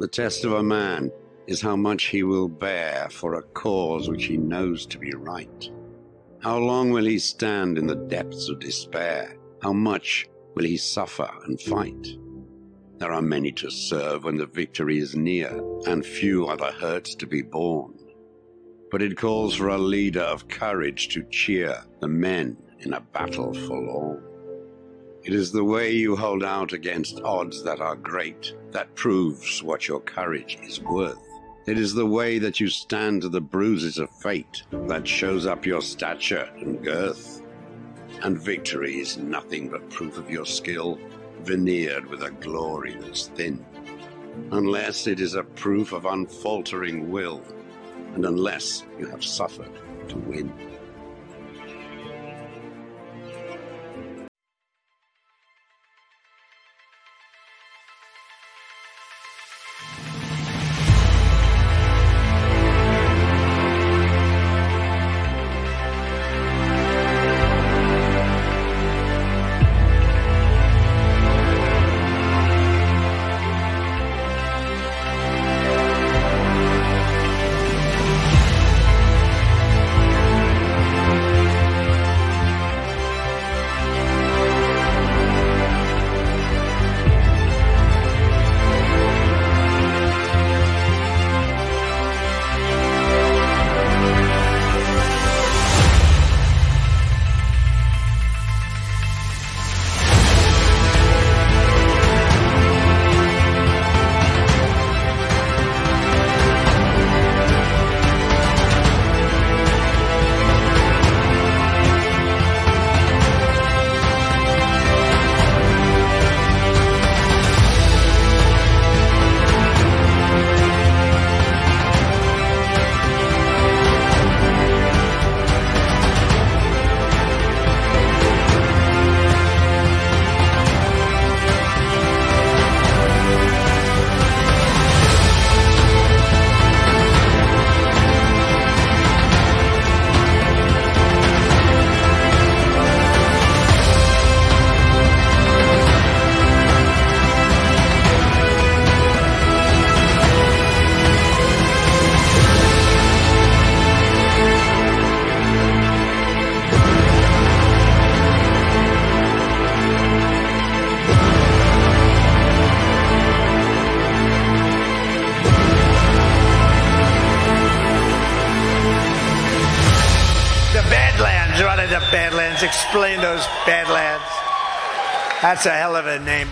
The test of a man is how much he will bear for a cause which he knows to be right. How long will he stand in the depths of despair? How much will he suffer and fight? There are many to serve when the victory is near, and few are the hurts to be borne. But it calls for a leader of courage to cheer the men in a battle forlorn. It is the way you hold out against odds that are great that proves what your courage is worth. It is the way that you stand to the bruises of fate that shows up your stature and girth. And victory is nothing but proof of your skill, veneered with a glory that's thin. Unless it is a proof of unfaltering will, and unless you have suffered to win. Badlands, explain those Badlands. That's a hell of a name.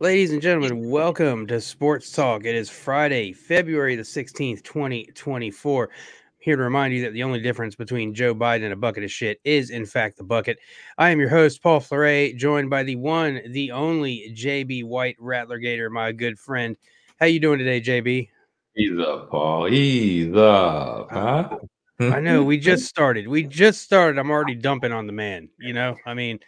Ladies and gentlemen, welcome to Sports Talk. It is Friday, February the 16th, 2024. I'm here to remind you that the only difference between Joe Biden and a bucket of shit is, in fact, the bucket. I am your host, Paul Fleury, joined by the one, the only JB White Rattler Gator, my good friend. How you doing today, JB? He's up, Paul. He's up, huh? I know. We just started. I'm already dumping on the man. You know, I mean,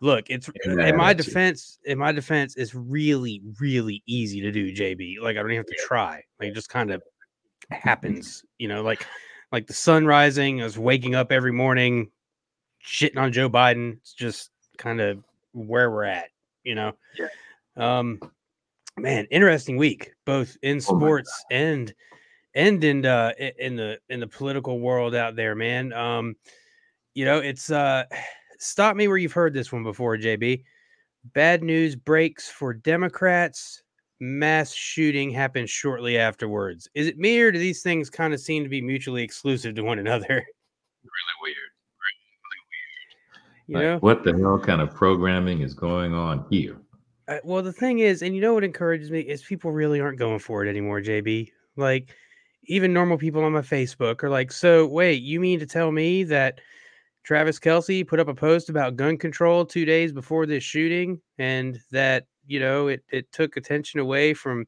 look, it's in my defense, it's really, really easy to do, JB. Like, I don't even have to try. Like, it just kind of happens. You know, like the sun rising. I was waking up every morning, shitting on Joe Biden. It's just kind of where we're at. You know, man, interesting week, both in sports and in the political world out there, man. You know, it's stop me where you've heard this one before, JB. Bad news breaks for Democrats. Mass shooting happens shortly afterwards. Is it me, or do these things kind of seem to be mutually exclusive to one another? Really weird. You know? What the hell kind of programming is going on here? Well, the thing is, and you know what encourages me, is people really aren't going for it anymore, JB. Like, even normal people on my Facebook are like, so wait, you mean to tell me that Travis Kelce put up a post about gun control 2 days before this shooting, and that, you know, it took attention away from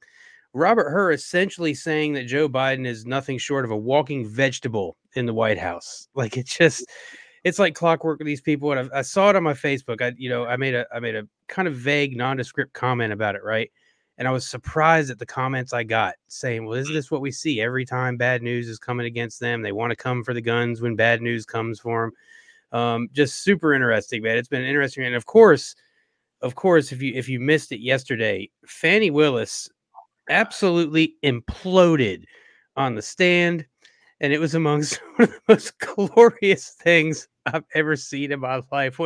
Robert Hur essentially saying that Joe Biden is nothing short of a walking vegetable in the White House? Like, it's like clockwork with these people. And I saw it on my Facebook. I made a kind of vague, nondescript comment about it, right? And I was surprised at the comments I got saying, well, isn't this what we see every time bad news is coming against them? They want to come for the guns when bad news comes for them. Just super interesting, man. It's been interesting. And of course, if you missed it yesterday, Fannie Willis absolutely imploded on the stand. And it was amongst one of the most glorious things I've ever seen in my life.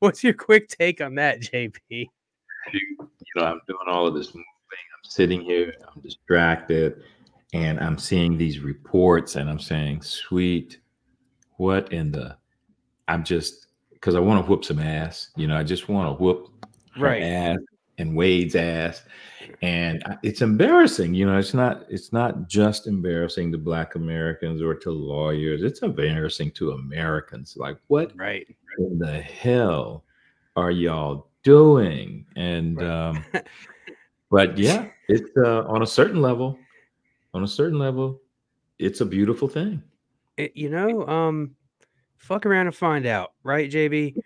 What's your quick take on that, JP? You know, I'm doing all of this moving. I'm sitting here. I'm distracted. And I'm seeing these reports. And I'm saying, sweet, what in the... I'm just... Because I want to whoop some ass. You know, I just want to whoop ass and Wade's ass. And it's embarrassing. You know, it's not just embarrassing to Black Americans or to lawyers. It's embarrassing to Americans. Like, what in the hell are y'all doing? And but yeah, it's on a certain level, it's a beautiful thing. Fuck around and find out, right, JB?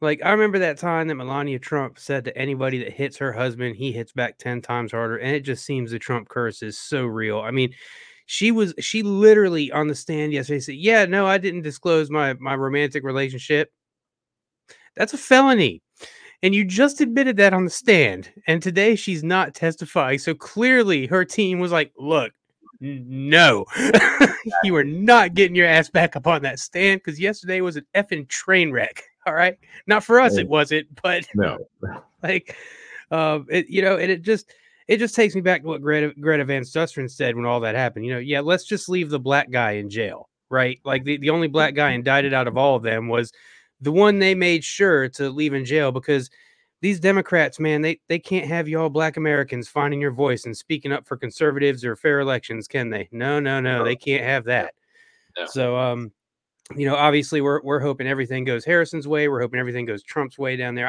Like, I remember that time that Melania Trump said to anybody that hits her husband, he hits back 10 times harder. And it just seems the Trump curse is so real. I mean, she literally on the stand yesterday said, yeah, no, I didn't disclose my romantic relationship. That's a felony. And you just admitted that on the stand. And today she's not testifying. So clearly her team was like, look, no, you are not getting your ass back up on that stand, because yesterday was an effing train wreck. All right. Not for us, it wasn't, but no. Like, it just takes me back to what Greta Van Susteren said when all that happened. You know, yeah, let's just leave the black guy in jail. Right. Like, the only black guy indicted out of all of them was the one they made sure to leave in jail, because these Democrats, man, they can't have y'all Black Americans finding your voice and speaking up for conservatives or fair elections, can they? No, they can't have that. No. So, you know, obviously we're hoping everything goes Harrison's way. We're hoping everything goes Trump's way down there.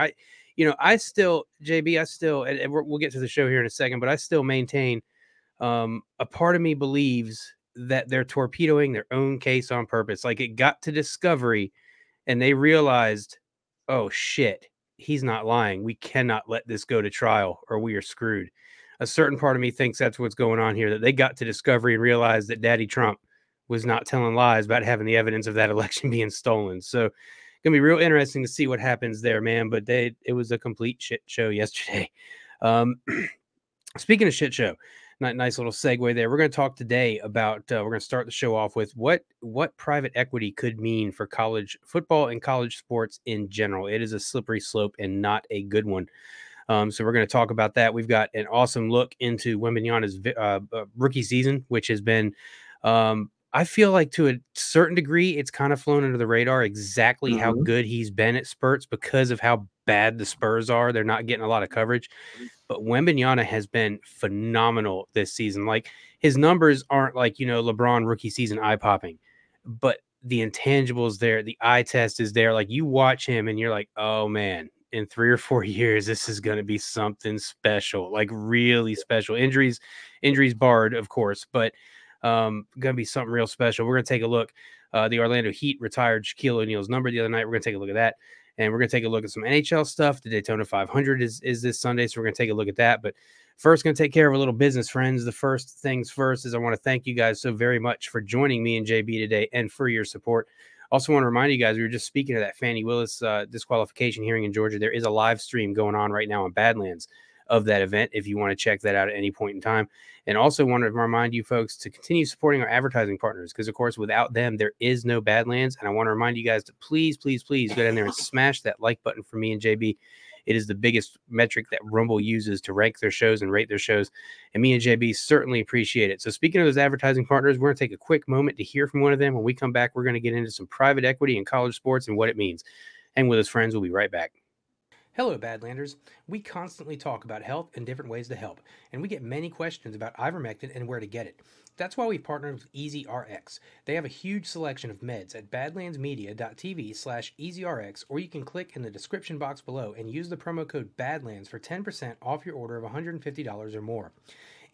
I still, JB, and we'll get to the show here in a second, but I still maintain, a part of me believes that they're torpedoing their own case on purpose. Like, it got to discovery and they realized, oh shit, he's not lying. We cannot let this go to trial or we are screwed. A certain part of me thinks that's what's going on here, that they got to discovery and realized that Daddy Trump was not telling lies about having the evidence of that election being stolen. So it's going to be real interesting to see what happens there, man. But it was a complete shit show yesterday. Speaking of shit show, nice little segue there. We're going to talk today about, we're going to start the show off with what private equity could mean for college football and college sports in general. It is a slippery slope and not a good one. So we're going to talk about that. We've got an awesome look into Wembanyama's rookie season, which has been, I feel like to a certain degree, it's kind of flown under the radar exactly how good he's been at spurts because of how bad the Spurs are. They're not getting a lot of coverage. but Wembanyama has been phenomenal this season. Like, his numbers aren't like, you know, LeBron rookie season eye-popping, but the intangibles there, the eye test is there. Like, you watch him and you're like, oh man, in 3 or 4 years, this is going to be something special, like really special. Injuries barred, of course, but going to be something real special. We're going to take a look. The Orlando Heat retired Shaquille O'Neal's number the other night. We're going to take a look at that. And we're going to take a look at some NHL stuff. The Daytona 500 is this Sunday, so we're going to take a look at that. But first, going to take care of a little business, friends. The first things first is I want to thank you guys so very much for joining me and JB today and for your support. Also want to remind you guys, we were just speaking of that Fannie Willis disqualification hearing in Georgia. There is a live stream going on right now on Badlands of that event if you want to check that out at any point in time. And also want to remind you folks to continue supporting our advertising partners because, of course, without them, there is no Badlands. And I want to remind you guys to please, please, please go down there and smash that like button for me and JB. It is the biggest metric that Rumble uses to rank their shows and rate their shows. And me and JB certainly appreciate it. So speaking of those advertising partners, we're going to take a quick moment to hear from one of them. When we come back, we're going to get into some private equity and college sports and what it means. Hang with us, friends. We'll be right back. Hello, Badlanders. We constantly talk about health and different ways to help, and we get many questions about ivermectin and where to get it. That's why we've partnered with EasyRx. They have a huge selection of meds at badlandsmedia.tv/EasyRx, or you can click in the description box below and use the promo code BADLANDS for 10% off your order of $150 or more.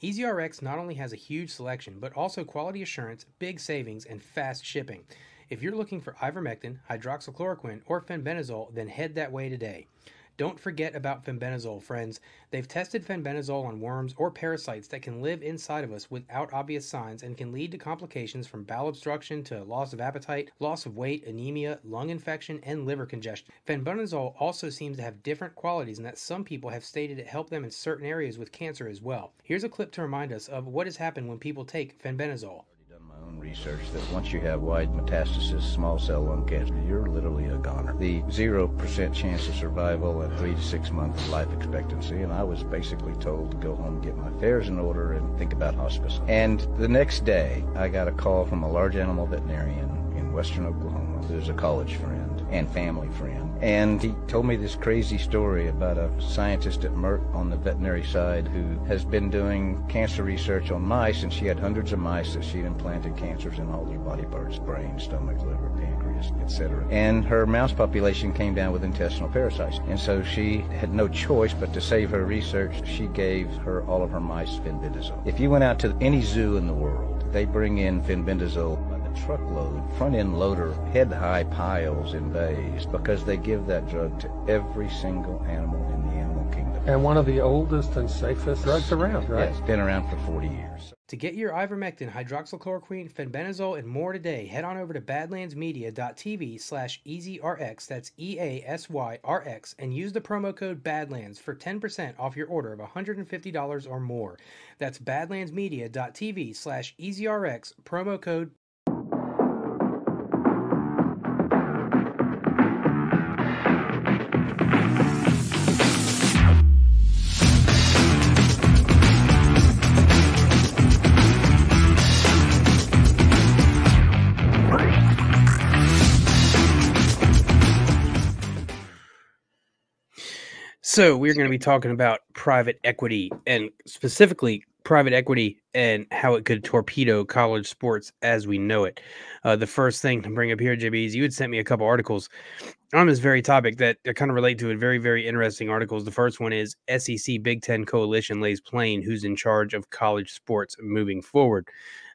EasyRx not only has a huge selection, but also quality assurance, big savings, and fast shipping. If you're looking for ivermectin, hydroxychloroquine, or fenbendazole, then head that way today. Don't forget about fenbendazole, friends. They've tested fenbendazole on worms or parasites that can live inside of us without obvious signs and can lead to complications from bowel obstruction to loss of appetite, loss of weight, anemia, lung infection, and liver congestion. Fenbendazole also seems to have different qualities and that some people have stated it helped them in certain areas with cancer as well. Here's a clip to remind us of what has happened when people take fenbendazole. I've done my own research that once you have wide metastasis, small cell lung cancer, you're literally a goner. The 0% chance of survival and 3 to 6 months life expectancy, and I was basically told to go home, get my affairs in order, and think about hospice. And the next day, I got a call from a large animal veterinarian in western Oklahoma who's a college friend and family friend, and he told me this crazy story about a scientist at Merck on the veterinary side who has been doing cancer research on mice, and she had hundreds of mice that she'd implanted cancers in all your body parts, brain, stomach, liver, pancreas, etc. And her mouse population came down with intestinal parasites, and so she had no choice but to save her research. She gave her all of her mice fenbendazole. If you went out to any zoo in the world, they bring in fenbendazole truckload, front-end loader, head-high piles in bays, because they give that drug to every single animal in the animal kingdom. And one of the oldest and safest drugs around, right? Yeah, it's been around for 40 years. To get your ivermectin, hydroxychloroquine, fenbendazole, and more today, head on over to badlandsmedia.tv/EasyRx, that's EASYRX, and use the promo code BADLANDS for 10% off your order of $150 or more. That's badlandsmedia.tv/EasyRx, promo code So we're going to be talking about private equity, and specifically private equity and how it could torpedo college sports as we know it. The first thing to bring up here, JB, is you had sent me a couple articles on this very topic that kind of relate to it. Very, very interesting articles. The first one is SEC Big Ten Coalition lays plain who's in charge of college sports moving forward.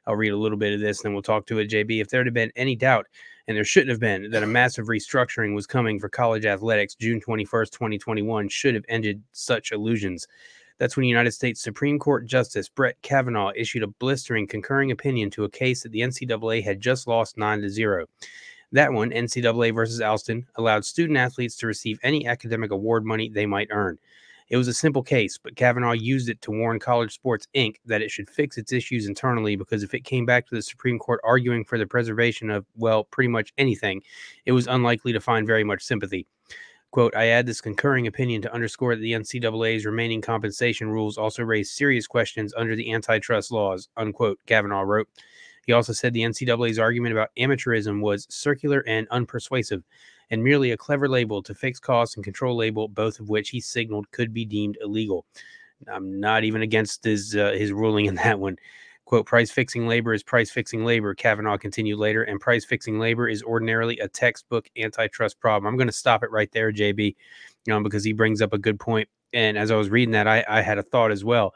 I'll read a little bit of this, and then we'll talk to it, JB. If there had been any doubt, and there shouldn't have been, that a massive restructuring was coming for college athletics, June 21st, 2021 should have ended such illusions. That's when United States Supreme Court Justice Brett Kavanaugh issued a blistering concurring opinion to a case that the NCAA had just lost 9-0. That one, NCAA versus Alston, allowed student athletes to receive any academic award money they might earn. It was a simple case, but Kavanaugh used it to warn College Sports, Inc. that it should fix its issues internally, because if it came back to the Supreme Court arguing for the preservation of, well, pretty much anything, it was unlikely to find very much sympathy. Quote, I add this concurring opinion to underscore that the NCAA's remaining compensation rules also raise serious questions under the antitrust laws, unquote, Kavanaugh wrote. He also said the NCAA's argument about amateurism was circular and unpersuasive, and merely a clever label to fix costs and control label, both of which he signaled could be deemed illegal. I'm not even against his ruling in that one. Quote, price-fixing labor is price-fixing labor, Kavanaugh continued later, and price-fixing labor is ordinarily a textbook antitrust problem. I'm going to stop it right there, JB, because he brings up a good point. And as I was reading that, I had a thought as well.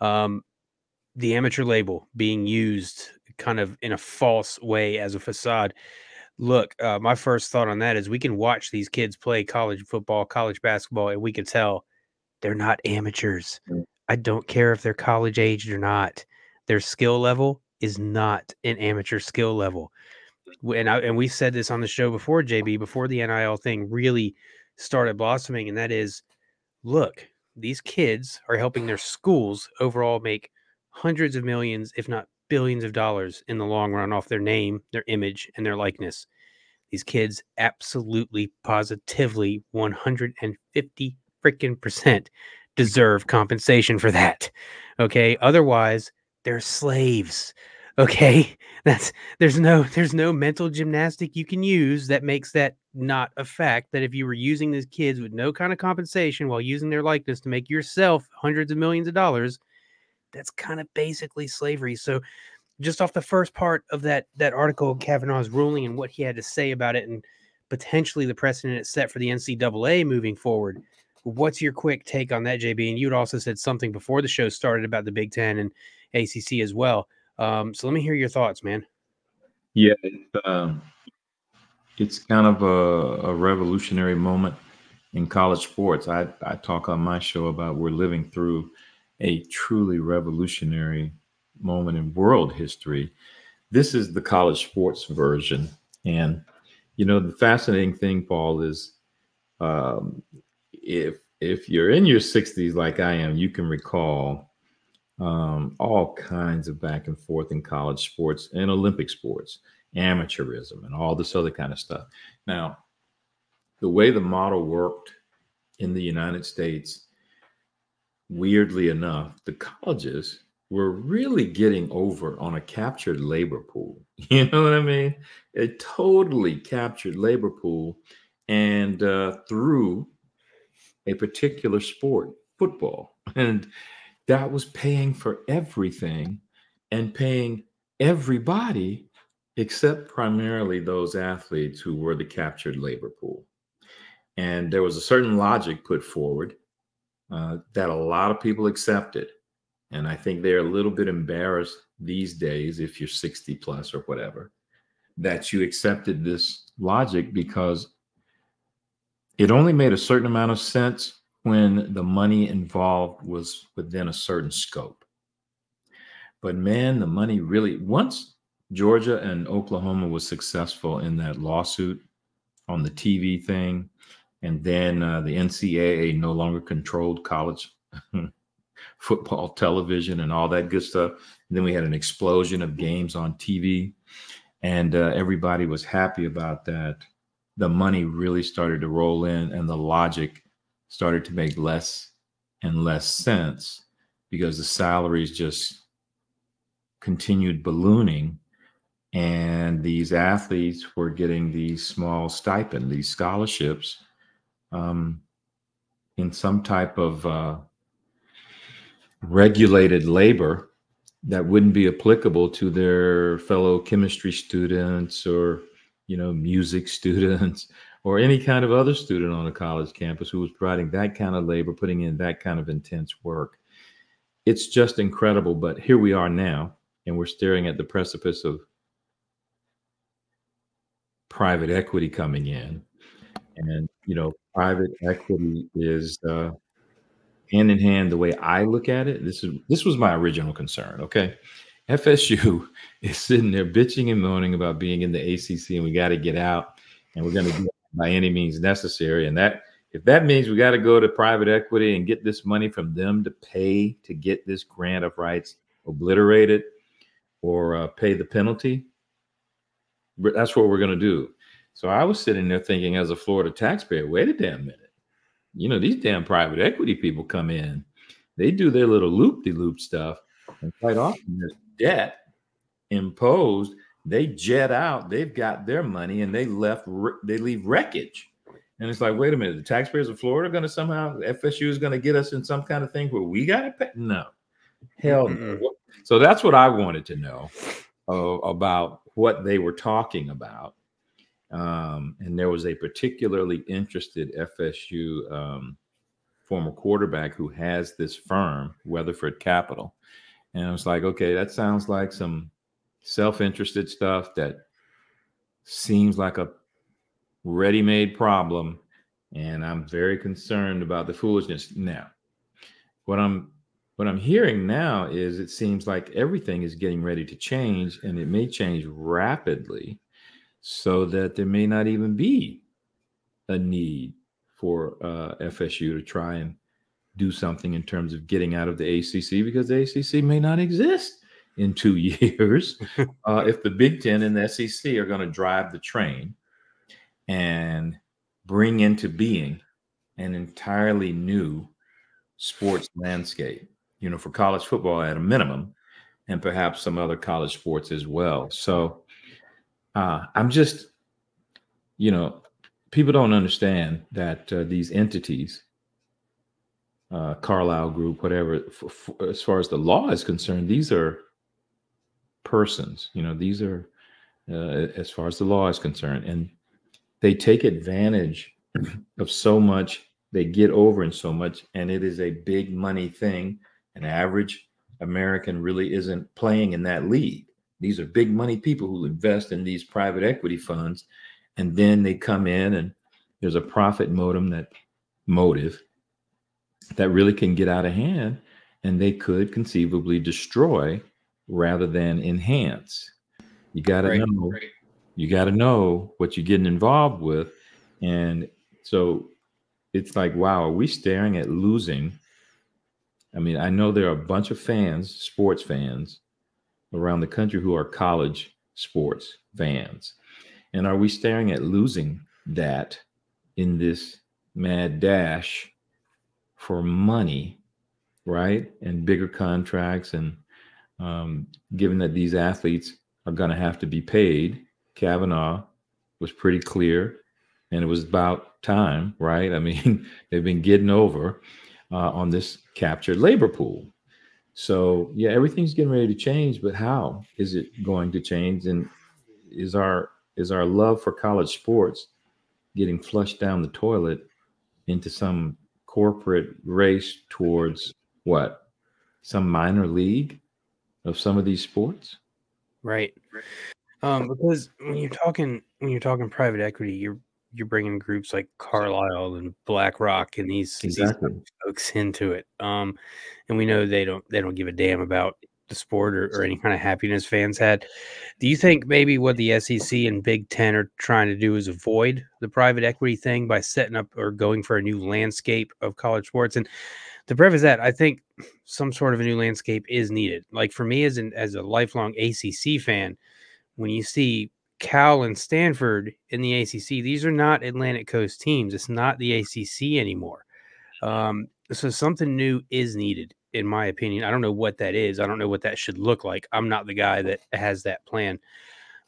The amateur label being used kind of in a false way as a facade. Look, my first thought on that is we can watch these kids play college football, college basketball, and we can tell they're not amateurs. I don't care if they're college-aged or not. Their skill level is not an amateur skill level. And we said this on the show before, JB, before the NIL thing really started blossoming, and that is, look, these kids are helping their schools overall make hundreds of millions, if not billions of dollars in the long run off their name, their image, and their likeness. These kids absolutely, positively, 150 freaking percent deserve compensation for that, okay? Otherwise, they're slaves. Okay. There's no mental gymnastic you can use that makes that not a fact, that if you were using these kids with no kind of compensation while using their likeness to make yourself hundreds of millions of dollars, that's kind of basically slavery. So just off the first part of that article, Kavanaugh's ruling and what he had to say about it and potentially the precedent it's set for the NCAA moving forward. What's your quick take on that, JB? And you had also said something before the show started about the Big Ten and ACC as well. So let me hear your thoughts, man. Yeah, it's kind of a revolutionary moment in college sports. I talk on my show about we're living through a truly revolutionary moment in world history. This is the college sports version. And, the fascinating thing, Paul, is if you're in your 60s like I am, you can recall all kinds of back and forth in college sports and Olympic sports, amateurism, and all this other kind of stuff. Now, the way the model worked in the United States, weirdly enough, the colleges were really getting over on a captured labor pool. You know what I mean? A totally captured labor pool, and through a particular sport, football. And that was paying for everything and paying everybody except primarily those athletes who were the captured labor pool. And there was a certain logic put forward that a lot of people accepted. And I think they're a little bit embarrassed these days, if you're 60 plus or whatever, that you accepted this logic, because it only made a certain amount of sense when the money involved was within a certain scope. But man, the money really, once Georgia and Oklahoma was successful in that lawsuit on the TV thing, and then the NCAA no longer controlled college football television and all that good stuff. And then we had an explosion of games on TV, and everybody was happy about that. The money really started to roll in, and the logic started to make less and less sense because the salaries just continued ballooning, and these athletes were getting these small stipend, these scholarships, in some type of regulated labor that wouldn't be applicable to their fellow chemistry students or music students or any kind of other student on a college campus who was providing that kind of labor, putting in that kind of intense work. It's just incredible. But here we are now, and we're staring at the precipice of private equity coming in. And, private equity is hand in hand the way I look at it. This was my original concern, okay? FSU is sitting there bitching and moaning about being in the ACC, and we got to get out, and we're going to do it by any means necessary. And that, if that means we got to go to private equity and get this money from them to pay to get this grant of rights obliterated or pay the penalty, that's what we're going to do. So I was sitting there thinking, as a Florida taxpayer, wait a damn minute. These damn private equity people come in, they do their little loop-de-loop stuff, and quite often there's debt imposed, they jet out, they've got their money, and they leave wreckage. And it's like, wait a minute, the taxpayers of Florida are going to somehow, FSU is going to get us in some kind of thing where we got to pay? No. Hell no. So that's what I wanted to know about what they were talking about. And there was a particularly interested FSU former quarterback who has this firm, Weatherford Capital. And I was like, okay, that sounds like some self-interested stuff that seems like a ready-made problem, and I'm very concerned about the foolishness. Now, what I'm hearing now is it seems like everything is getting ready to change, and it may change rapidly so that there may not even be a need for FSU to try and do something in terms of getting out of the ACC, because the ACC may not exist in 2 years if the Big Ten and the SEC are going to drive the train and bring into being an entirely new sports landscape, you know, for college football at a minimum, and perhaps some other college sports as well. So I'm just, you know, people don't understand that these entities, Carlyle Group, whatever, as far as the law is concerned, these are persons, you know, these are, as far as the law is concerned, and they take advantage of so much, they get over in so much, and it is a big money thing. An average American really isn't playing in that league. These are big money people who invest in these private equity funds, and then they come in, and there's a profit motive that really can get out of hand, and they could conceivably destroy rather than enhance. You got to know. Right. You got to know what you're getting involved with. And so it's like, wow, are we staring at losing? I mean, I know there are a bunch of fans, sports fans around the country who are college sports fans. And are we staring at losing that in this mad dash for money, right? And bigger contracts, and given that these athletes are going to have to be paid. Kavanaugh was pretty clear, and it was about time, right? I mean, they've been getting over on this captured labor pool. So, yeah, everything's getting ready to change, but how is it going to change? And is our love for college sports getting flushed down the toilet into some corporate race towards what? Some minor league of some of these sports? Right. Because when you're talking private equity, you're bringing groups like Carlyle and BlackRock and these folks into it. And we know they don't give a damn about the sport or any kind of happiness fans had. Do you think maybe what the SEC and Big Ten are trying to do is avoid the private equity thing by setting up or going for a new landscape of college sports? And to preface that, I think some sort of a new landscape is needed. Like for me as a lifelong ACC fan, when you see Cal and Stanford in the ACC, these are not Atlantic Coast teams. It's not the ACC anymore. So something new is needed, in my opinion. I don't know what that is. I don't know what that should look like. I'm not the guy that has that plan.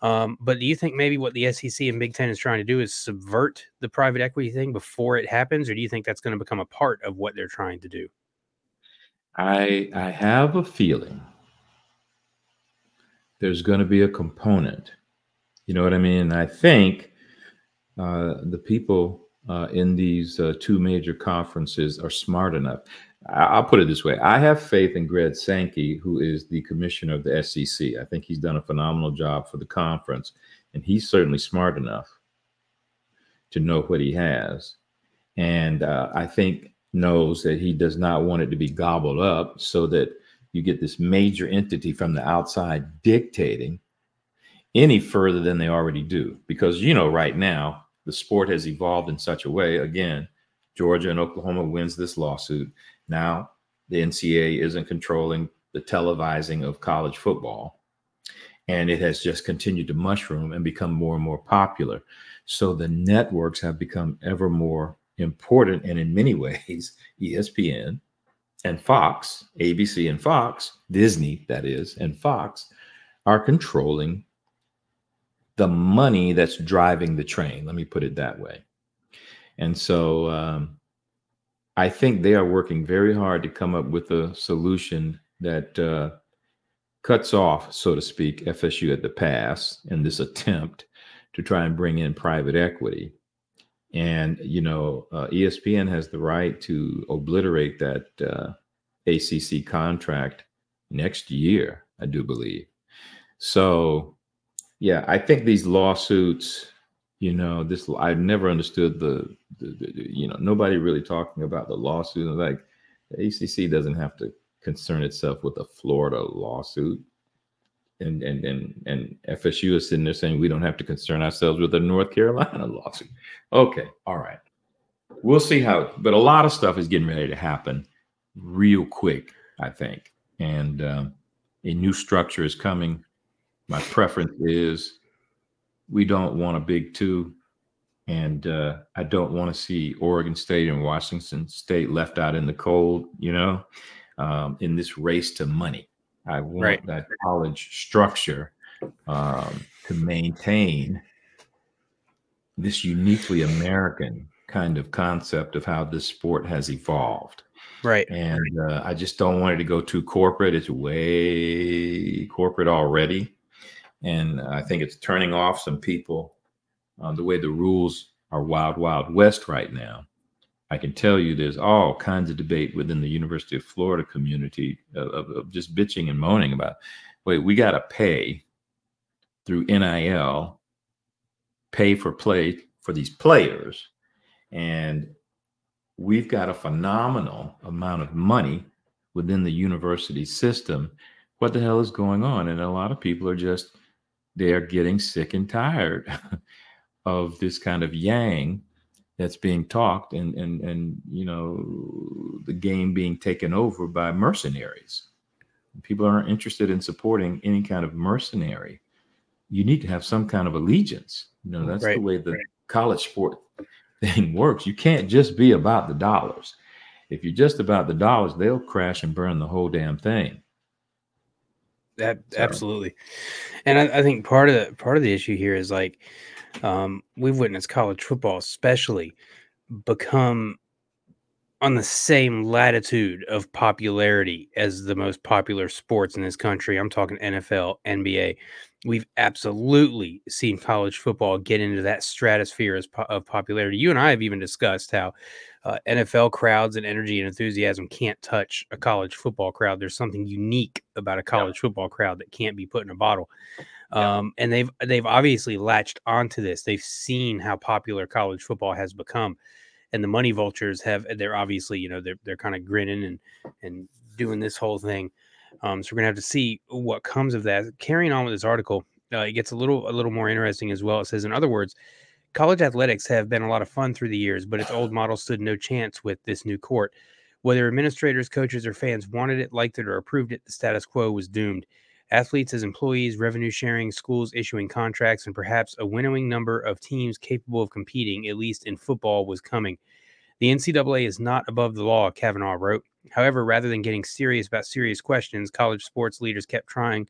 But do you think maybe what the SEC and Big Ten is trying to do is subvert the private equity thing before it happens? Or do you think that's going to become a part of what they're trying to do? I have a feeling there's going to be a component. You know what I mean? I think the people in these two major conferences are smart enough. I'll put it this way. I have faith in Greg Sankey, who is the commissioner of the SEC. I think he's done a phenomenal job for the conference, and he's certainly smart enough to know what he has. And I think knows that he does not want it to be gobbled up so that you get this major entity from the outside dictating any further than they already do. Because, you know, right now, the sport has evolved in such a way. Again, Georgia and Oklahoma wins this lawsuit. Now, the NCAA isn't controlling the televising of college football. And it has just continued to mushroom and become more and more popular. So the networks have become ever more important. And in many ways, ESPN, and Fox, ABC and Fox, Disney, that is, and Fox are controlling the money that's driving the train. Let me put it that way. And so I think they are working very hard to come up with a solution that cuts off, so to speak, FSU at the pass in this attempt to try and bring in private equity. And, you know, ESPN has the right to obliterate that ACC contract next year, I do believe. So, yeah, I think these lawsuits, you know, this I've never understood the nobody really talking about the lawsuit. Like, the ACC doesn't have to concern itself with a Florida lawsuit. And FSU is sitting there saying we don't have to concern ourselves with a North Carolina lawsuit. Okay, all right. We'll see how, but a lot of stuff is getting ready to happen real quick, I think. And a new structure is coming. My preference is we don't want a Big Two. And I don't want to see Oregon State and Washington State left out in the cold, you know, in this race to money. I want that college structure to maintain this uniquely American kind of concept of how this sport has evolved. Right. And I just don't want it to go too corporate. It's way corporate already. And I think it's turning off some people the way the rules are wild, wild west right now. I can tell you there's all kinds of debate within the University of Florida community of just bitching and moaning about, wait, we got to pay through NIL, pay for play for these players. And we've got a phenomenal amount of money within the university system. What the hell is going on? And a lot of people are just, they are getting sick and tired of this kind of yang that's being talked and you know, the game being taken over by mercenaries. People aren't interested in supporting any kind of mercenary. You need to have some kind of allegiance. You know, that's the way the college sport thing works. You can't just be about the dollars. If you're just about the dollars, they'll crash and burn the whole damn thing. Absolutely. And I think part of the issue here is like, we've witnessed college football especially become on the same latitude of popularity as the most popular sports in this country. I'm talking NFL, NBA. We've absolutely seen college football get into that stratosphere of popularity. You and I have even discussed how NFL crowds and energy and enthusiasm can't touch a college football crowd. There's something unique about a college football crowd that can't be put in a bottle. And they've obviously latched onto this. They've seen how popular college football has become, and the money vultures have, they're obviously, you know, they're kind of grinning and doing this whole thing. So we're gonna have to see what comes of that. Carrying on with this article, it gets a little more interesting as well. It says, in other words, college athletics have been a lot of fun through the years, but its old model stood no chance with this new court. Whether administrators, coaches, or fans wanted it, liked it, or approved it, the status quo was doomed. Athletes as employees, revenue sharing, schools issuing contracts, and perhaps a winnowing number of teams capable of competing, at least in football, was coming. The NCAA is not above the law, Kavanaugh wrote. However, rather than getting serious about serious questions, college sports leaders kept trying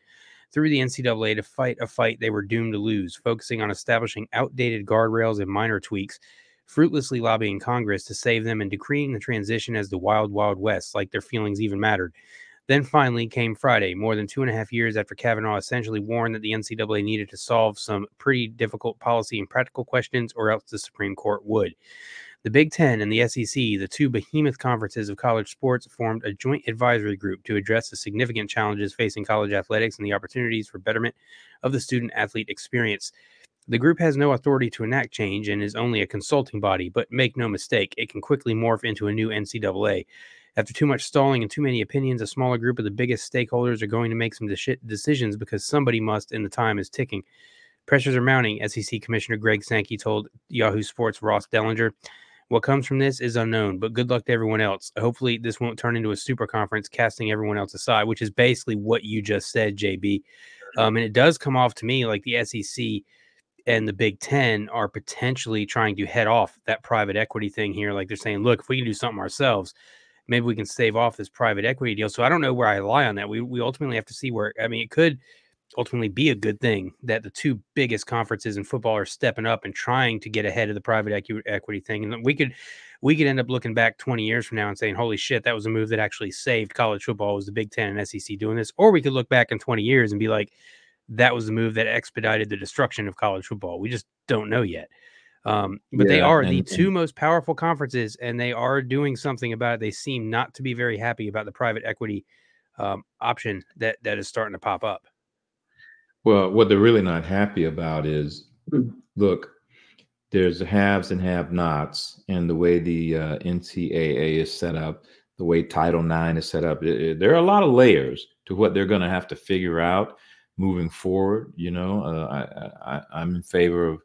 through the NCAA to fight a fight they were doomed to lose, focusing on establishing outdated guardrails and minor tweaks, fruitlessly lobbying Congress to save them, and decreeing the transition as the wild, wild west, like their feelings even mattered. Then finally came Friday, more than 2.5 years after Kavanaugh essentially warned that the NCAA needed to solve some pretty difficult policy and practical questions, or else the Supreme Court would. The Big Ten and the SEC, the two behemoth conferences of college sports, formed a joint advisory group to address the significant challenges facing college athletics and the opportunities for betterment of the student-athlete experience. The group has no authority to enact change and is only a consulting body, but make no mistake, it can quickly morph into a new NCAA. After too much stalling and too many opinions, a smaller group of the biggest stakeholders are going to make some decisions because somebody must, and the time is ticking. Pressures are mounting, SEC Commissioner Greg Sankey told Yahoo Sports' Ross Dellinger. What comes from this is unknown, but good luck to everyone else. Hopefully this won't turn into a super conference, casting everyone else aside, which is basically what you just said, JB. And it does come off to me like the SEC and the Big Ten are potentially trying to head off that private equity thing here. Like they're saying, look, if we can do something ourselves, maybe we can stave off this private equity deal. So I don't know where I lie on that. We ultimately have to see where, I mean, it could ultimately be a good thing that the two biggest conferences in football are stepping up and trying to get ahead of the private equity thing. And we could end up looking back 20 years from now and saying, holy shit, that was a move that actually saved college football, was the Big Ten and SEC doing this. Or we could look back in 20 years and be like, that was the move that expedited the destruction of college football. We just don't know yet. They are the two most powerful conferences, and they are doing something about it. They seem not to be very happy about the private equity option that is starting to pop up. Well, what they're really not happy about is, look, there's haves and have-nots, and the way the NCAA is set up, the way Title IX is set up, there are a lot of layers to what they're going to have to figure out moving forward. You know, I'm in favor of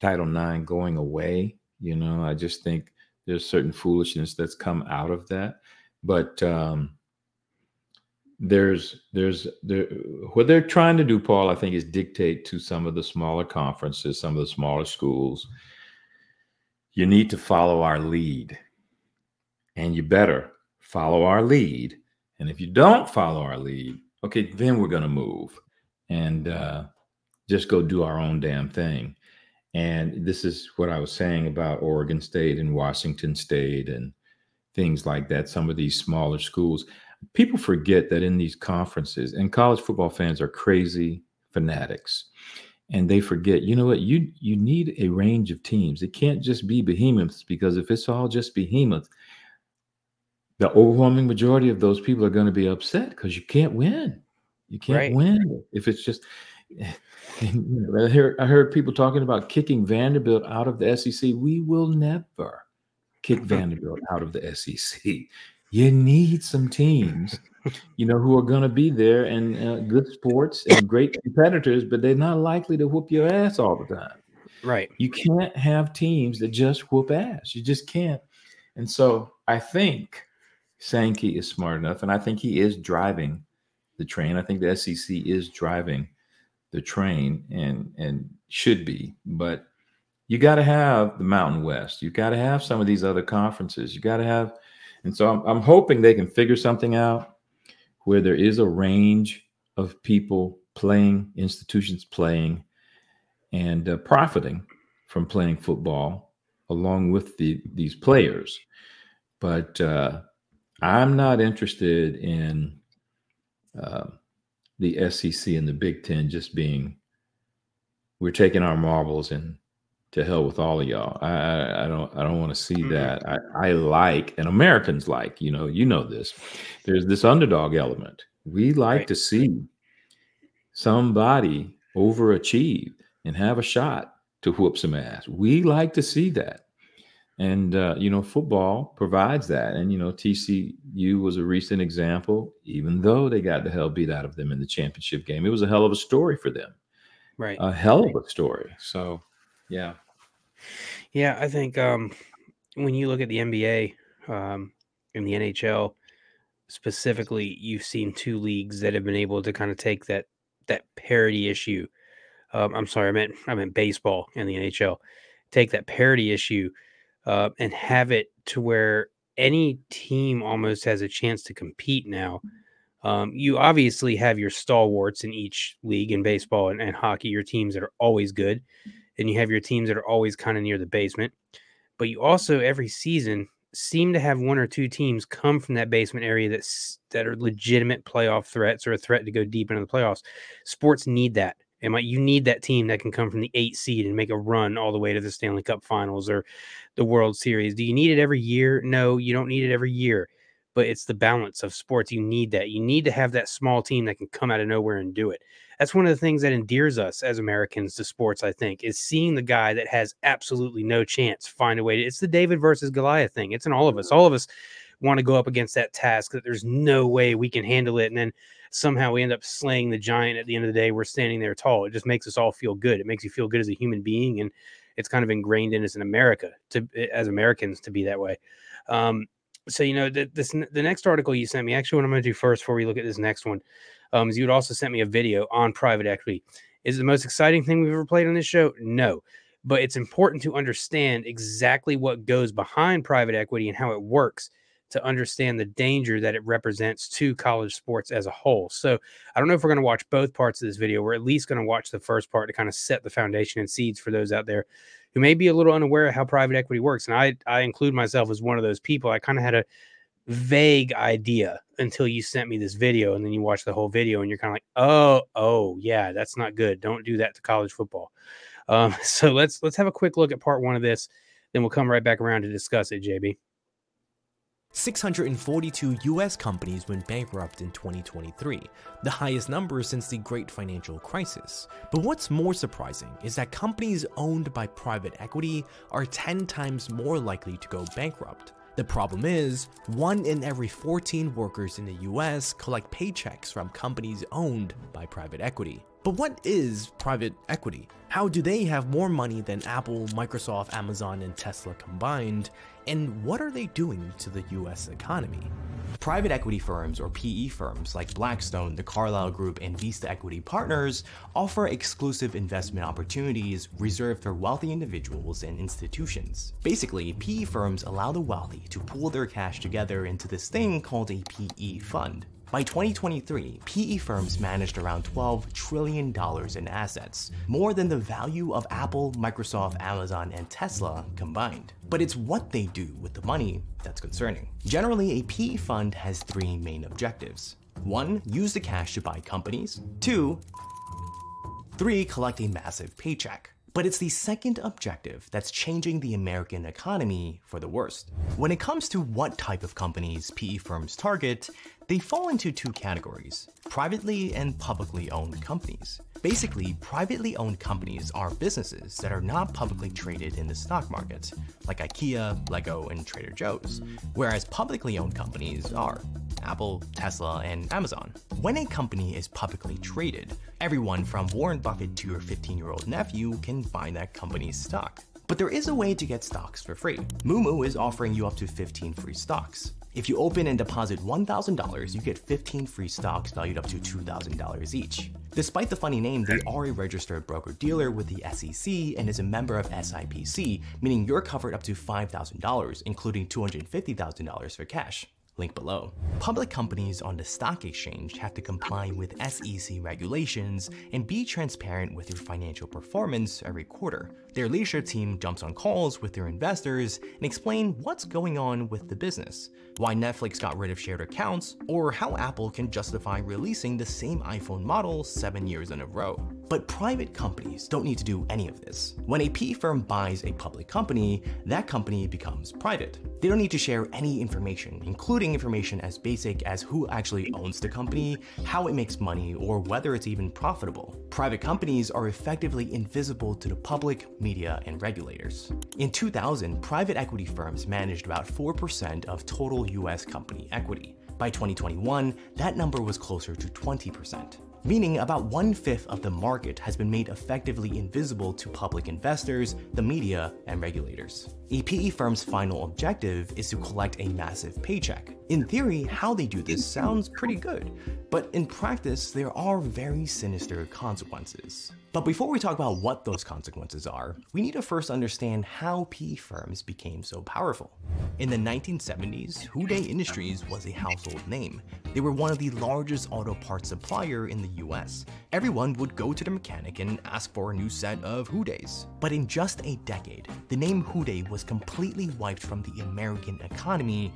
Title IX going away. You know, I just think there's certain foolishness that's come out of that, but what they're trying to do, Paul, I think, is dictate to some of the smaller conferences, some of the smaller schools, you need to follow our lead, and you better follow our lead. And if you don't follow our lead, okay, then we're going to move and just go do our own damn thing. And this is what I was saying about Oregon State and Washington State and things like that. Some of these smaller schools, people forget that in these conferences, and college football fans are crazy fanatics, and they forget, you know what, you need a range of teams. It can't just be behemoths, because if it's all just behemoths, the overwhelming majority of those people are going to be upset because you can't win. You can't win if it's just. I heard people talking about kicking Vanderbilt out of the SEC. We will never kick Vanderbilt out of the SEC. You need some teams, you know, who are going to be there, and good sports and great competitors, but they're not likely to whoop your ass all the time. Right. You can't have teams that just whoop ass. You just can't. And so I think Sankey is smart enough, and I think he is driving the train. I think the SEC is driving the train, and should be, but you got to have the Mountain West. You got to have some of these other conferences. You got to have. And so I'm hoping they can figure something out where there is a range of people playing, institutions playing, and profiting from playing football along with these players. But I'm not interested in the SEC and the Big Ten just being, we're taking our marbles and to hell with all of y'all. I don't want to see that. I like, and Americans like, you know this, there's this underdog element. We like to see somebody overachieve and have a shot to whoop some ass. We like to see that. And, football provides that. And, TCU was a recent example, even though they got the hell beat out of them in the championship game. It was a hell of a story for them. Right. A hell of a story. So, yeah. Yeah, I think when you look at the NBA and the NHL specifically, you've seen two leagues that have been able to kind of take that parity issue. I meant baseball and the NHL. Take that parity issue and have it to where any team almost has a chance to compete now. You obviously have your stalwarts in each league in baseball and hockey, your teams that are always good. And you have your teams that are always kind of near the basement, but you also every season seem to have one or two teams come from that basement area that are legitimate playoff threats or a threat to go deep into the playoffs. Sports need that. And you need that team that can come from the 8th seed and make a run all the way to the Stanley Cup Finals or the World Series. Do you need it every year? No, you don't need it every year, but it's the balance of sports. You need that. You need to have that small team that can come out of nowhere and do it. That's one of the things that endears us as Americans to sports, I think, is seeing the guy that has absolutely no chance find a way to. It's the David versus Goliath thing. It's in all of us. All of us want to go up against that task that there's no way we can handle it. And then somehow we end up slaying the giant at the end of the day. We're standing there tall. It just makes us all feel good. It makes you feel good as a human being. And it's kind of ingrained in us in America as Americans to be that way. So, the next article you sent me, actually what I'm going to do first before we look at this next one, is you had also sent me a video on private equity. Is it the most exciting thing we've ever played on this show? No, but it's important to understand exactly what goes behind private equity and how it works to understand the danger that it represents to college sports as a whole. So I don't know if we're going to watch both parts of this video. We're at least going to watch the first part to kind of set the foundation and seeds for those out there who may be a little unaware of how private equity works. And I include myself as one of those people. I kind of had a vague idea until you sent me this video, and then you watch the whole video and you're kind of like, oh yeah, that's not good. Don't do that to college football. So let's have a quick look at part one of this. Then we'll come right back around to discuss it, JB. 642 U.S. companies went bankrupt in 2023, the highest number since the Great Financial Crisis. But what's more surprising is that companies owned by private equity are 10 times more likely to go bankrupt. The problem is, 1 in every 14 workers in the U.S. collect paychecks from companies owned by private equity. But what is private equity? How do they have more money than Apple, Microsoft, Amazon, and Tesla combined? And what are they doing to the US economy? Private equity firms, or PE firms, like Blackstone, the Carlyle Group, and Vista Equity Partners offer exclusive investment opportunities reserved for wealthy individuals and institutions. Basically, PE firms allow the wealthy to pool their cash together into this thing called a PE fund. By 2023, PE firms managed around $12 trillion in assets, more than the value of Apple, Microsoft, Amazon, and Tesla combined. But it's what they do with the money that's concerning. Generally, a PE fund has 3 main objectives. 1, use the cash to buy companies. 2, 3, collect a massive paycheck. But it's the second objective that's changing the American economy for the worst. When it comes to what type of companies PE firms target, they fall into 2 categories: privately and publicly owned companies. Basically, privately owned companies are businesses that are not publicly traded in the stock market, like IKEA, Lego, and Trader Joe's, whereas publicly owned companies are Apple, Tesla, and Amazon. When a company is publicly traded, everyone from Warren Buffett to your 15-year-old nephew can buy that company's stock. But there is a way to get stocks for free. Moomoo is offering you up to 15 free stocks. If you open and deposit $1,000, you get 15 free stocks valued up to $2,000 each. Despite the funny name, they are a registered broker-dealer with the SEC and is a member of SIPC, meaning you're covered up to $5,000, including $250,000 for cash. Link below. Public companies on the stock exchange have to comply with SEC regulations and be transparent with your financial performance every quarter. Their leadership team jumps on calls with their investors and explain what's going on with the business, why Netflix got rid of shared accounts, or how Apple can justify releasing the same iPhone model 7 years in a row. But private companies don't need to do any of this. When a PE firm buys a public company, that company becomes private. They don't need to share any information, including information as basic as who actually owns the company, how it makes money, or whether it's even profitable. Private companies are effectively invisible to the public, media, and regulators. In 2000, private equity firms managed about 4% of total US company equity. By 2021, that number was closer to 20%. Meaning about 1/5 of the market has been made effectively invisible to public investors, the media, and regulators. A PE firm's final objective is to collect a massive paycheck. In theory, how they do this sounds pretty good, but in practice, there are very sinister consequences. But before we talk about what those consequences are, we need to first understand how PE firms became so powerful. In the 1970s, Houdet Industries was a household name. They were one of the largest auto parts supplier in the US. Everyone would go to the mechanic and ask for a new set of Houdets. But in just a decade, the name Houdet was completely wiped from the American economy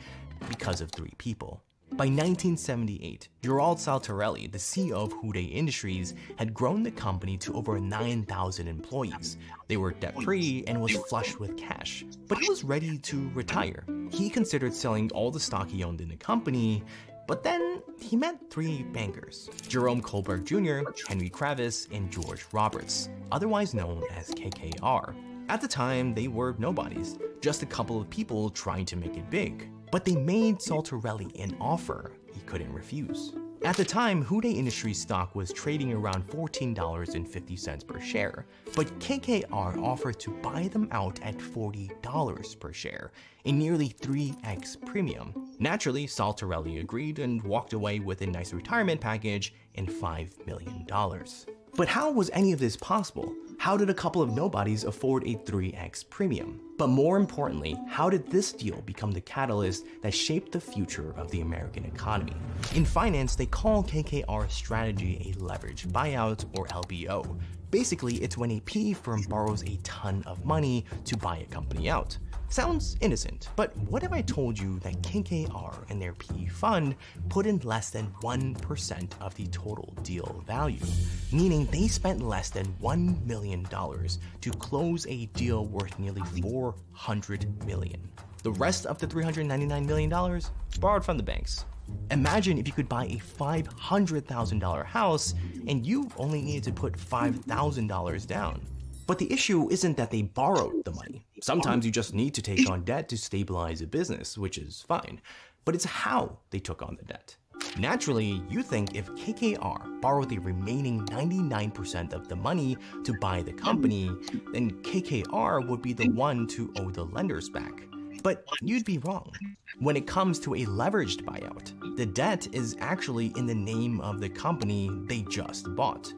because of 3 people. By 1978, Gerald Saltarelli, the CEO of Houdet Industries, had grown the company to over 9,000 employees. They were debt-free and was flush with cash, but he was ready to retire. He considered selling all the stock he owned in the company, but then he met 3 bankers: Jerome Kohlberg Jr., Henry Kravis, and George Roberts, otherwise known as KKR. At the time, they were nobodies, just a couple of people trying to make it big. But they made Saltarelli an offer he couldn't refuse. At the time, Houdet Industries stock was trading around $14.50 per share, but KKR offered to buy them out at $40 per share, a nearly 3x premium. Naturally, Saltarelli agreed and walked away with a nice retirement package and $5 million. But how was any of this possible? How did a couple of nobodies afford a 3x premium? But more importantly, how did this deal become the catalyst that shaped the future of the American economy? In finance, they call KKR strategy a leveraged buyout, or LBO. Basically, it's when a PE firm borrows a ton of money to buy a company out. Sounds innocent, but what if I told you that KKR and their PE fund put in less than 1% of the total deal value, meaning they spent less than $1 million to close a deal worth nearly $400 million. The rest of the $399 million borrowed from the banks. Imagine if you could buy a $500,000 house and you only needed to put $5,000 down. But the issue isn't that they borrowed the money. Sometimes you just need to take on debt to stabilize a business, which is fine. But it's how they took on the debt. Naturally, you think if KKR borrowed the remaining 99% of the money to buy the company, then KKR would be the one to owe the lenders back. But you'd be wrong. When it comes to a leveraged buyout, the debt is actually in the name of the company they just bought,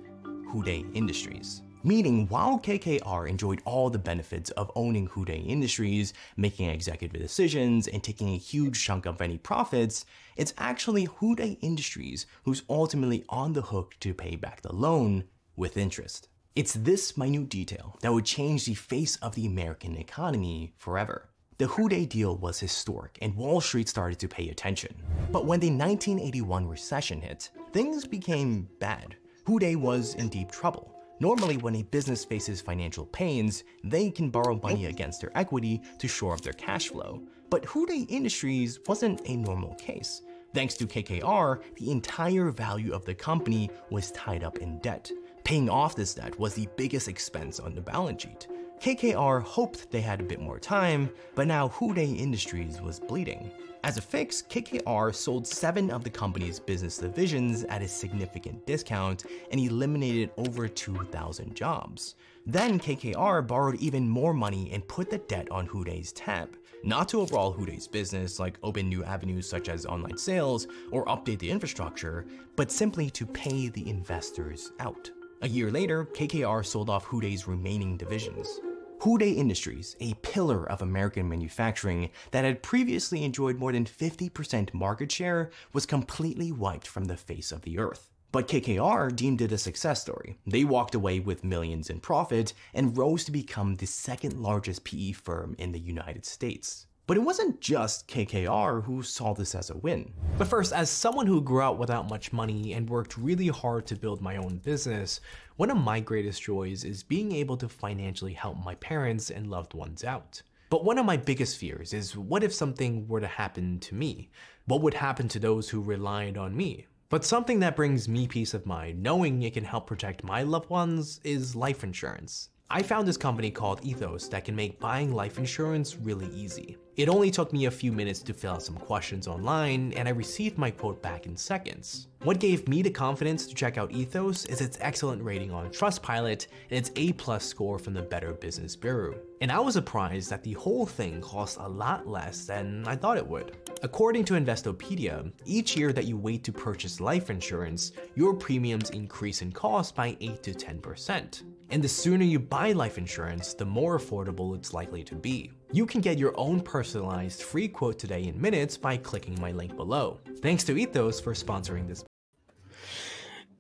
Houday Industries. Meaning, while KKR enjoyed all the benefits of owning Houday Industries, making executive decisions, and taking a huge chunk of any profits, it's actually Houday Industries who's ultimately on the hook to pay back the loan with interest. It's this minute detail that would change the face of the American economy forever. The Houday deal was historic, and Wall Street started to pay attention. But when the 1981 recession hit, things became bad. Houday was in deep trouble. Normally, when a business faces financial pains, they can borrow money against their equity to shore up their cash flow. But Houday Industries wasn't a normal case. Thanks to KKR, the entire value of the company was tied up in debt. Paying off this debt was the biggest expense on the balance sheet. KKR hoped they had a bit more time, but now Houday Industries was bleeding. As a fix, KKR sold 7 of the company's business divisions at a significant discount and eliminated over 2,000 jobs. Then KKR borrowed even more money and put the debt on Houday's tab. Not to overhaul Houday's business, like open new avenues such as online sales or update the infrastructure, but simply to pay the investors out. A year later, KKR sold off Houday's remaining divisions. Houday Industries, a pillar of American manufacturing that had previously enjoyed more than 50% market share, was completely wiped from the face of the earth. But KKR deemed it a success story. They walked away with millions in profit and rose to become the second largest PE firm in the United States. But it wasn't just KKR who saw this as a win. But first, as someone who grew up without much money and worked really hard to build my own business, one of my greatest joys is being able to financially help my parents and loved ones out. But one of my biggest fears is, what if something were to happen to me? What would happen to those who relied on me? But something that brings me peace of mind, knowing it can help protect my loved ones, is life insurance. I found this company called Ethos that can make buying life insurance really easy. It only took me a few minutes to fill out some questions online, and I received my quote back in seconds. What gave me the confidence to check out Ethos is its excellent rating on Trustpilot and its A+ score from the Better Business Bureau. And I was surprised that the whole thing cost a lot less than I thought it would. According to Investopedia, each year that you wait to purchase life insurance, your premiums increase in cost by 8 to 10%. And the sooner you buy life insurance, the more affordable it's likely to be. You can get your own personalized free quote today in minutes by clicking my link below. Thanks to Ethos for sponsoring this.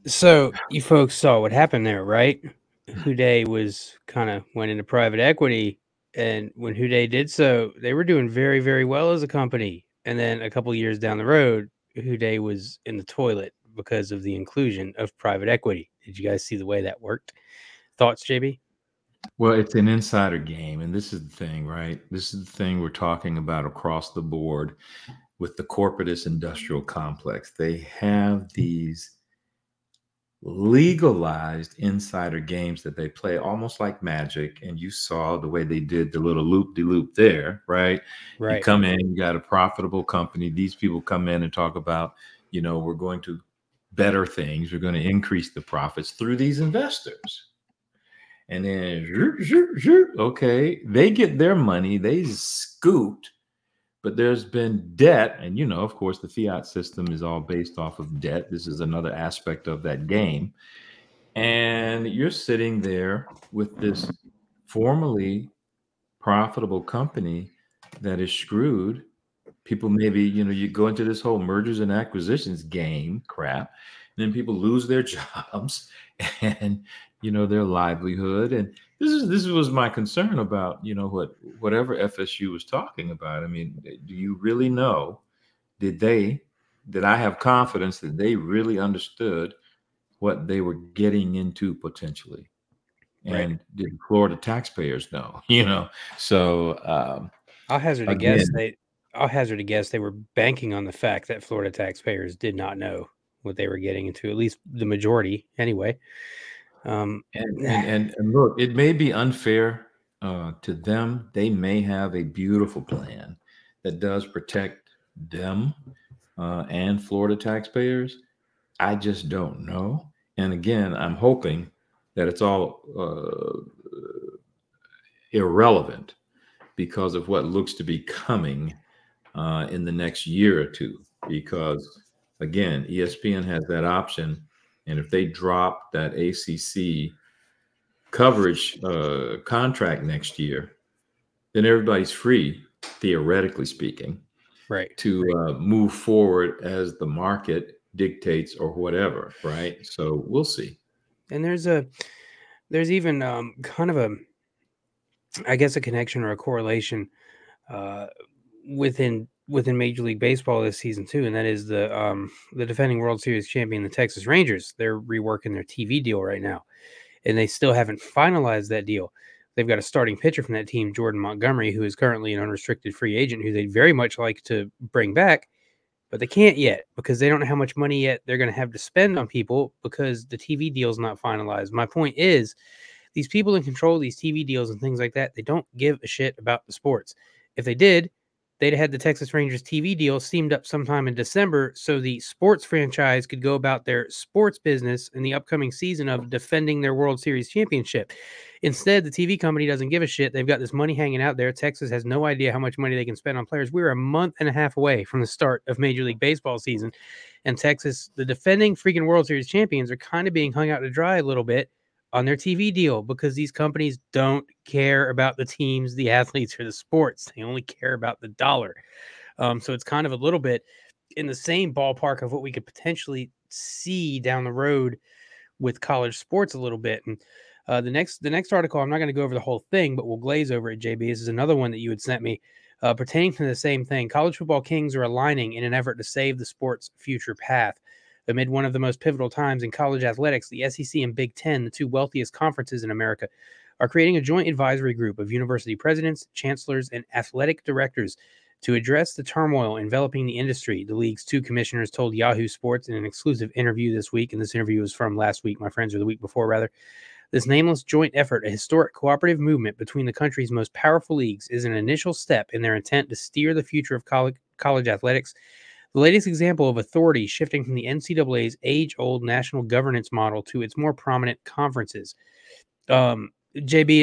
So you folks saw what happened there, right? Houday went into private equity, and when Houday did so, they were doing very, very well as a company. And then a couple years down the road, Houday was in the toilet because of the inclusion of private equity. Did you guys see the way that worked? Thoughts, JB? Well, it's an insider game, and this is the thing, right? This is the thing we're talking about across the board with the corporatist industrial complex. They have these legalized insider games that they play almost like magic, and you saw the way they did the little loop-de-loop there, right? Right. You come in, you got a profitable company. These people come in and talk about, we're going to better things. We're going to increase the profits through these investors. And then, okay, they get their money, they scooped, but there's been debt. And, of course, the fiat system is all based off of debt. This is another aspect of that game. And you're sitting there with this formerly profitable company that is screwed. People maybe, you go into this whole mergers and acquisitions game crap, and then people lose their jobs and, their livelihood. And this was my concern about, whatever FSU was talking about. I mean, do you really know? Did I have confidence that they really understood what they were getting into potentially? And did Florida taxpayers know? So I'll hazard a guess they were banking on the fact that Florida taxpayers did not know what they were getting into, at least the majority anyway. And look, it may be unfair to them. They may have a beautiful plan that does protect them and Florida taxpayers. I just don't know. And again, I'm hoping that it's all irrelevant because of what looks to be coming in the next year or two. Because again, ESPN has that option. And if they drop that ACC coverage contract next year, then everybody's free, theoretically speaking, to move forward as the market dictates or whatever, right? So we'll see. And there's even kind of a, I guess, a connection or a correlation within Major League Baseball this season too, and that is the defending World Series champion, the Texas Rangers. They're reworking their TV deal right now, and they still haven't finalized that deal. They've got a starting pitcher from that team, Jordan Montgomery, who is currently an unrestricted free agent, who they'd very much like to bring back. But they can't yet because they don't know how much money yet they're going to have to spend on people because the TV deal's not finalized. My point is, these people in control of these TV deals and things like that, they don't give a shit about the sports. If they did, they'd have had the Texas Rangers TV deal steamed up sometime in December so the sports franchise could go about their sports business in the upcoming season of defending their World Series championship. Instead, the TV company doesn't give a shit. They've got this money hanging out there. Texas has no idea how much money they can spend on players. We're a month and a half away from the start of Major League Baseball season, and Texas, the defending freaking World Series champions, are kind of being hung out to dry a little bit on their TV deal because these companies don't care about the teams, the athletes, or the sports. They only care about the dollar. So it's kind of a little bit in the same ballpark of what we could potentially see down the road with college sports a little bit. And the next article, I'm not going to go over the whole thing, but we'll glaze over it, JB. This is another one that you had sent me pertaining to the same thing. College football kings are aligning in an effort to save the sport's future path. Amid one of the most pivotal times in college athletics, the SEC and Big Ten, the two wealthiest conferences in America, are creating a joint advisory group of university presidents, chancellors, and athletic directors to address the turmoil enveloping the industry, the league's two commissioners told Yahoo Sports in an exclusive interview this week, and this interview was from last week, my friends, or the week before, rather. This nameless joint effort, a historic cooperative movement between the country's most powerful leagues, is an initial step in their intent to steer the future of college athletics. The latest example of authority shifting from the NCAA's age-old national governance model to its more prominent conferences. JB,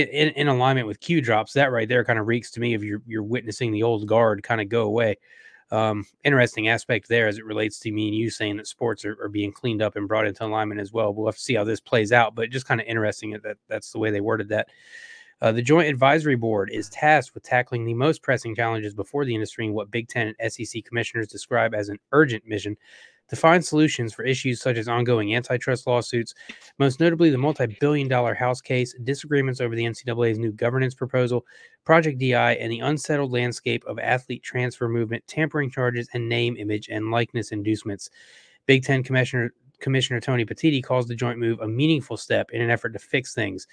in alignment with Q Drops, that right there kind of reeks to me of you're witnessing the old guard kind of go away. Interesting aspect there as it relates to me and you saying that sports are being cleaned up and brought into alignment as well. We'll have to see how this plays out, but just kind of interesting that that's the way they worded that. The Joint Advisory Board is tasked with tackling the most pressing challenges before the industry in what Big Ten and SEC commissioners describe as an urgent mission to find solutions for issues such as ongoing antitrust lawsuits, most notably the multi-billion-dollar House case, disagreements over the NCAA's new governance proposal, Project DI, and the unsettled landscape of athlete transfer movement, tampering charges, and name, image, and likeness inducements. Big Ten Commissioner Tony Petitti calls the joint move a meaningful step in an effort to fix things.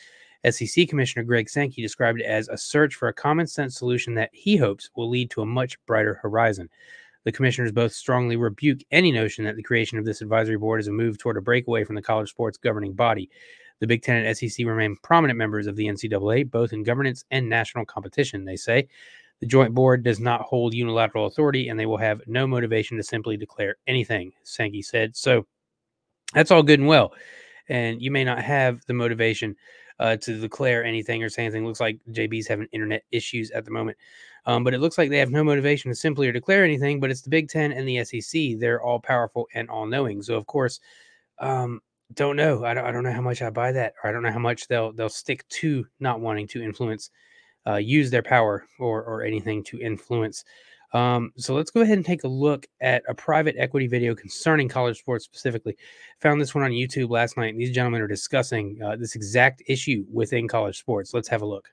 SEC Commissioner Greg Sankey described it as a search for a common-sense solution that he hopes will lead to a much brighter horizon. The commissioners both strongly rebuke any notion that the creation of this advisory board is a move toward a breakaway from the college sports governing body. The Big Ten and SEC remain prominent members of the NCAA, both in governance and national competition, they say. The joint board does not hold unilateral authority, and they will have no motivation to simply declare anything, Sankey said. So that's all good and well, and you may not have the motivation to declare anything or say anything. Looks like JB's having internet issues at the moment. But it looks like they have no motivation to simply or declare anything, but it's the Big Ten and the SEC. They're all powerful and all knowing. So of course, Don't know. I don't know how much I buy that, or I don't know how much they'll stick to not wanting to influence, use their power or anything to influence. So let's go ahead and take a look at a private equity video concerning college sports specifically. Found this one on YouTube last night. And these gentlemen are discussing this exact issue within college sports. Let's have a look.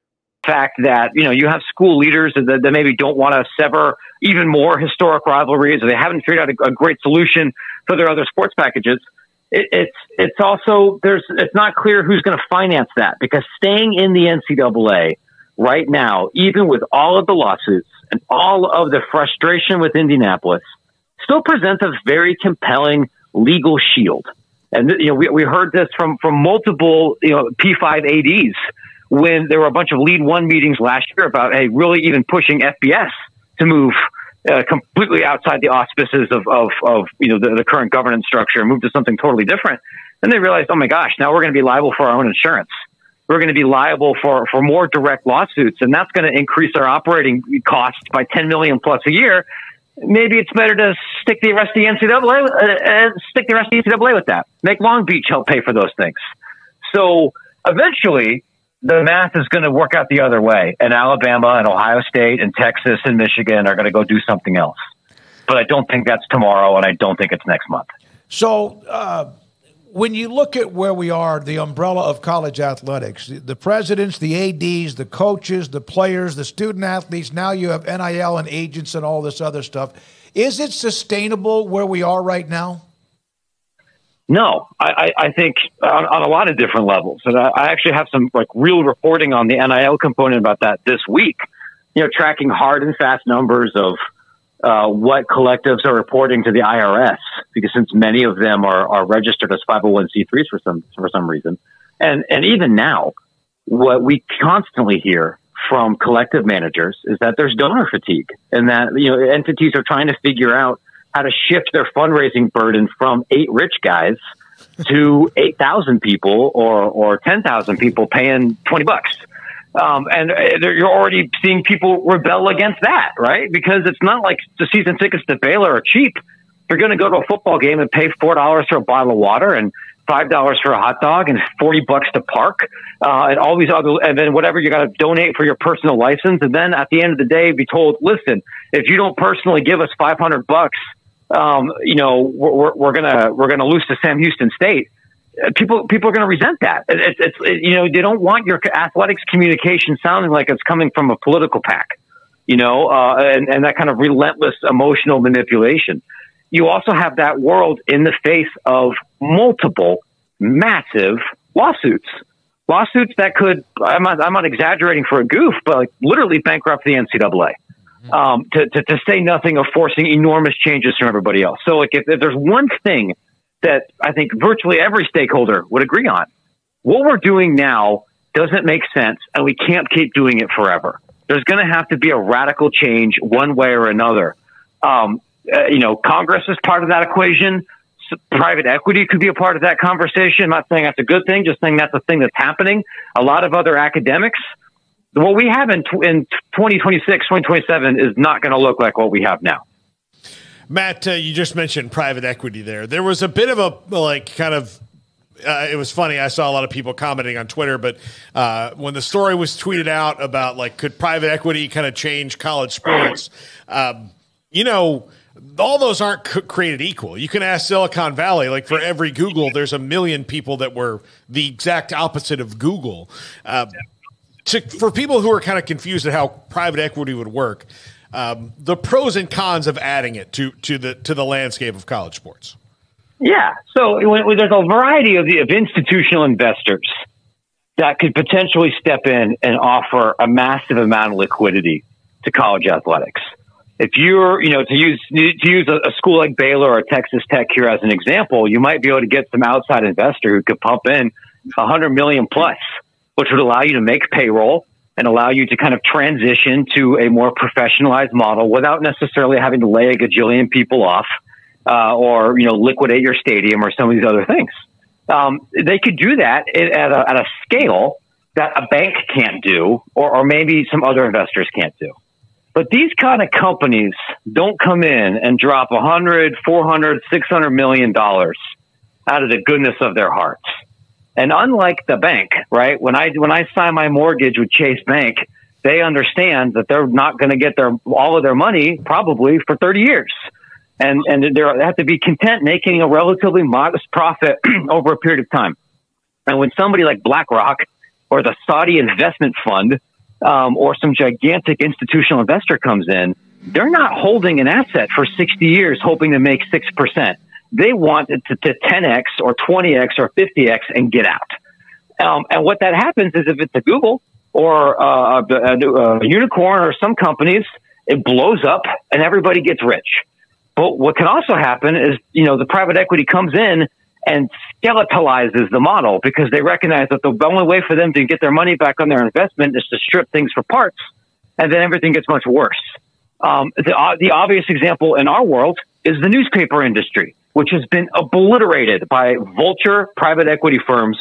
Fact that, you know, you have school leaders that maybe don't want to sever even more historic rivalries, or they haven't figured out a great solution for their other sports packages. It's also, it's not clear who's going to finance that, because staying in the NCAA right now, even with all of the lawsuits and all of the frustration with Indianapolis, still presents a very compelling legal shield. And, you know, we heard this from multiple, you know, P5 ADs when there were a bunch of Lead One meetings last year about, hey, really even pushing FBS to move completely outside the auspices of you know, the current governance structure and move to something totally different. And they realized, oh my gosh, now we're going to be liable for our own insurance. We're going to be liable for more direct lawsuits, and that's going to increase our operating costs by $10 million plus a year. Maybe it's better to stick the rest of the NCAA with that. Make Long Beach help pay for those things. So eventually, the math is going to work out the other way, and Alabama and Ohio State and Texas and Michigan are going to go do something else. But I don't think that's tomorrow, and I don't think it's next month. So when you look at where we are, the umbrella of college athletics, the presidents, the ADs, the coaches, the players, the student athletes, now you have NIL and agents and all this other stuff. Is it sustainable where we are right now? No, I think on a lot of different levels. And I actually have some like real reporting on the NIL component about that this week, you know, tracking hard and fast numbers of what collectives are reporting to the IRS, because since many of them are registered as 501c3s for some reason. And even now, what we constantly hear from collective managers is that there's donor fatigue, and that, you know, entities are trying to figure out how to shift their fundraising burden from 8 rich guys to 8,000 people or 10,000 people paying $20. And you're already seeing people rebel against that, right? Because it's not like the season tickets to Baylor are cheap. You're going to go to a football game and pay $4 for a bottle of water and $5 for a hot dog and $40 to park, and all these other, and then whatever you got to donate for your personal license. And then at the end of the day, be told, listen, if you don't personally give us $500, you know, we're gonna lose to Sam Houston State. People are gonna resent that. It's you know, they don't want your athletics communication sounding like it's coming from a political pack, you know, and that kind of relentless emotional manipulation. You also have that world in the face of multiple massive lawsuits that could, I'm not exaggerating for a goof, but like literally bankrupt the NCAA. To say nothing of forcing enormous changes from everybody else. So like if there's one thing that I think virtually every stakeholder would agree on, what we're doing now doesn't make sense, and we can't keep doing it forever. There's going to have to be a radical change one way or another. You know, Congress is part of that equation. Private equity could be a part of that conversation. I'm not saying that's a good thing, just saying that's a thing that's happening. A lot of other academics, what we have in 2026, 2027 is not going to look like what we have now. Matt, you just mentioned private equity there. There was a bit of a it was funny. I saw a lot of people commenting on Twitter, but when the story was tweeted out about, like, could private equity kind of change college sports, you know, all those aren't created equal. You can ask Silicon Valley, like for every Google, there's 1 million people that were the exact opposite of Google. For people who are kind of confused at how private equity would work, the pros and cons of adding it to the landscape of college sports. Yeah. So there's a variety of institutional investors that could potentially step in and offer a massive amount of liquidity to college athletics. If you're, you know, to use a school like Baylor or Texas Tech here as an example, you might be able to get some outside investor who could pump in $100 million plus, which would allow you to make payroll and allow you to kind of transition to a more professionalized model without necessarily having to lay a gajillion people off, or, you know, liquidate your stadium or some of these other things. They could do that at a scale that a bank can't do, or maybe some other investors can't do. But these kind of companies don't come in and drop $100, $400, $600 million out of the goodness of their hearts. And unlike the bank, right? When I sign my mortgage with Chase Bank, they understand that they're not going to get all of their money probably for 30 years. And they have to be content making a relatively modest profit over a period of time. And when somebody like BlackRock or the Saudi investment fund or some gigantic institutional investor comes in, they're not holding an asset for 60 years hoping to make 6%. They want it to 10x or 20x or 50x and get out. And what that happens is if it's a Google or a unicorn or some companies, it blows up and everybody gets rich. But what can also happen is, you know, the private equity comes in and skeletonizes the model because they recognize that the only way for them to get their money back on their investment is to strip things for parts, and then everything gets much worse. The obvious example in our world is the newspaper industry, which has been obliterated by vulture private equity firms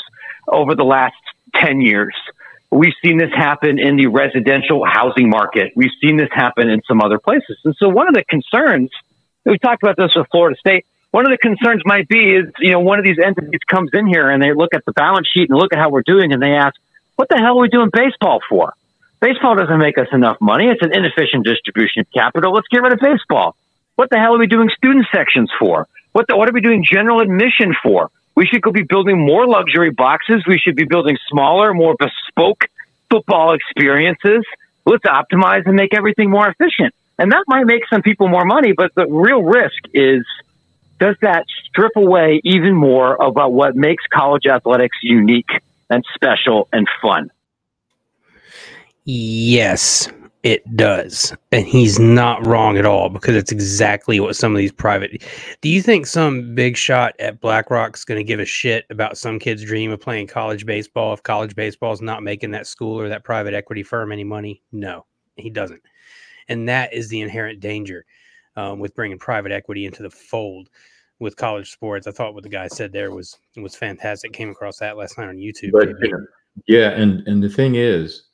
over the last 10 years. We've seen this happen in the residential housing market. We've seen this happen in some other places. And so one of the concerns, we talked about this with Florida State, one of the concerns might be is, you know, one of these entities comes in here and they look at the balance sheet and look at how we're doing and they ask, what the hell are we doing baseball for? Baseball doesn't make us enough money. It's an inefficient distribution of capital. Let's get rid of baseball. What the hell are we doing student sections for? What are we doing general admission for? We should go be building more luxury boxes. We should be building smaller, more bespoke football experiences. Let's optimize and make everything more efficient. And that might make some people more money, but the real risk is, does that strip away even more about what makes college athletics unique and special and fun? Yes, it does. And he's not wrong at all, because it's exactly what some of these private... Do you think some big shot at BlackRock's going to give a shit about some kid's dream of playing college baseball if college baseball's not making that school or that private equity firm any money? No, he doesn't. And that is the inherent danger with bringing private equity into the fold with college sports. I thought what the guy said there was fantastic. Came across that last night on YouTube. But, yeah, and the thing is,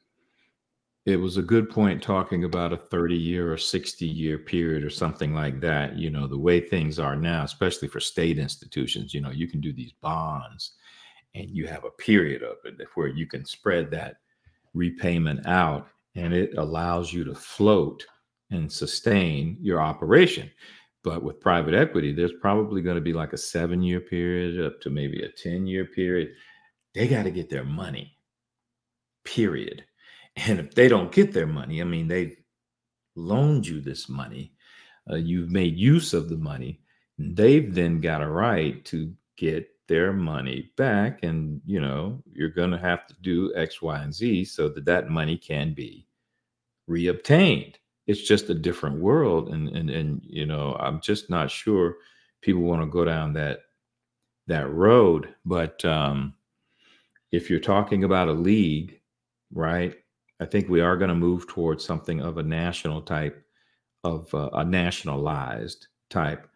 it was a good point talking about a 30-year or 60-year period or something like that. You know, the way things are now, especially for state institutions, you know, you can do these bonds and you have a period of it where you can spread that repayment out, and it allows you to float and sustain your operation. But with private equity, there's probably going to be like a 7-year period up to maybe a 10-year period. They got to get their money, period. And if they don't get their money, I mean, they loaned you this money. You've made use of the money. They've then got a right to get their money back. And, you know, you're going to have to do X, Y, and Z so that money can be reobtained. It's just a different world. And you know, I'm just not sure people want to go down that road. But if you're talking about a league, right, I think we are going to move towards something of a national type of a nationalized type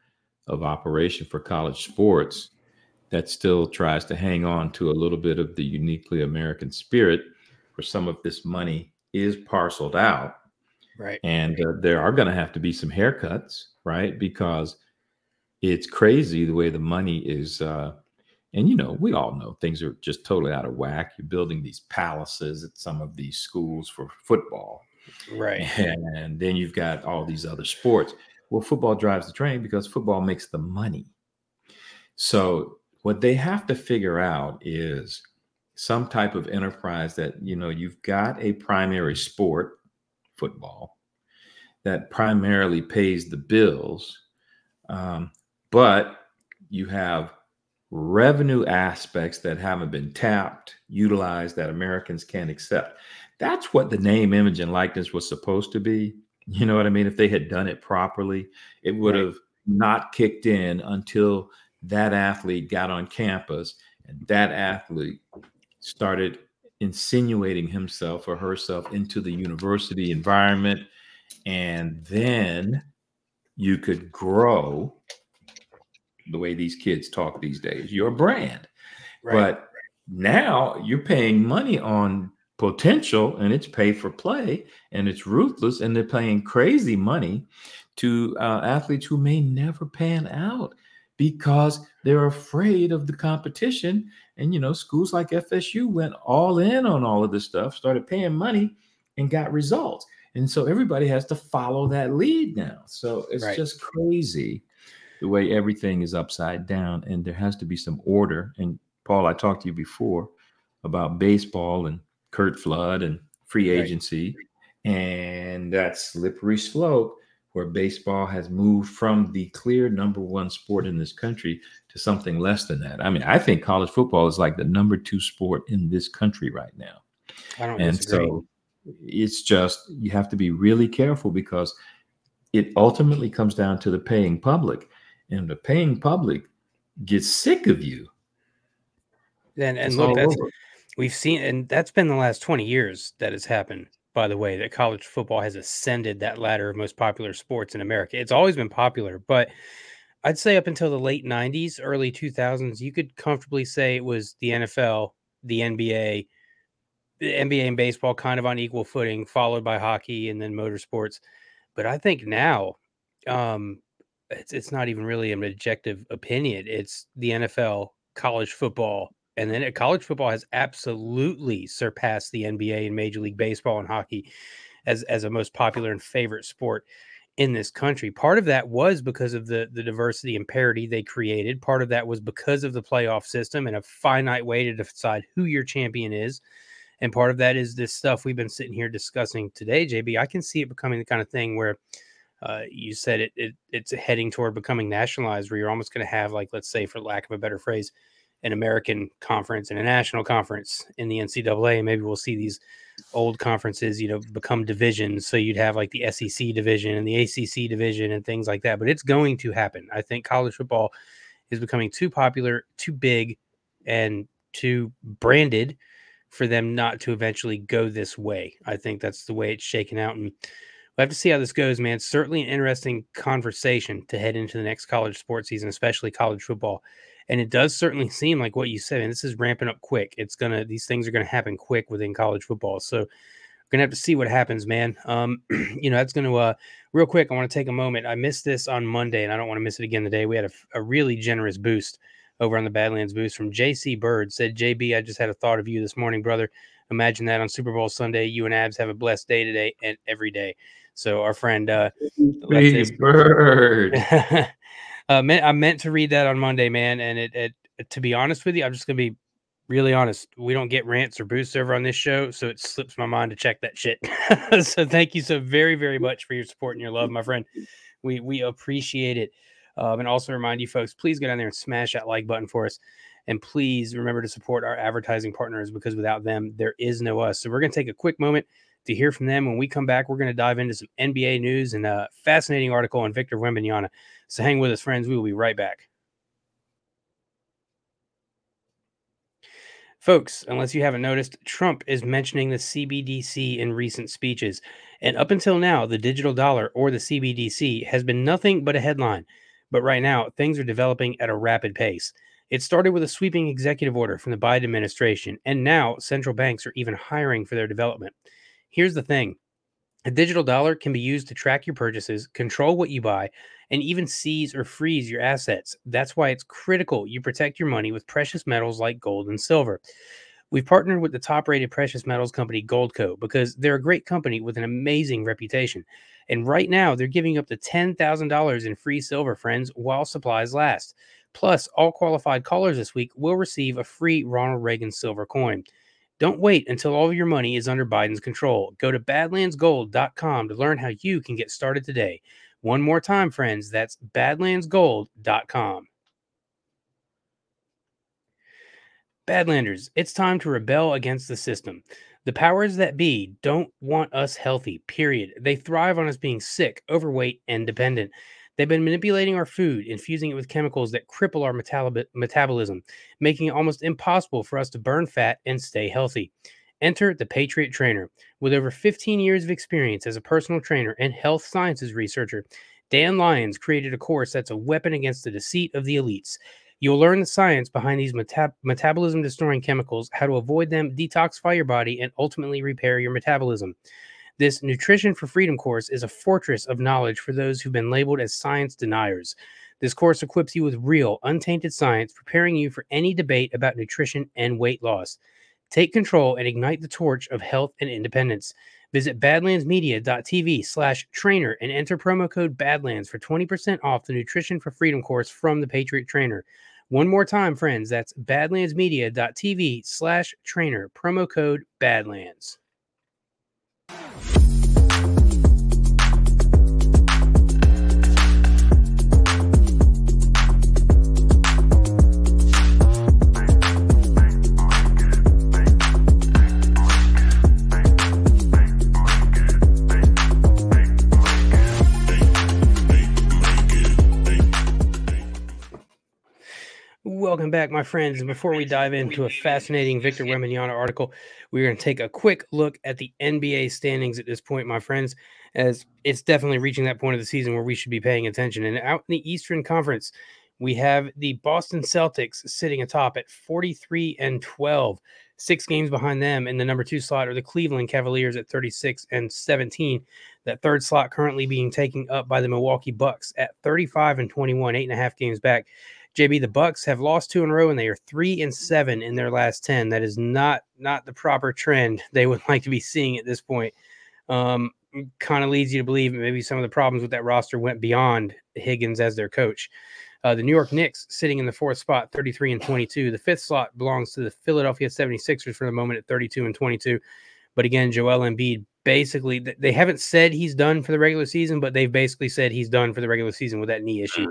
of operation for college sports that still tries to hang on to a little bit of the uniquely American spirit, where some of this money is parceled out. Right. And there are going to have to be some haircuts, right? Because it's crazy the way the money is. And, you know, we all know things are just totally out of whack. You're building these palaces at some of these schools for football. Right. And then you've got all these other sports. Well, football drives the train because football makes the money. So what they have to figure out is some type of enterprise that, you know, you've got a primary sport, football, that primarily pays the bills, but you have revenue aspects that haven't been tapped, utilized, that Americans can't accept. That's what the name, image, and likeness was supposed to be. You know what I mean? If they had done it properly, it would have not kicked in until that athlete got on campus and that athlete started insinuating himself or herself into the university environment. And then you could grow, the way these kids talk these days, your brand. Right. But now you're paying money on potential, and it's pay for play, and it's ruthless, and they're paying crazy money to athletes who may never pan out. because they're afraid of the competition. And, you know, schools like FSU went all in on all of this stuff, started paying money and got results. And so everybody has to follow that lead now. So it's just crazy the way everything is upside down. And there has to be some order. And, Paul, I talked to you before about baseball and Curt Flood and free agency and that slippery slope where baseball has moved from the clear number one sport in this country to something less than that. I mean, I think college football is like the number two sport in this country right now. I don't disagree. So it's just, you have to be really careful because it ultimately comes down to the paying public, and the paying public gets sick of you. And look, we've seen, and that's been the last 20 years that has happened, by the way, that college football has ascended that ladder of most popular sports in America. It's always been popular, but I'd say up until the late 90s, early 2000s, you could comfortably say it was the NFL, the NBA and baseball kind of on equal footing, followed by hockey and then motorsports. But I think now it's not even really an objective opinion. It's the NFL, college football. And then college football has absolutely surpassed the NBA and Major League Baseball and hockey as a most popular and favorite sport in this country. Part of that was because of the diversity and parity they created. Part of that was because of the playoff system and a finite way to decide who your champion is. And part of that is this stuff we've been sitting here discussing today, JB. I can see it becoming the kind of thing where you said it's heading toward becoming nationalized, where you're almost going to have, like, let's say, for lack of a better phrase, an American conference and a national conference in the NCAA. Maybe we'll see these old conferences, you know, become divisions. So you'd have like the SEC division and the ACC division and things like that, but it's going to happen. I think college football is becoming too popular, too big, and too branded for them not to eventually go this way. I think that's the way it's shaken out, and we'll have to see how this goes, man. It's certainly an interesting conversation to head into the next college sports season, especially college football. And it does certainly seem like what you said, and this is ramping up quick. These things are going to happen quick within college football. So we're going to have to see what happens, man. You know, that's going to, real quick, I want to take a moment. I missed this on Monday, and I don't want to miss it again today. We had a really generous boost over on the Badlands boost from JC Bird. Said, JB, I just had a thought of you this morning, brother. Imagine that on Super Bowl Sunday. You and Abs have a blessed day today and every day. So our friend, JC Bird. I meant to read that on Monday, man, and it to be honest with you, I'm just going to be really honest. We don't get rants or boosts over on this show, so it slips my mind to check that shit. So thank you so very, very much for your support and your love, my friend. We appreciate it. And also remind you folks, please go down there and smash that like button for us. And please remember to support our advertising partners, because without them, there is no us. So we're going to take a quick moment to hear from them. When we come back, we're going to dive into some NBA news and a fascinating article on Victor Wembanyama. So hang with us, friends. We will be right back. Folks, unless you haven't noticed, Trump is mentioning the CBDC in recent speeches. And up until now, the digital dollar, or the CBDC, has been nothing but a headline. But right now, things are developing at a rapid pace. It started with a sweeping executive order from the Biden administration, and now central banks are even hiring for their development. Here's the thing. A digital dollar can be used to track your purchases, control what you buy, and even seize or freeze your assets. That's why it's critical you protect your money with precious metals like gold and silver. We've partnered with the top-rated precious metals company Goldco because they're a great company with an amazing reputation. And right now, they're giving up to $10,000 in free silver, friends, while supplies last. Plus, all qualified callers this week will receive a free Ronald Reagan silver coin. Don't wait until all of your money is under Biden's control. Go to BadlandsGold.com to learn how you can get started today. One more time, friends, that's BadlandsGold.com. Badlanders, it's time to rebel against the system. The powers that be don't want us healthy, period. They thrive on us being sick, overweight, and dependent. They've been manipulating our food, infusing it with chemicals that cripple our metabolism, making it almost impossible for us to burn fat and stay healthy. Enter the Patriot Trainer. With over 15 years of experience as a personal trainer and health sciences researcher, Dan Lyons created a course that's a weapon against the deceit of the elites. You'll learn the science behind these metabolism-destroying chemicals, how to avoid them, detoxify your body, and ultimately repair your metabolism. This Nutrition for Freedom course is a fortress of knowledge for those who've been labeled as science deniers. This course equips you with real, untainted science, preparing you for any debate about nutrition and weight loss. Take control and ignite the torch of health and independence. Visit badlandsmedia.tv/trainer and enter promo code BADLANDS for 20% off the Nutrition for Freedom course from the Patriot Trainer. One more time, friends, that's badlandsmedia.tv/trainer, promo code BADLANDS. Welcome back, my friends. And before we dive into a fascinating Victor Wembanyama article, we're going to take a quick look at the NBA standings at this point, my friends, as it's definitely reaching that point of the season where we should be paying attention. And out in the Eastern Conference, we have the Boston Celtics sitting atop at 43-12, 6 games behind them. In the number 2 slot are the Cleveland Cavaliers at 36-17. That third slot currently being taken up by the Milwaukee Bucks at 35-21, 8.5 games back. JB, the Bucks have lost 2 in a row, and they are 3-7 in their last 10. That is not the proper trend they would like to be seeing at this point. Kind of leads you to believe maybe some of the problems with that roster went beyond Higgins as their coach. The New York Knicks sitting in the 4th spot, 33-22. The 5th slot belongs to the Philadelphia 76ers for the moment at 32-22. But again, Joel Embiid, basically, they haven't said he's done for the regular season, but they've basically said he's done for the regular season with that knee issue.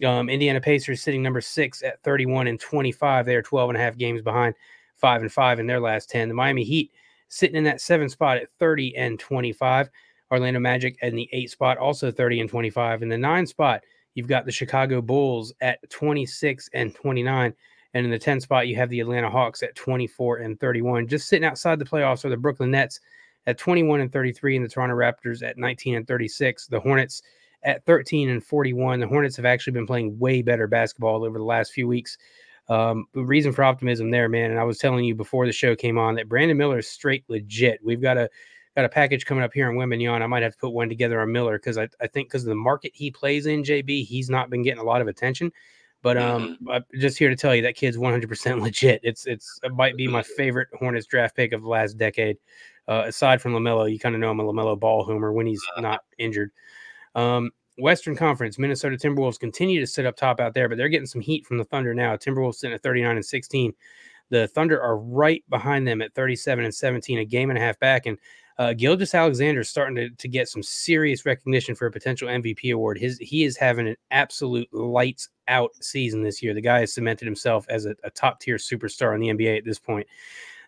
Indiana Pacers sitting number 6 at 31-25. They are 12.5 games behind, 5-5 in their last 10. The Miami Heat sitting in that 7th spot at 30-25. Orlando Magic in the 8th spot, also 30-25. In the 9th spot, you've got the Chicago Bulls at 26-29. And in the 10th spot, you have the Atlanta Hawks at 24-31. Just sitting outside the playoffs are the Brooklyn Nets at 21-33, and the Toronto Raptors at 19-36. The Hornets at 13-41, the Hornets have actually been playing way better basketball over the last few weeks. Reason for optimism there, man. And I was telling you before the show came on that Brandon Miller is straight legit. We've got a package coming up here on Wembanyama. I might have to put one together on Miller because I think because of the market he plays in, JB, he's not been getting a lot of attention. But I'm just here to tell you that kid's 100% legit. It might be my favorite Hornets draft pick of the last decade. Aside from LaMelo, you kind of know I'm a LaMelo ball homer when he's not injured. Western Conference, Minnesota Timberwolves continue to sit up top out there, but they're getting some heat from the Thunder now. Timberwolves sitting at 39-16. The Thunder are right behind them at 37-17, a game and a half back. And Gilgeous Alexander is starting to get some serious recognition for a potential MVP award. He is having an absolute lights out season this year. The guy has cemented himself as a top tier superstar in the NBA at this point.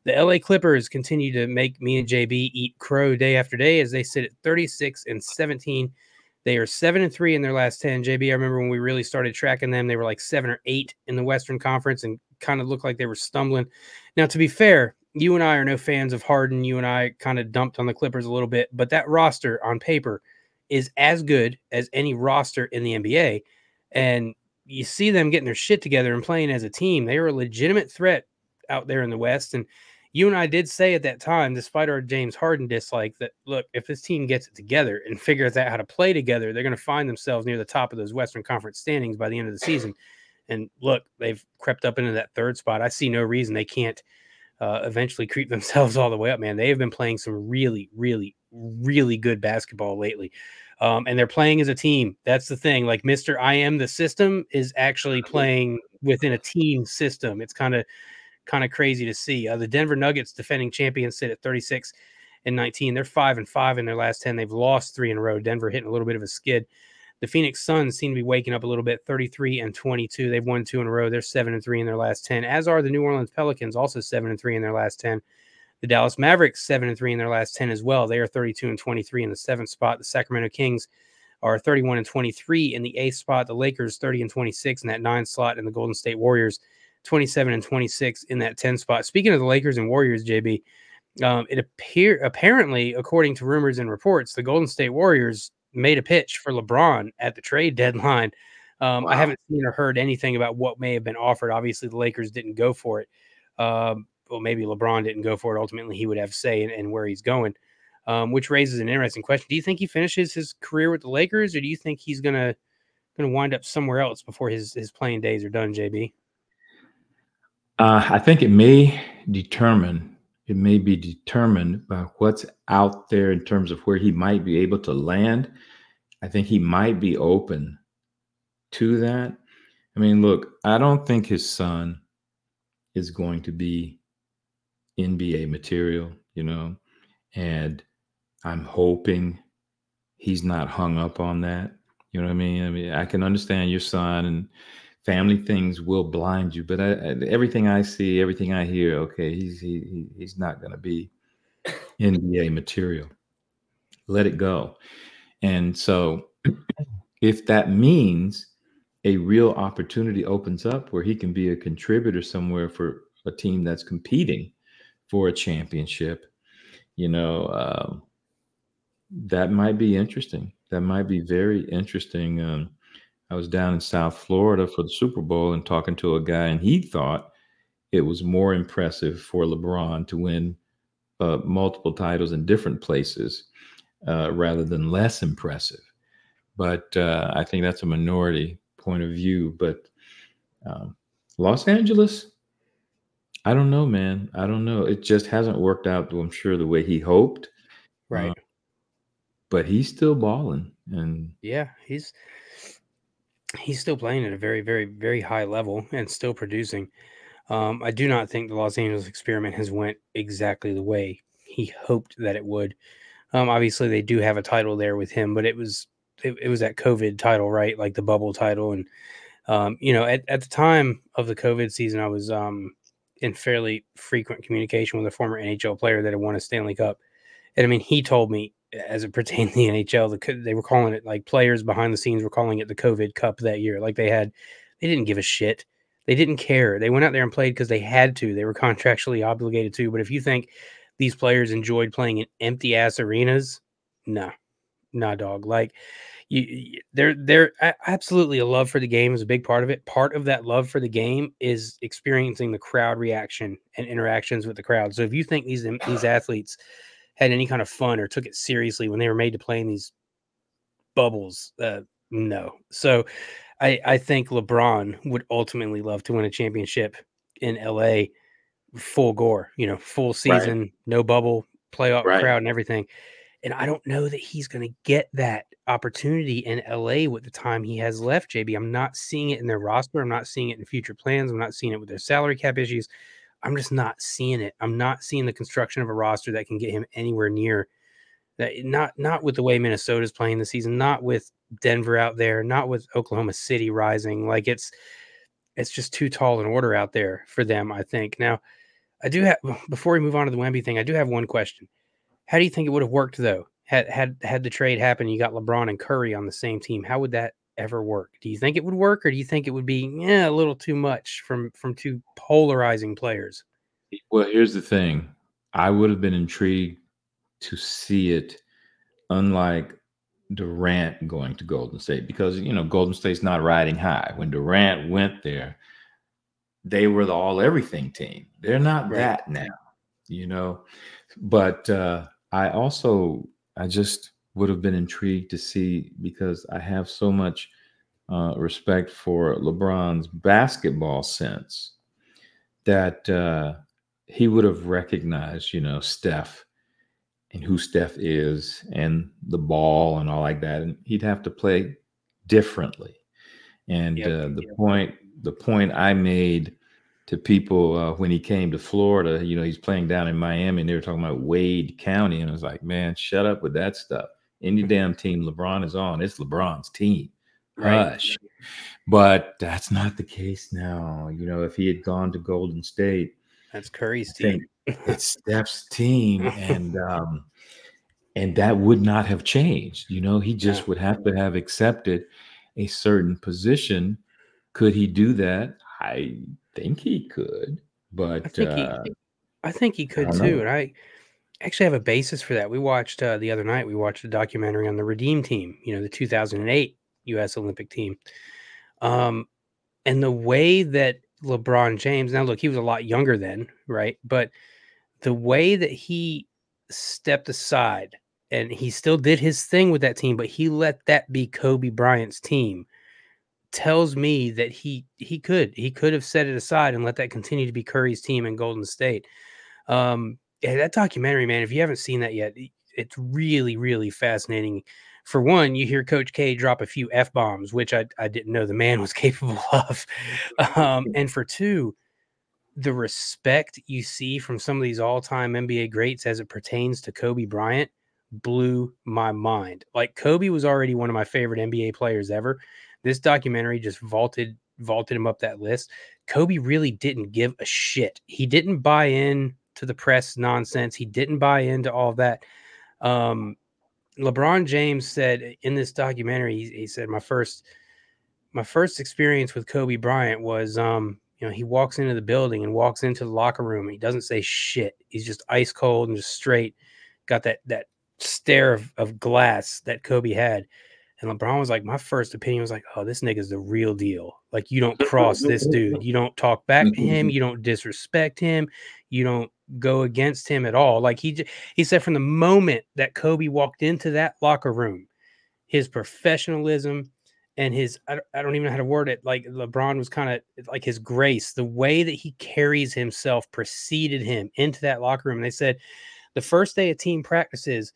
The LA Clippers continue to make me and JB eat crow day after day as they sit at 36-17. They are 7-3 in their last 10. JB, I remember when we really started tracking them, they were like 7 or 8 in the Western Conference and kind of looked like they were stumbling. Now, to be fair, you and I are no fans of Harden. You and I kind of dumped on the Clippers a little bit, but that roster on paper is as good as any roster in the NBA. And you see them getting their shit together and playing as a team. They are a legitimate threat out there in the West. And you and I did say at that time, despite our James Harden dislike, that, look, if this team gets it together and figures out how to play together, they're going to find themselves near the top of those Western Conference standings by the end of the season. And, look, they've crept up into that 3rd spot. I see no reason they can't eventually creep themselves all the way up, man. They have been playing some really, really, really good basketball lately. And they're playing as a team. That's the thing. Like, Mr. I Am the System is actually playing within a team system. It's kind of crazy to see. The Denver Nuggets, defending champions, sit at 36-19. They're 5-5 in their last 10. They've lost 3 in a row. Denver hitting a little bit of a skid. The Phoenix Suns seem to be waking up a little bit, 33-22. They've won 2 in a row. They're 7-3 in their last 10, as are the New Orleans Pelicans, also 7-3 in their last 10. The Dallas Mavericks, 7-3 in their last 10 as well. They are 32-23 in the 7th spot. The Sacramento Kings are 31-23 in the 8th spot. The Lakers, 30-26 in that 9th slot. And the Golden State Warriors, 27-26 in that 10 spot. Speaking of the Lakers and Warriors, JB, apparently, according to rumors and reports, the Golden State Warriors made a pitch for LeBron at the trade deadline. Wow. I haven't seen or heard anything about what may have been offered. Obviously, the Lakers didn't go for it. Well, maybe LeBron didn't go for it. Ultimately, he would have say in where he's going, which raises an interesting question. Do you think he finishes his career with the Lakers, or do you think he's going to going to wind up somewhere else before his playing days are done, JB? I think it may be determined by what's out there in terms of where he might be able to land. I think he might be open to that. I mean, look, I don't think his son is going to be NBA material, and I'm hoping he's not hung up on that. You know what I mean? I can understand your son and family things will blind you, but everything I see, everything I hear, okay, he's not going to be NBA material. Let it go. And so if that means a real opportunity opens up where he can be a contributor somewhere for a team that's competing for a championship, that might be interesting. That might be very interesting. I was down in South Florida for the Super Bowl and talking to a guy, and he thought it was more impressive for LeBron to win multiple titles in different places rather than less impressive. But I think that's a minority point of view. But Los Angeles, I don't know, man. I don't know. It just hasn't worked out, I'm sure, the way he hoped. Right. But he's still balling, and yeah, he's still playing at a very, very, very high level and still producing. I do not think the Los Angeles experiment has went exactly the way he hoped that it would. Obviously, they do have a title there with him, but it was that COVID title, right? Like the bubble title, and at the time of the COVID season, I was in fairly frequent communication with a former NHL player that had won a Stanley Cup, and he told me, as it pertained to the NHL, they were calling it, like, players behind the scenes were calling it the COVID Cup that year. Like they didn't give a shit. They didn't care. They went out there and played because they had to. They were contractually obligated to. But if you think these players enjoyed playing in empty ass arenas, nah, dog. Like they're absolutely a love for the game is a big part of it. Part of that love for the game is experiencing the crowd reaction and interactions with the crowd. So if you think these athletes had any kind of fun or took it seriously when they were made to play in these bubbles, no. So I think LeBron would ultimately love to win a championship in LA full gore, full season, right. No bubble, playoff right. Crowd and everything. And I don't know that he's going to get that opportunity in LA with the time he has left, JB. I'm not seeing it in their roster. I'm not seeing it in future plans. I'm not seeing it with their salary cap issues. I'm just not seeing it. I'm not seeing the construction of a roster that can get him anywhere near that. Not with the way Minnesota's playing this season, not with Denver out there, not with Oklahoma City rising. Like it's just too tall an order out there for them, I think. Now, I do have, before we move on to the Wemby thing, I do have one question. How do you think it would have worked though? Had the trade happened, you got LeBron and Curry on the same team. How would that ever work? Do you think it would work, or do you think it would be a little too much from two polarizing players? Well, here's the thing. I would have been intrigued to see it, unlike Durant going to Golden State, because, Golden State's not riding high. When Durant went there, they were the all-everything team. They're not right. That now, But I just would have been intrigued to see, because I have so much respect for LeBron's basketball sense that he would have recognized, Steph and who Steph is and the ball and all like that. And he'd have to play differently. And the point I made to people when he came to Florida, he's playing down in Miami and they were talking about Wade County. And I was like, man, shut up with that stuff. Any damn team LeBron is on, it's LeBron's team. Hush. Right. But that's not the case now. If he had gone to Golden State, that's Curry's team. It's Steph's team, and that would not have changed. He just would have to have accepted a certain position. Could he do that? I think he could, but I think he could too. And I actually have a basis for that. We watched the other night, we watched a documentary on the Redeem Team, the 2008 U.S. Olympic team. And the way that LeBron James, now look, he was a lot younger then, right? But the way that he stepped aside, and he still did his thing with that team, but he let that be Kobe Bryant's team. tells me that he could have set it aside and let that continue to be Curry's team in Golden State. Yeah, that documentary, man, if you haven't seen that yet, it's really, really fascinating. For one, you hear Coach K drop a few F-bombs, which I didn't know the man was capable of. And for two, the respect you see from some of these all-time NBA greats as it pertains to Kobe Bryant blew my mind. Like, Kobe was already one of my favorite NBA players ever. This documentary just vaulted him up that list. Kobe really didn't give a shit. He didn't buy in to the press nonsense. He didn't buy into all that. LeBron James said in this documentary, he said, my first experience with Kobe Bryant was, he walks into the building and walks into the locker room and he doesn't say shit. He's just ice cold and just straight. Got that stare of glass that Kobe had. And LeBron was like, my first opinion was like, oh, this nigga's the real deal. Like, you don't cross this dude. You don't talk back to him. You don't disrespect him. You don't go against him at all. Like, he said from the moment that Kobe walked into that locker room, his professionalism and his, I don't even know how to word it. Like, LeBron was kind of like his grace, the way that he carries himself preceded him into that locker room. And they said the first day of team practices,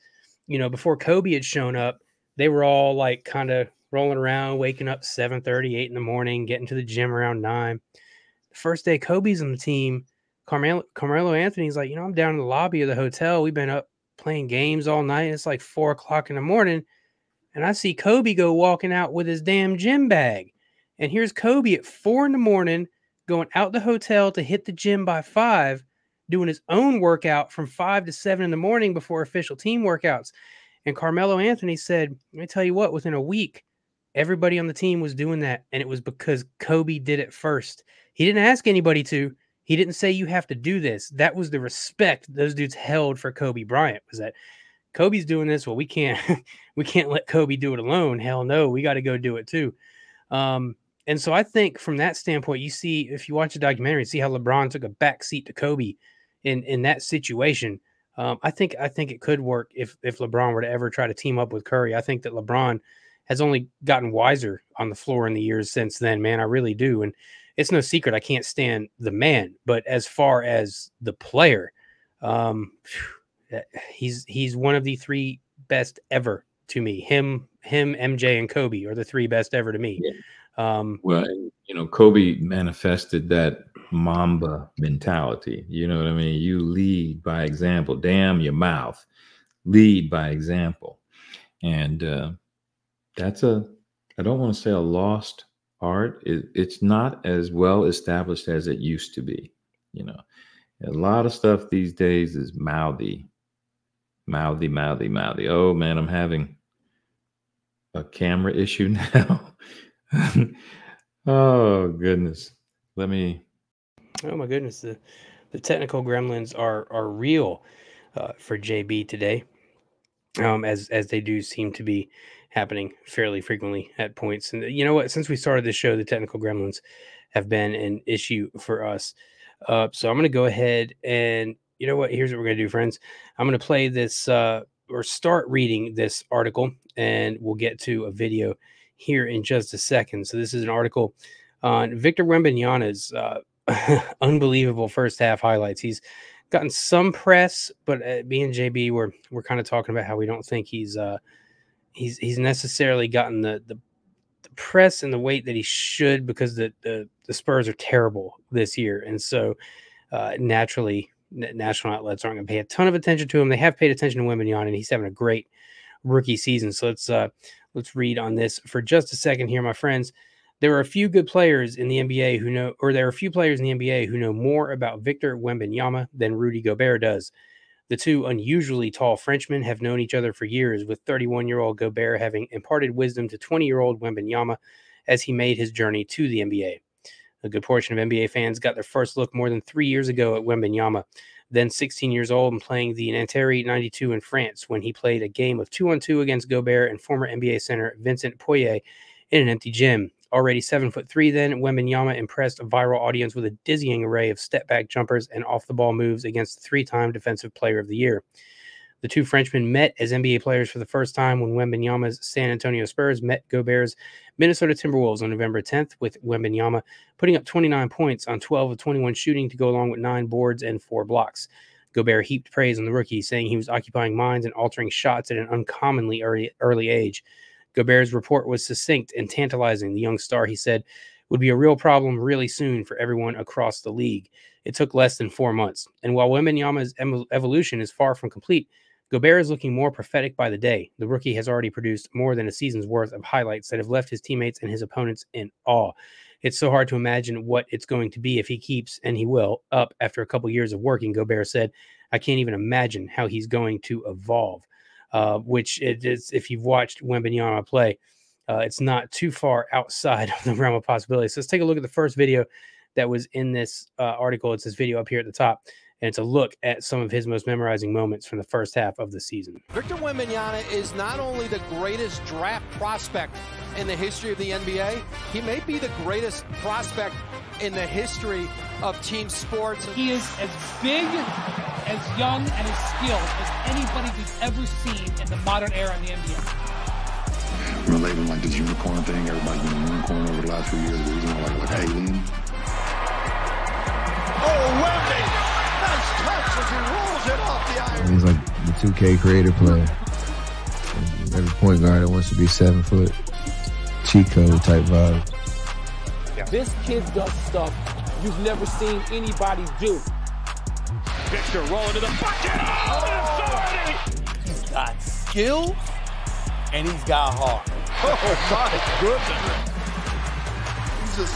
before Kobe had shown up, they were all like kind of rolling around, waking up 7:30, 8 in the morning, getting to the gym around 9. The first day Kobe's on the team, Carmelo Anthony's like, I'm down in the lobby of the hotel. We've been up playing games all night. It's like 4 o'clock in the morning. And I see Kobe go walking out with his damn gym bag. And here's Kobe at 4 in the morning going out the hotel to hit the gym by 5, doing his own workout from 5 to 7 in the morning before official team workouts. And Carmelo Anthony said, let me tell you what, within a week, everybody on the team was doing that. And it was because Kobe did it first. He didn't ask anybody to. He didn't say you have to do this. That was the respect those dudes held for Kobe Bryant, was that Kobe's doing this. Well, we can't let Kobe do it alone. Hell no, we got to go do it too. And so I think from that standpoint, you see, if you watch the documentary, see how LeBron took a backseat to Kobe in that situation. I think it could work if LeBron were to ever try to team up with Curry. I think that LeBron has only gotten wiser on the floor in the years since then, man. I really do. And it's no secret I can't stand the man, but as far as the player, he's one of the 3 best ever to me. Him, MJ, and Kobe are the 3 best ever to me. Yeah. Kobe manifested that Mamba mentality. You know what I mean? You lead by example. Damn your mouth. Lead by example. And that's I don't want to say a lost art. It's not as well established as it used to be. A lot of stuff these days is mouthy. Oh man, I'm having a camera issue now. Oh goodness. Oh my goodness, the technical gremlins are real for JB today, as they do seem to be happening fairly frequently at points. And you know what? Since we started this show, the technical gremlins have been an issue for us. So I'm going to go ahead and you know what? Here's what we're going to do, friends. I'm going to play this or start reading this article, and we'll get to a video here in just a second. So this is an article on Victor Wembanyama's unbelievable first half highlights. He's gotten some press, but me and JB we're kind of talking about how we don't think he's necessarily gotten the press and the weight that he should, because the Spurs are terrible this year, and so naturally national outlets aren't going to pay a ton of attention to him. They have paid attention to Wembanyama, and he's having a great rookie season. So let's read on this for just a second here, my friends. There are a few good players in the NBA who know, or there are a few players in the NBA who know more about Victor Wembanyama than Rudy Gobert does. The two unusually tall Frenchmen have known each other for years, with 31-year-old Gobert having imparted wisdom to 20-year-old Wembanyama as he made his journey to the NBA. A good portion of NBA fans got their first look more than 3 years ago at Wembanyama, then 16 years old and playing the Nanterre 92 in France, when he played a game of 2-on-2 against Gobert and former NBA center Vincent Poirier in an empty gym. Already 7'3", then Wembanyama impressed a viral audience with a dizzying array of step-back jumpers and off-the-ball moves against the 3-time Defensive Player of the Year. The two Frenchmen met as NBA players for the first time when Wembanyama's San Antonio Spurs met Gobert's Minnesota Timberwolves on November 10th, with Wembanyama putting up 29 points on 12 of 21 shooting to go along with 9 boards and 4 blocks. Gobert heaped praise on the rookie, saying he was occupying minds and altering shots at an uncommonly early age. Gobert's report was succinct and tantalizing. The young star, he said, would be a real problem really soon for everyone across the league. It took less than 4 months. And while Wembanyama's evolution is far from complete, Gobert is looking more prophetic by the day. The rookie has already produced more than a season's worth of highlights that have left his teammates and his opponents in awe. It's so hard to imagine what it's going to be if he keeps, and he will, up after a couple years of working, Gobert said. I can't even imagine how he's going to evolve, which it is, if you've watched Wembanyama play, it's not too far outside of the realm of possibility. So let's take a look at the first video that was in this article. It's this video up here at the top. And it's a look at some of his most memorizing moments from the first half of the season. Victor Wembanyama is not only the greatest draft prospect in the history of the NBA, he may be the greatest prospect in the history of team sports. He is as big, as young, and as skilled as anybody we've ever seen in the modern era in the NBA. I'm labeling like this unicorn thing. Everybody's been a unicorn over the last few years. We're doing like alien. Oh, Wemby! He's like the 2K creative player. Every point guard that wants to be 7 foot. Chico type vibe. Yeah. This kid does stuff you've never seen anybody do. Victor rolling to the bucket. Oh, authority! He's got skill and he's got heart. Oh,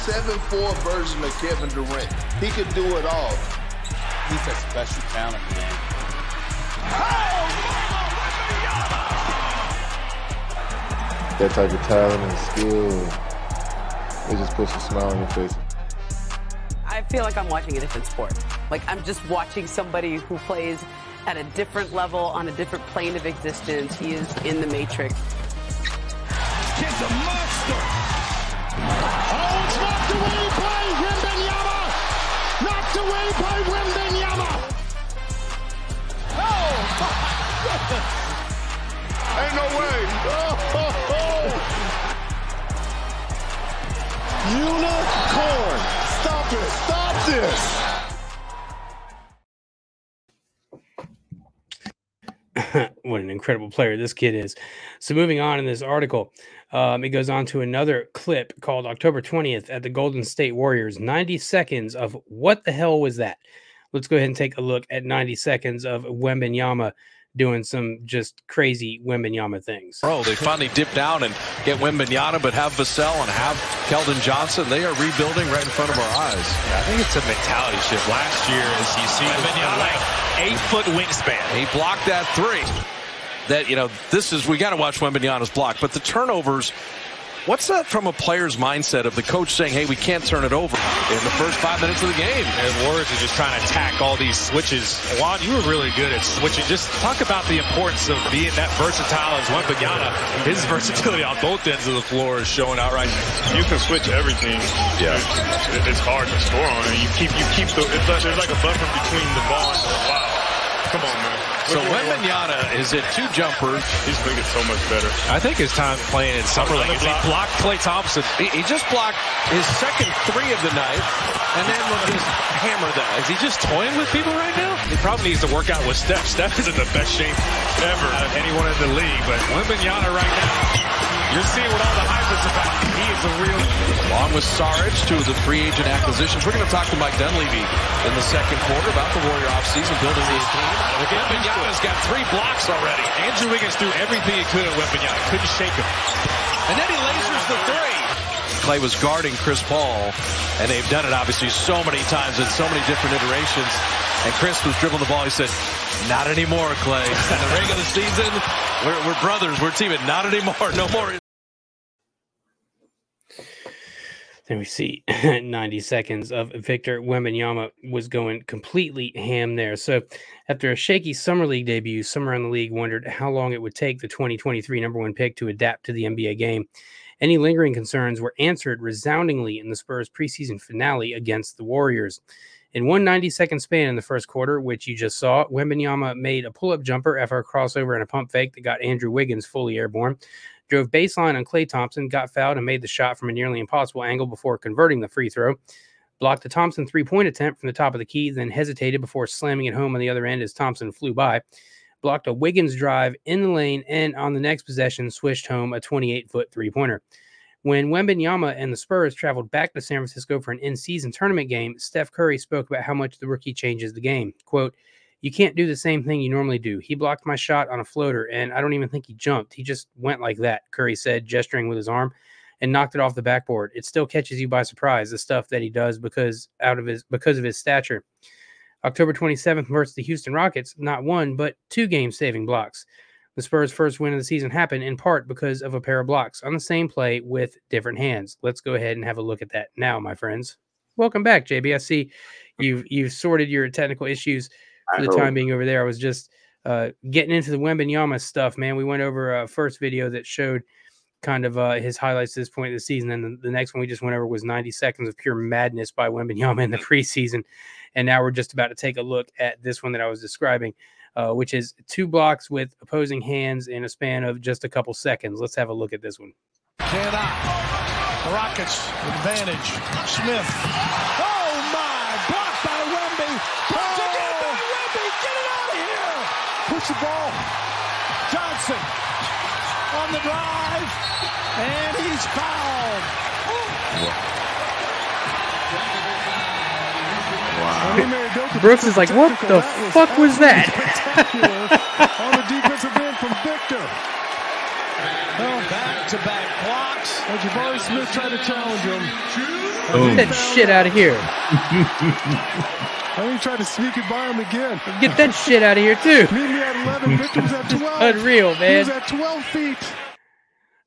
my goodness. He's a 7'4" version of Kevin Durant. He could do it all. He's a special talent, man. That type of talent and skill, it just puts a smile on your face. I feel like I'm watching a different sport. Like, I'm just watching somebody who plays at a different level, on a different plane of existence. He is in the matrix. Kid's a monster. Oh, it's knocked away by Wembanyama. Knocked away by Wembanyama. Ain't no way. Oh, ho, ho. Unicorn. Stop it. Stop this. What an incredible player this kid is. So moving on in this article, it goes on to another clip called October 20th at the Golden State Warriors. 90 seconds of what the hell was that? Let's go ahead and take a look at 90 seconds of Wembanyama doing some just crazy Wembanyama things. Bro, they finally dip down and get Wembanyama, but have Vassell and have Keldon Johnson. They are rebuilding right in front of our eyes. Yeah, I think it's a mentality shift. Last year, as you see, Wembanyama, like 8 foot wingspan. He blocked that three. That, you know, this is, we got to watch Wembanyama's block, but the turnovers. What's that from a player's mindset of the coach saying, hey, we can't turn it over in the first 5 minutes of the game? And Warriors are just trying to attack all these switches. Juan, you were really good at switching. Just talk about the importance of being that versatile as Wembanyama. His versatility on both ends of the floor is showing out right now. You can switch everything. Yeah. It's hard to score on it. There's like a buffer between the ball and the wow. Come on, man. So Wembanyama is at two jumpers. He's making so much better. I think his time playing in summer league. He blocked Klay Thompson. He just blocked his second three of the night, and then will just hammer that. Is he just toying with people right now? He probably needs to work out with Steph. Steph is in the best shape ever of anyone in the league, but Wembanyama right now. You're seeing what all the hype is about. He is a real... Along with Saric, two of the free agent acquisitions. We're going to talk to Mike Dunleavy in the second quarter about the Warrior offseason, building his team. Wembanyama's got 3 blocks already. Andrew Wiggins threw everything he could at Wembanyama. Couldn't shake him. And then he lasers the three. Klay was guarding Chris Paul, and they've done it, obviously, so many times in so many different iterations. And Chris was dribbling the ball. He said, not anymore, Klay. In the regular season, we're brothers. We're teaming. Not anymore. No more. Then we see 90 seconds of Victor Wembanyama was going completely ham there. So after a shaky summer league debut, some around the league wondered how long it would take the 2023 number 1 pick to adapt to the NBA game. Any lingering concerns were answered resoundingly in the Spurs preseason finale against the Warriors. In one 90-second span in the first quarter, which you just saw, Wembanyama made a pull-up jumper after a crossover and a pump fake that got Andrew Wiggins fully airborne, drove baseline on Klay Thompson, got fouled, and made the shot from a nearly impossible angle before converting the free throw, blocked the Thompson three-point attempt from the top of the key, then hesitated before slamming it home on the other end as Thompson flew by, blocked a Wiggins drive in the lane, and on the next possession, swished home a 28-foot three-pointer. When Wembanyama and the Spurs traveled back to San Francisco for an in-season tournament game, Steph Curry spoke about how much the rookie changes the game. Quote, "You can't do the same thing you normally do. He blocked my shot on a floater, and I don't even think he jumped. He just went like that," Curry said, gesturing with his arm, and knocked it off the backboard. "It still catches you by surprise, the stuff that he does because of his stature." October 27th versus the Houston Rockets, not one, but two game-saving blocks. The Spurs' first win of the season happened in part because of a pair of blocks on the same play with different hands. Let's go ahead and have a look at that now, my friends. Welcome back, JB. I see you've sorted your technical issues for the time being over there. I was just getting into the Wembanyama stuff, man. We went over a first video that showed kind of his highlights to this point of the season, and the next one we just went over was 90 seconds of pure madness by Wembanyama in the preseason, and now we're just about to take a look at this one that I was describing, which is two blocks with opposing hands in a span of just a couple seconds. Let's have a look at this one. The Rockets advantage. Smith. Oh, my. Blocked by Wemby. Blocked again by Wemby. Get it out of here. Push the ball. Johnson on the drive. And he's fouled. Wow. Brooks is like, what the fuck was that? On a defensive end from Victor. Well, back-to-back blocks. And Jabari Smith tried to challenge him. Oh. Get that shit out of here. And he tried to sneak it by him again. Get that shit out of here, too. He had 11 victims at 12. Unreal, man. He was at 12 feet.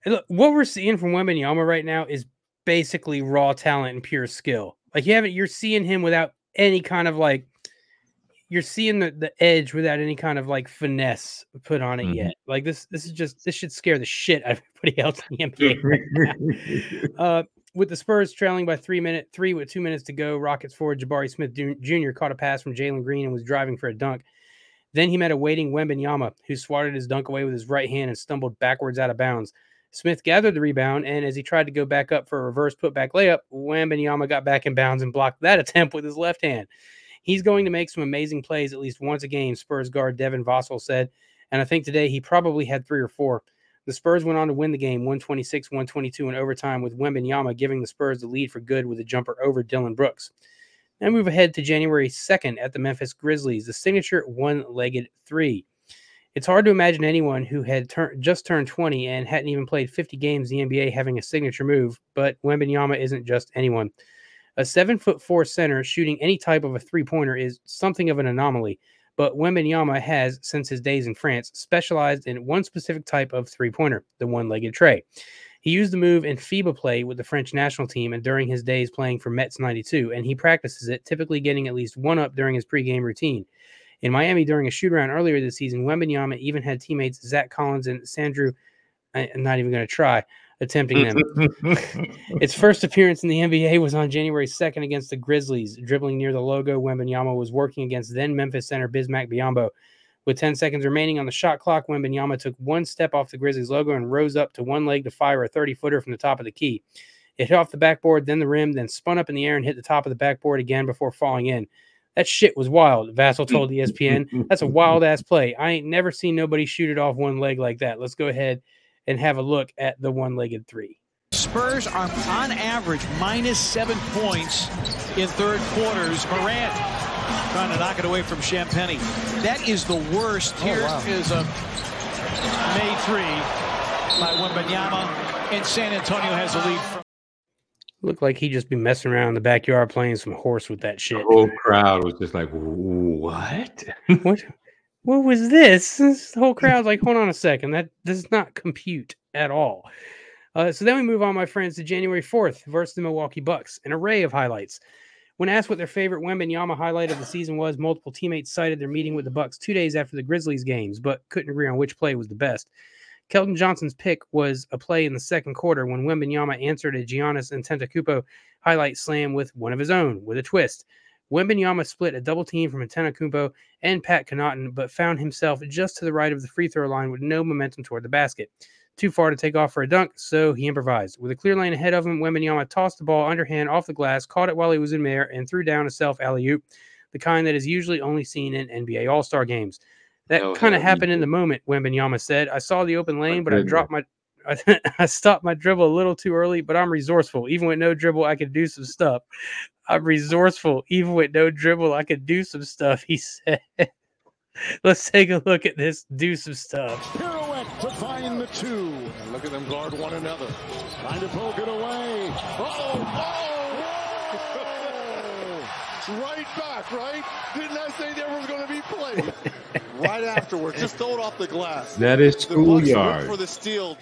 And look, what we're seeing from Wembanyama right now is basically raw talent and pure skill. Like, you're seeing him without any kind of, like, you're seeing the edge without any kind of like finesse put on it yet. Like this should scare the shit out of everybody else in the NBA right now. With the Spurs trailing by three with 2 minutes to go, Rockets forward Jabari Smith Jr. caught a pass from Jalen Green and was driving for a dunk. Then he met a waiting Wembanyama, who swatted his dunk away with his right hand and stumbled backwards out of bounds. Smith gathered the rebound, and as he tried to go back up for a reverse putback layup, Wembanyama got back in bounds and blocked that attempt with his left hand. He's going to make some amazing plays at least once a game, Spurs guard Devin Vassell said, and I think today he probably had three or four. The Spurs went on to win the game 126-122 in overtime, with Wembanyama giving the Spurs the lead for good with a jumper over Dylan Brooks. Now move ahead to January 2nd at the Memphis Grizzlies, the signature one-legged three. It's hard to imagine anyone who had just turned 20 and hadn't even played 50 games in the NBA having a signature move, but Wembanyama isn't just anyone. A 7'4" center shooting any type of a three-pointer is something of an anomaly, but Wembanyama has, since his days in France, specialized in one specific type of three-pointer, the one-legged tray. He used the move in FIBA play with the French national team and during his days playing for Mets 92, and he practices it, typically getting at least one up during his pregame routine. In Miami during a shoot-around earlier this season, Wembanyama even had teammates Zach Collins and Sandro, I'm not even going to try, attempting them. Its first appearance in the NBA was on January 2nd against the Grizzlies. Dribbling near the logo, Wembanyama was working against then-Memphis center Bismack Biyombo. With 10 seconds remaining on the shot clock, Wembanyama took one step off the Grizzlies logo and rose up to one leg to fire a 30-footer from the top of the key. It hit off the backboard, then the rim, then spun up in the air and hit the top of the backboard again before falling in. That shit was wild, Vassell told ESPN. That's a wild-ass play. I ain't never seen nobody shoot it off one leg like that. Let's go ahead and have a look at the one-legged three. Spurs are, on average, minus -7 points in third quarters. Morant trying to knock it away from Champagny. That is the worst. Here is a made three by Wembanyama, and San Antonio has a lead. Looked like he'd just be messing around in the backyard playing some horse with that shit. The whole crowd was just like, what? What? What was this? The whole crowd's like, hold on a second. That does not compute at all. So then we move on, my friends, to January 4th versus the Milwaukee Bucks, an array of highlights. When asked what their favorite Wembanyama highlight of the season was, multiple teammates cited their meeting with the Bucks 2 days after the Grizzlies games, but couldn't agree on which play was the best. Keldon Johnson's pick was a play in the second quarter when Wembanyama answered a Giannis Antetokounmpo highlight slam with one of his own, with a twist. Wembanyama split a double team from Antetokounmpo and Pat Connaughton, but found himself just to the right of the free throw line with no momentum toward the basket. Too far to take off for a dunk, so he improvised. With a clear lane ahead of him, Wembanyama tossed the ball underhand off the glass, caught it while he was in midair, and threw down a self-alley-oop, the kind that is usually only seen in NBA All-Star games. That kind of happened in the moment, Wembanyama said. I saw the open lane, but I stopped my dribble a little too early, but I'm resourceful. Even with no dribble, I could do some stuff. He said. Let's take a look at this. Do some stuff. Pirouette to find the two. And look at them guard one another. Trying to poke it away. Right back, right? Didn't I say there was going to be play? Right afterwards. Just throw it off the glass. That is schoolyard. For the steal.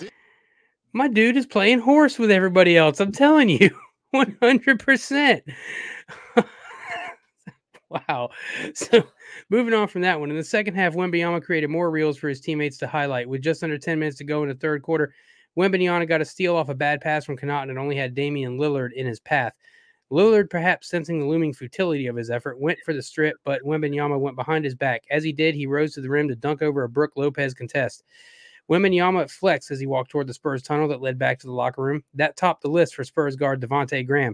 My dude is playing horse with everybody else. I'm telling you. 100%. Wow. So moving on from that one, in the second half, Wembanyama created more reels for his teammates to highlight. With just under 10 minutes to go in the third quarter, Wembanyama got a steal off a bad pass from Connaughton and only had Damian Lillard in his path. Lillard, perhaps sensing the looming futility of his effort, went for the strip, but Wembanyama went behind his back. As he did, he rose to the rim to dunk over a Brooke Lopez contest. Wembanyama flexed as he walked toward the Spurs tunnel that led back to the locker room. That topped the list for Spurs guard Devontae Graham.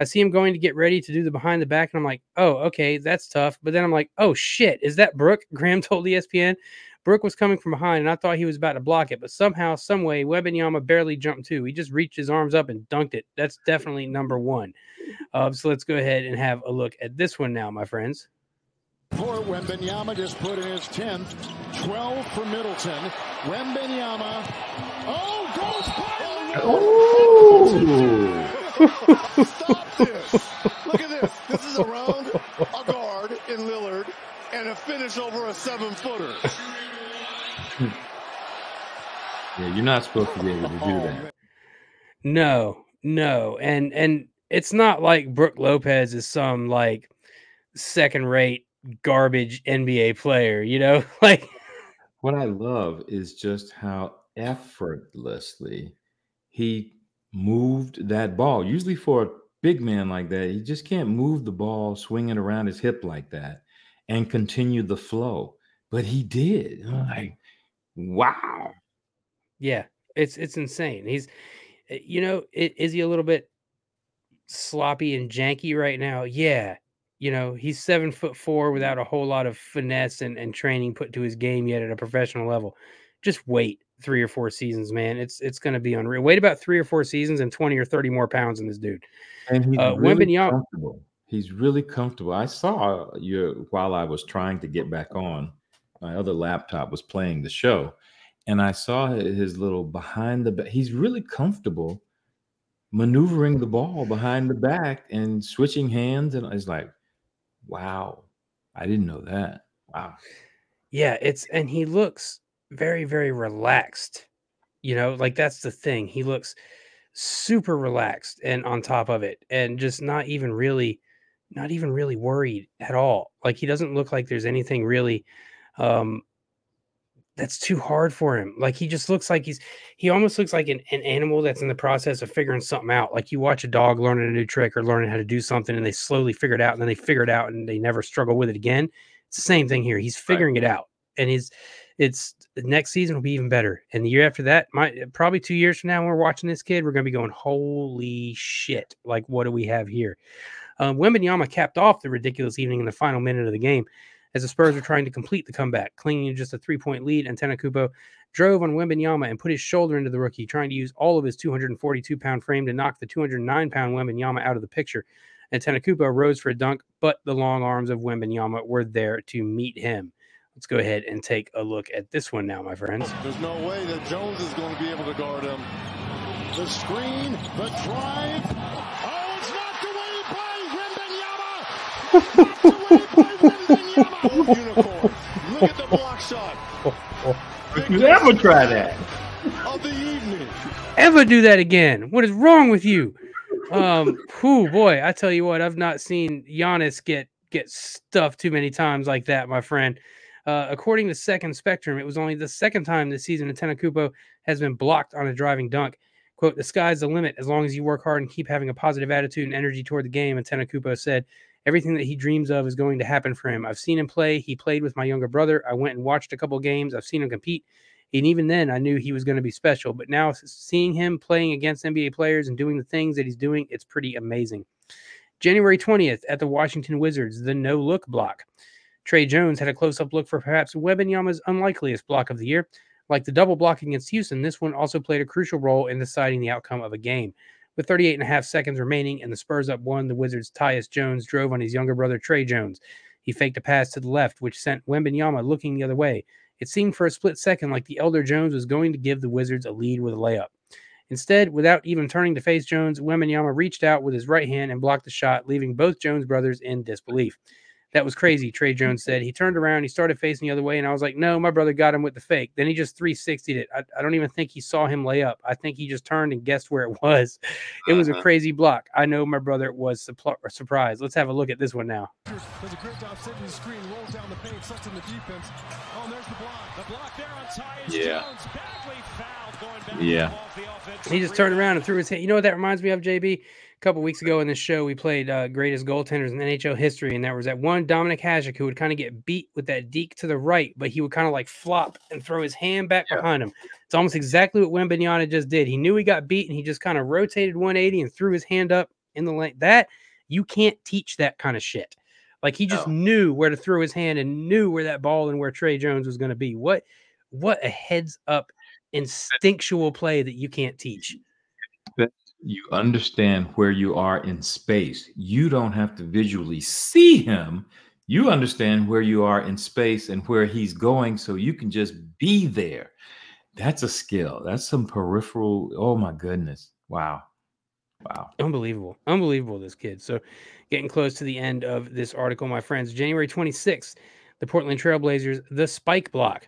I see him going to get ready to do the behind the back, and I'm like, oh, okay, that's tough. But then I'm like, oh, shit, is that Brooke? Graham told ESPN. Brooke was coming from behind, and I thought he was about to block it. But somehow, someway, Wembanyama barely jumped too. He just reached his arms up and dunked it. That's definitely number one. So let's go ahead and have a look at this one now, my friends. For Wembanyama, just put in his 10th, 12 for Middleton. Wembanyama, goes by! Stop this! Look at this. This is around a guard in Lillard and a finish over a 7-footer. Yeah, you're not supposed to be able to do that. No. And it's not like Brooke Lopez is some, like, second-rate garbage NBA player, you know? Like, what I love is just how effortlessly he moved that ball. Usually for a big man like that, he just can't move the ball, swing it around his hip like that and continue the flow. But he did. Like, wow. Yeah, it's insane. He's, you know, is he a little bit sloppy and janky right now? Yeah. You know, he's 7'4" without a whole lot of finesse and training put to his game yet at a professional level. Just wait 3 or 4 seasons, man. It's going to be unreal. Wait about 3 or 4 seasons and 20 or 30 more pounds in this dude. And he's really comfortable. He's really comfortable. I saw you while I was trying to get back on. My other laptop was playing the show, and I saw his little behind the back. He's really comfortable maneuvering the ball behind the back and switching hands. And it's like, wow, I didn't know that. Wow. Yeah, and he looks very, very relaxed. You know, like that's the thing. He looks super relaxed and on top of it and just not even really worried at all. Like he doesn't look like there's anything really that's too hard for him. Like he just looks like he almost looks like an animal that's in the process of figuring something out. Like you watch a dog learning a new trick or learning how to do something and they slowly figure it out and then they figure it out and they never struggle with it again. It's the same thing here. He's figuring it out and it's next season will be even better. And the year after that, probably 2 years from now, when we're watching this kid, we're going to be going, holy shit. Like, what do we have here? Wembanyama capped off the ridiculous evening in the final minute of the game. As the Spurs were trying to complete the comeback, clinging to just a 3-point lead, Antetokounmpo drove on Wembanyama and put his shoulder into the rookie, trying to use all of his 242-pound frame to knock the 209-pound Wembanyama out of the picture. Antetokounmpo rose for a dunk, but the long arms of Wembanyama were there to meet him. Let's go ahead and take a look at this one now, my friends. There's no way that Jones is going to be able to guard him. The screen, the drive. It's knocked away by Wembanyama. Unicorn. Look at the block shot. You ever try that? Of the evening. Ever do that again? What is wrong with you? Oh boy, I tell you what, I've not seen Giannis get stuffed too many times like that, my friend. According to Second Spectrum, it was only the second time this season Antetokounmpo has been blocked on a driving dunk. Quote, the sky's the limit as long as you work hard and keep having a positive attitude and energy toward the game, Antetokounmpo said. everything that he dreams of is going to happen for him. I've seen him play. He played with my younger brother. I went and watched a couple games. I've seen him compete. And even then, I knew he was going to be special. But now seeing him playing against NBA players and doing the things that he's doing, it's pretty amazing. January 20th at the Washington Wizards, the no-look block. Trey Jones had a close-up look for perhaps Wembanyama's unlikeliest block of the year. Like the double block against Houston, this one also played a crucial role in deciding the outcome of a game. With 38 and a half seconds remaining and the Spurs up one, the Wizards' Tyus Jones drove on his younger brother, Trey Jones. He faked a pass to the left, which sent Wembanyama looking the other way. It seemed for a split second like the elder Jones was going to give the Wizards a lead with a layup. Instead, without even turning to face Jones, Wembanyama reached out with his right hand and blocked the shot, leaving both Jones brothers in disbelief. That was crazy, Trey Jones said. He turned around, he started facing the other way, and I was like, no, my brother got him with the fake. Then he just 360'd it. I don't even think he saw him lay up. I think he just turned and guessed where it was. It was a crazy block. I know my brother was surprised. Let's have a look at this one now. There's a great dive, sitting the screen, rolls down the paint, sucks in the defense. Oh, there's the block. The block there on Tyus Jones. Badly fouled, going back to the ball for the offense. He just turned around and threw his hand. You know what that reminds me of, JB? A couple weeks ago in this show, we played greatest goaltenders in NHL history, and there was that one Dominic Hasek who would kind of get beat with that deke to the right, but he would kind of like flop and throw his hand back behind him. It's almost exactly what Wembanyama just did. He knew he got beat, and he just kind of rotated 180 and threw his hand up in the lane. That you can't teach that kind of shit. Like he just knew where to throw his hand and knew where that ball and where Trey Jones was going to be. What a heads up instinctual play that you can't teach. You understand where you are in space. You don't have to visually see him. You understand where you are in space and where he's going, so you can just be there. That's a skill. That's some peripheral. Oh, my goodness. Wow. Unbelievable. This kid. So getting close to the end of this article, my friends. January 26th, the Portland Trailblazers, the spike block.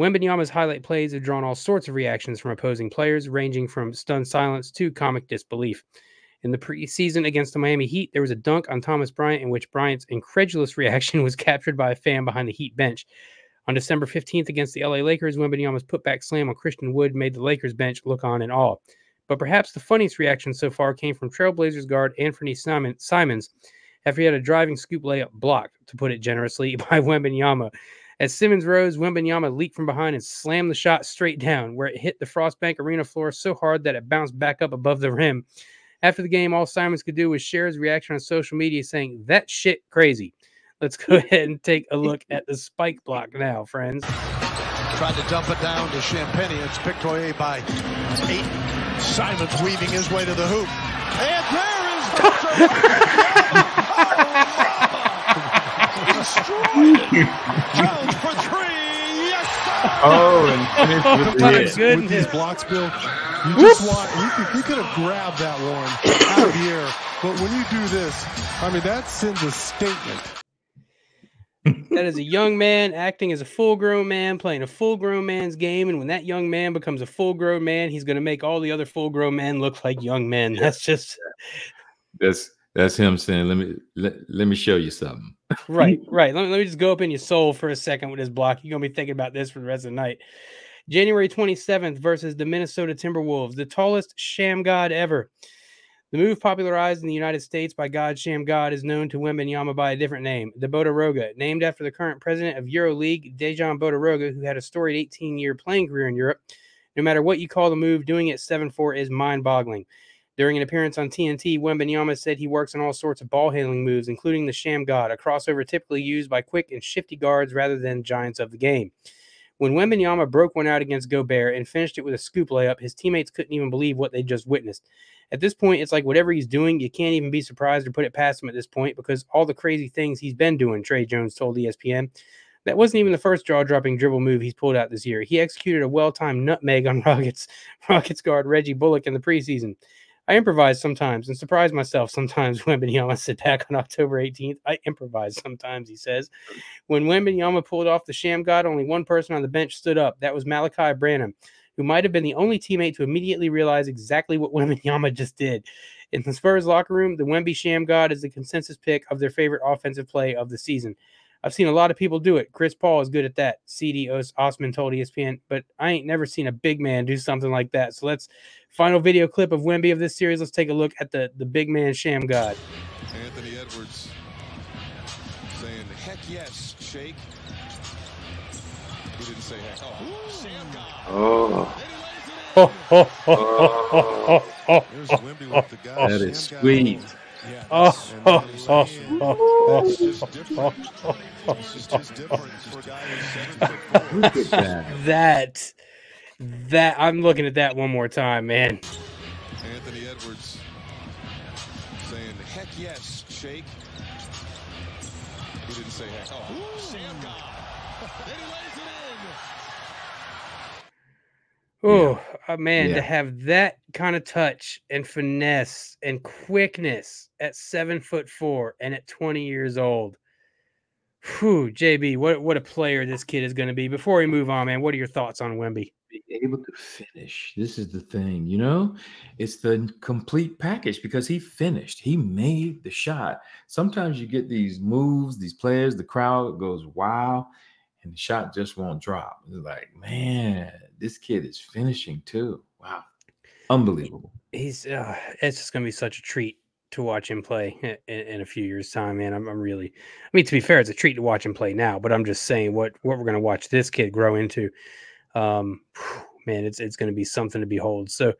Wembanyama's highlight plays have drawn all sorts of reactions from opposing players, ranging from stunned silence to comic disbelief. In the preseason against the Miami Heat, there was a dunk on Thomas Bryant in which Bryant's incredulous reaction was captured by a fan behind the Heat bench. On December 15th against the LA Lakers, Wembanyama's putback slam on Christian Wood made the Lakers bench look on in awe. But perhaps the funniest reaction so far came from Trailblazers guard Anfernee Simons after he had a driving scoop layup blocked, to put it generously, by Wembanyama. As Simmons rose, Wembanyama leaped from behind and slammed the shot straight down, where it hit the Frostbank Arena floor so hard that it bounced back up above the rim. After the game, all Simons could do was share his reaction on social media, saying, "That shit crazy." Let's go ahead and take a look at the spike block now, friends. Tried to dump it down to Champagne. It's picked away by 8. Simons weaving his way to the hoop. And there is... destroyed it. Jones for three. Yes, sir. Oh, and it's good with these blocks, Bill. You could have grabbed that one out of the air, but when you do this, I mean, that sends a statement. That is a young man acting as a full-grown man, playing a full-grown man's game, and when that young man becomes a full-grown man, he's going to make all the other full-grown men look like young men. That's him saying, let me show you something. Right. Let me just go up in your soul for a second with this block. You're going to be thinking about this for the rest of the night. January 27th versus the Minnesota Timberwolves, the tallest sham god ever. The move popularized in the United States by God Sham God is known to Wembanyama by a different name, the Bodoroga, named after the current president of EuroLeague, Dejan Bodoroga, who had a storied 18-year playing career in Europe. No matter what you call the move, doing it 7-4 is mind-boggling. During an appearance on TNT, Wembanyama said he works on all sorts of ball-handling moves, including the Sham God, a crossover typically used by quick and shifty guards rather than giants of the game. When Wembanyama broke one out against Gobert and finished it with a scoop layup, his teammates couldn't even believe what they just witnessed. At this point, it's like whatever he's doing, you can't even be surprised or put it past him at this point because all the crazy things he's been doing, Trey Jones told ESPN. That wasn't even the first jaw-dropping dribble move he's pulled out this year. He executed a well-timed nutmeg on Rockets guard Reggie Bullock in the preseason. I improvise sometimes and surprise myself sometimes, Wembanyama said back on October 18th. I improvise sometimes, he says. When Wembanyama pulled off the Sham God, only one person on the bench stood up. That was Malachi Branham, who might have been the only teammate to immediately realize exactly what Wembanyama just did. In the Spurs locker room, the Wemby Sham God is the consensus pick of their favorite offensive play of the season. I've seen a lot of people do it. Chris Paul is good at that, C.D. Osman told ESPN, but I ain't never seen a big man do something like that. So let's final video clip of Wemby of this series. Let's take a look at the big man Sham God. Anthony Edwards Heck yes, Shake. He didn't say heck. Oh. That is sweet. That I'm looking at that one more time, man. Anthony Edwards saying heck yes, Shake. He didn't say heck. Oh, man, to have that kind of touch and finesse and quickness at 7'4" and at 20 years old. Whew, JB, what a player this kid is going to be. Before we move on, man, what are your thoughts on Wemby? Being able to finish. This is the thing, you know? It's the complete package because he finished. He made the shot. Sometimes you get these moves, these players, the crowd goes wild, and the shot just won't drop. It's like, man, this kid is finishing too. Wow. Unbelievable. He's it's just going to be such a treat to watch him play in a few years' time, man. I mean, to be fair, it's a treat to watch him play now, but I'm just saying what we're going to watch this kid grow into. Man, it's going to be something to behold. So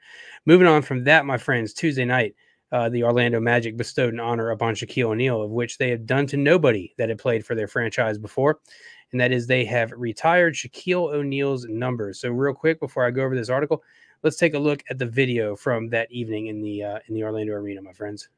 moving on from that, my friends, Tuesday night, the Orlando Magic bestowed an honor upon Shaquille O'Neal, of which they have done to nobody that had played for their franchise before. And that is they have retired Shaquille O'Neal's number. So real quick, before I go over this article, let's take a look at the video from that evening in the Orlando Arena, my friends.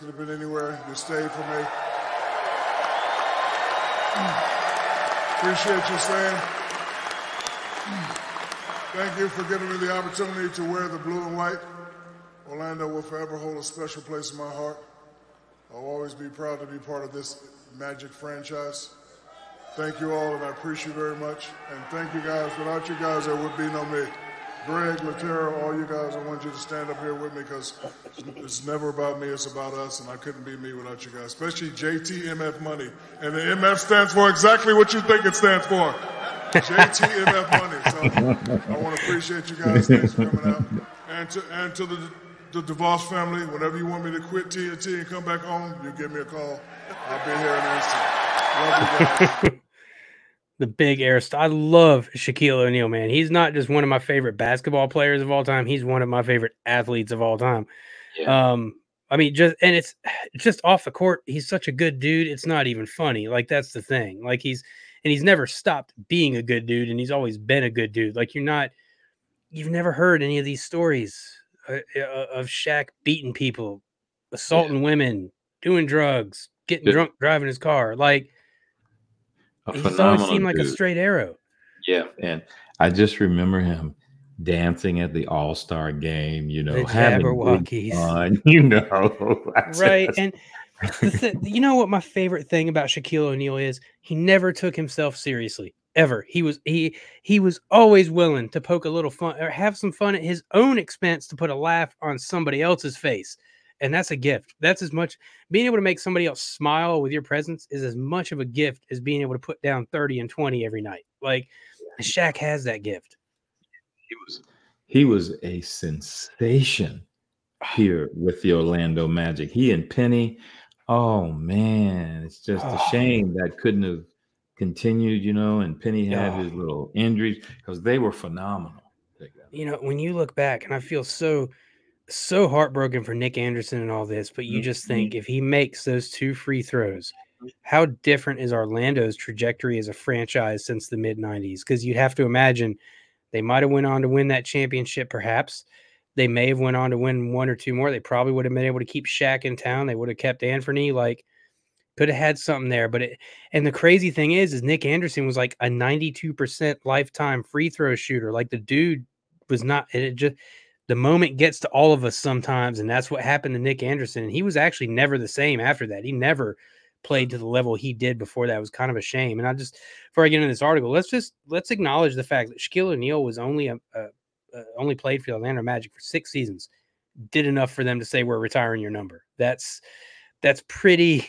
Could have been anywhere. You stayed for me. Appreciate you staying. Thank you for giving me the opportunity to wear the blue and white. Orlando will forever hold a special place in my heart. I'll always be proud to be part of this Magic franchise. Thank you all, and I appreciate you very much. And thank you guys. Without you guys, there would be no me. Greg, Laterra, all you guys, I want you to stand up here with me because it's never about me, it's about us, and I couldn't be me without you guys, especially JTMF Money. And the MF stands for exactly what you think it stands for, JTMF Money. So I want to appreciate you guys. Thanks for coming out. And to the DeVos family, whenever you want me to quit TNT and come back home, you give me a call. I'll be here in an instant. Love you guys. The big air star. I love Shaquille O'Neal, man. He's not just one of my favorite basketball players of all time. He's one of my favorite athletes of all time. Yeah. I mean, it's just off the court. He's such a good dude. It's not even funny. Like, that's the thing. Like, he's never stopped being a good dude, and he's always been a good dude. Like, you've never heard any of these stories of Shaq beating people, assaulting women, doing drugs, getting drunk, driving his car. Like, he always seemed like a straight arrow. Yeah, and I just remember him dancing at the All-Star game, you know, the Jabberwockies, fun, you know. Right, and you know what my favorite thing about Shaquille O'Neal is? He never took himself seriously, ever. He was always willing to poke a little fun or have some fun at his own expense to put a laugh on somebody else's face. And that's a gift. That's as much being able to make somebody else smile with your presence is as much of a gift as being able to put down 30 and 20 every night. Like, Shaq has that gift. He was a sensation here with the Orlando Magic. He and Penny. Oh man, it's just a shame that couldn't have continued, you know, and Penny had his little injuries because they were phenomenal. You know, when you look back, and I feel so heartbroken for Nick Anderson and all this, but you just think if he makes those two free throws, how different is Orlando's trajectory as a franchise since the mid-90s? Because you'd have to imagine they might have went on to win that championship perhaps. They may have went on to win one or two more. They probably would have been able to keep Shaq in town. They would have kept Anfernee. Like, could have had something there. But it, and the crazy thing is Nick Anderson was like a 92% lifetime free throw shooter. Like, the dude was not, it just, the moment gets to all of us sometimes. And that's what happened to Nick Anderson. And he was actually never the same after that. He never played to the level he did before that. It was kind of a shame. And I just, before I get into this article, let's acknowledge the fact that Shaquille O'Neal was only only played for the Orlando Magic for 6 seasons, did enough for them to say, we're retiring your number. That's pretty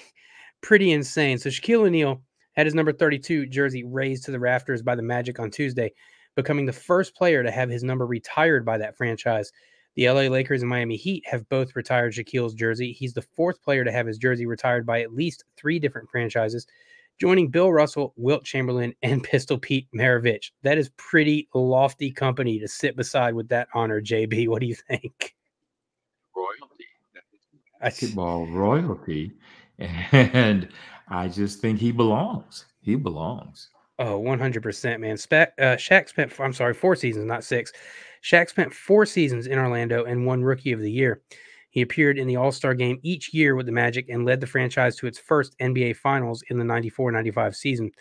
insane. So Shaquille O'Neal had his number 32 jersey raised to the rafters by the Magic on Tuesday, becoming the first player to have his number retired by that franchise. The LA Lakers and Miami Heat have both retired Shaquille's jersey. He's the fourth player to have his jersey retired by at least 3 different franchises, joining Bill Russell, Wilt Chamberlain, and Pistol Pete Maravich. That is pretty lofty company to sit beside with that honor, JB. What do you think? Royalty. Basketball royalty. And I just think he belongs. He belongs. Oh, 100%, man. Shaq spent, 4 seasons, not 6. Shaq spent 4 seasons in Orlando and won Rookie of the Year. He appeared in the All-Star game each year with the Magic and led the franchise to its first NBA Finals in the 94-95 season.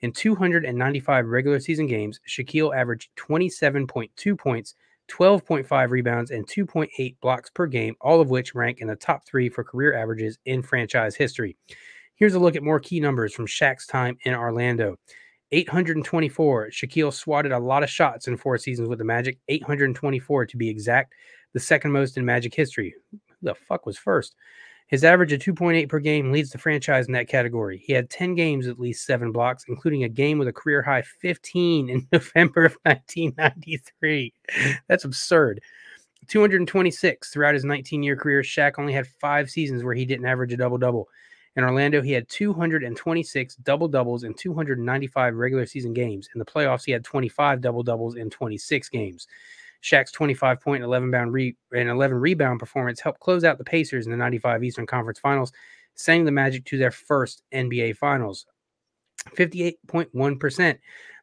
In 295 regular season games, Shaquille averaged 27.2 points, 12.5 rebounds, and 2.8 blocks per game, all of which rank in the top 3 for career averages in franchise history. Here's a look at more key numbers from Shaq's time in Orlando. 824. Shaquille swatted a lot of shots in 4 seasons with the Magic, 824 to be exact, the second most in Magic history. Who the fuck was first? His average of 2.8 per game leads the franchise in that category. He had 10 games at least 7 blocks, including a game with a career-high 15 in November of 1993. That's absurd. 226. Throughout his 19-year career, Shaq only had 5 seasons where he didn't average a double-double. In Orlando, he had 226 double-doubles in 295 regular season games. In the playoffs, he had 25 double-doubles in 26 games. Shaq's 25-point and 11-rebound performance helped close out the Pacers in the 95 Eastern Conference Finals, sending the Magic to their first NBA Finals. 58.1%.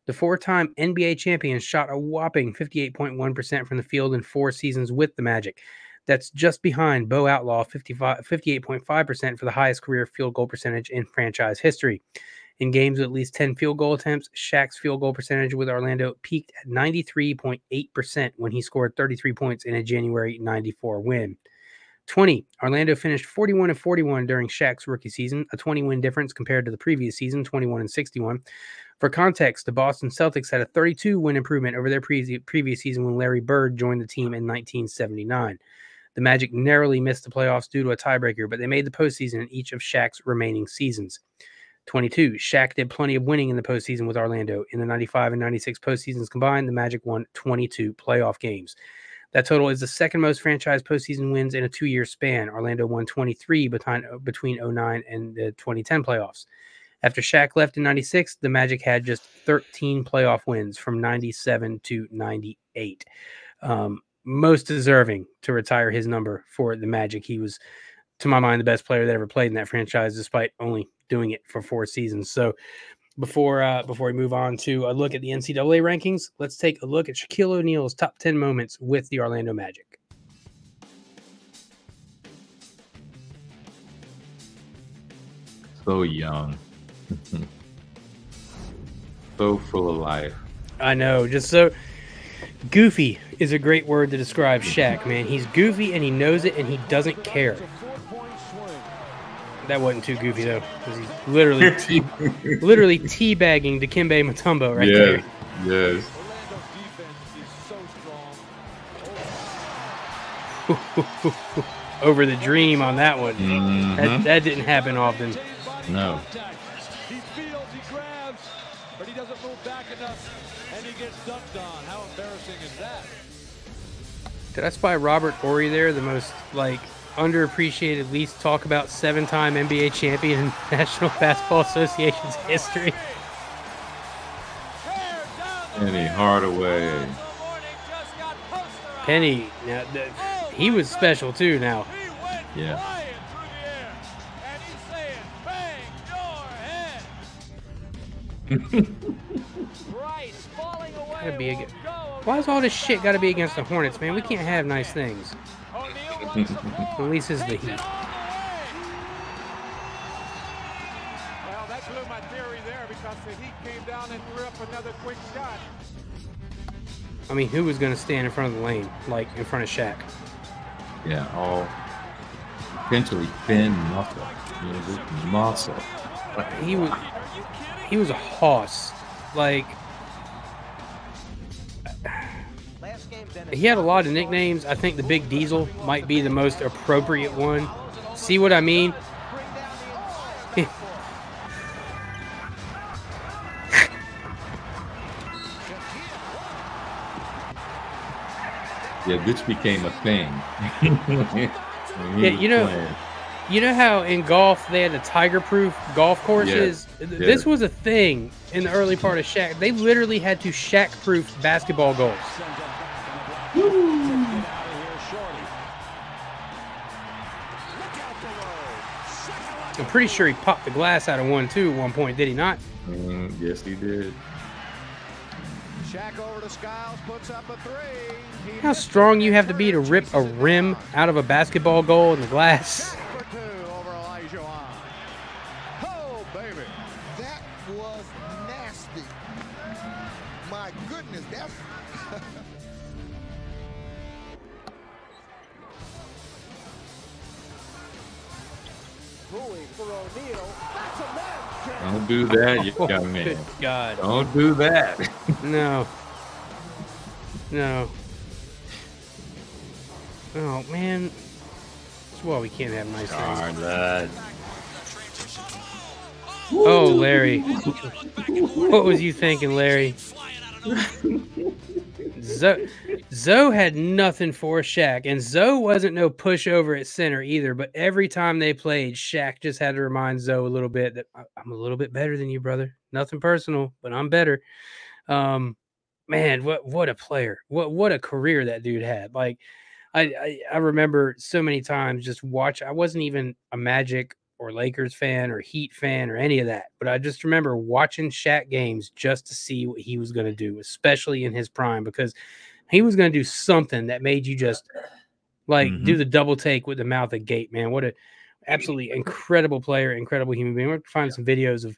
The 4-time NBA champion shot a whopping 58.1% from the field in 4 seasons with the Magic. That's just behind Bo Outlaw, 58.5% for the highest career field goal percentage in franchise history. In games with at least 10 field goal attempts, Shaq's field goal percentage with Orlando peaked at 93.8% when he scored 33 points in a January 94 win. 20. Orlando finished 41-41 during Shaq's rookie season, a 20-win difference compared to the previous season, 21-61. For context, the Boston Celtics had a 32-win improvement over their previous season when Larry Bird joined the team in 1979. The Magic narrowly missed the playoffs due to a tiebreaker, but they made the postseason in each of Shaq's remaining seasons. 22. Shaq did plenty of winning in the postseason with Orlando. In the 95 and 96 postseasons combined, the Magic won 22 playoff games. That total is the second most franchise postseason wins in a 2-year span. Orlando won 23 between 2009 and the 2010 playoffs. After Shaq left in 96, the Magic had just 13 playoff wins from 97 to 98. Most deserving to retire his number for the Magic. He was, to my mind, the best player that ever played in that franchise, despite only doing it for 4 seasons. So before we move on to a look at the NCAA rankings, let's take a look at Shaquille O'Neal's top 10 moments with the Orlando Magic. So young. So full of life. I know, just so goofy is a great word to describe Shaq, man. He's goofy and he knows it and he doesn't care. That wasn't too goofy, though, because he's literally teabagging Dikembe Mutombo right there. Yes. Over the dream on that one. Mm-hmm. That didn't happen often. No. He fields, he grabs, but he doesn't move back enough, and he gets dunked on. How embarrassing is that? Did I spy Robert Horry there, the most, underappreciated, least talk about 7-time NBA champion in National Basketball Association's history? Penny Hardaway. Penny, now, he was special too now. Yeah. Why is all this shit gotta be against the Hornets, man? We can't have nice things. At least it's the Heat. Well, that blew my theory there because the Heat came down and threw up another quick shot. I mean, who was gonna stand in front of the lane, like in front of Shaq? Yeah, all potentially Ben Muscle. Muscle. He was a hoss. Like, he had a lot of nicknames. I think the Big Diesel might be the most appropriate one. See what I mean? Yeah, this became a thing. Yeah, you know how in golf they had the tiger-proof golf courses? Yeah, yeah. This was a thing in the early part of Shaq. They literally had to Shaq-proof basketball goals. Woo. I'm pretty sure he popped the glass out of one, too, at one point, did he not? Yes, he did. Shaq over to Skiles, puts up a three. How strong you have to be to rip a rim out of a basketball goal in the glass. Oh, baby. That was nasty. My goodness, that's... Don't do that, you young man. Good God. Don't do that. No. No. Oh, man. That's why we can't have nice things. Oh, Larry. What was you thinking, Larry? Zoe had nothing for Shaq, and Zoe wasn't no pushover at center either, but every time they played, Shaq just had to remind Zoe a little bit that I'm a little bit better than you, brother. Nothing personal, but I'm better. Man, what a player. What a career that dude had. Like, I remember so many times just watching. I wasn't even a Magic or Lakers fan or Heat fan or any of that. But I just remember watching Shaq games just to see what he was going to do, especially in his prime, because he was going to do something that made you just like do the double take with the mouth agape, man. What an absolutely incredible player, incredible human being. We're going to find some videos of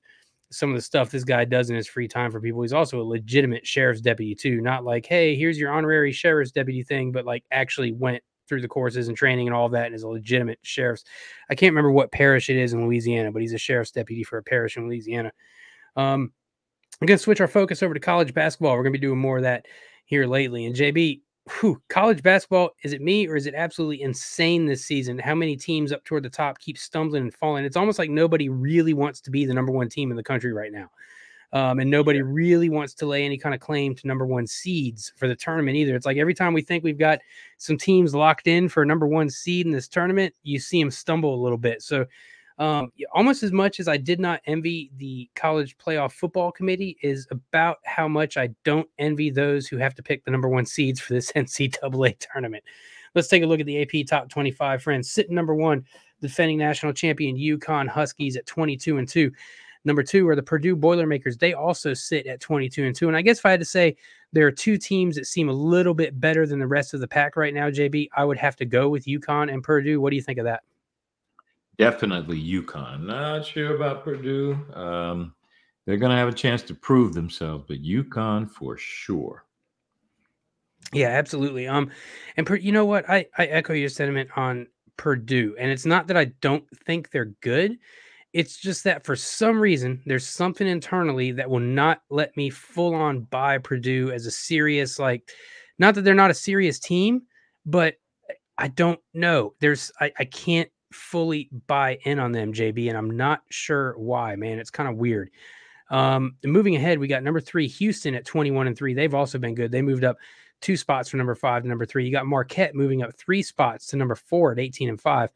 some of the stuff this guy does in his free time for people. He's also a legitimate sheriff's deputy too. Not like, hey, here's your honorary sheriff's deputy thing, but like actually went through the courses and training and all that, and is a legitimate sheriff's. I can't remember what parish it is in Louisiana, but he's a sheriff's deputy for a parish in Louisiana. I'm going to switch our focus over to college basketball. We're going to be doing more of that here lately. And JB, college basketball, is it me or is it absolutely insane this season? How many teams up toward the top keep stumbling and falling? It's almost like nobody really wants to be the number one team in the country right now. And nobody really wants to lay any kind of claim to number one seeds for the tournament either. It's like every time we think we've got some teams locked in for a number one seed in this tournament, you see them stumble a little bit. So almost as much as I did not envy the college playoff football committee is about how much I don't envy those who have to pick the number one seeds for this NCAA tournament. Let's take a look at the AP top 25, friends. Sitting number one, defending national champion UConn Huskies at 22-2. Number two are the Purdue Boilermakers. They also sit at 22-2. And I guess if I had to say there are two teams that seem a little bit better than the rest of the pack right now, JB, I would have to go with UConn and Purdue. What do you think of that? Definitely UConn. Not sure about Purdue. They're going to have a chance to prove themselves, but UConn for sure. Yeah, absolutely. And you know what? I echo your sentiment on Purdue. And it's not that I don't think they're good. It's just that for some reason, there's something internally that will not let me full on buy Purdue as a serious, like, not that they're not a serious team, but I don't know. I can't fully buy in on them, JB, and I'm not sure why, man. It's kind of weird. Moving ahead, we got number three, Houston at 21-3. They've also been good. They moved up 2 spots from number 5 to number 3. You got Marquette moving up 3 spots to number 4 at 18-5.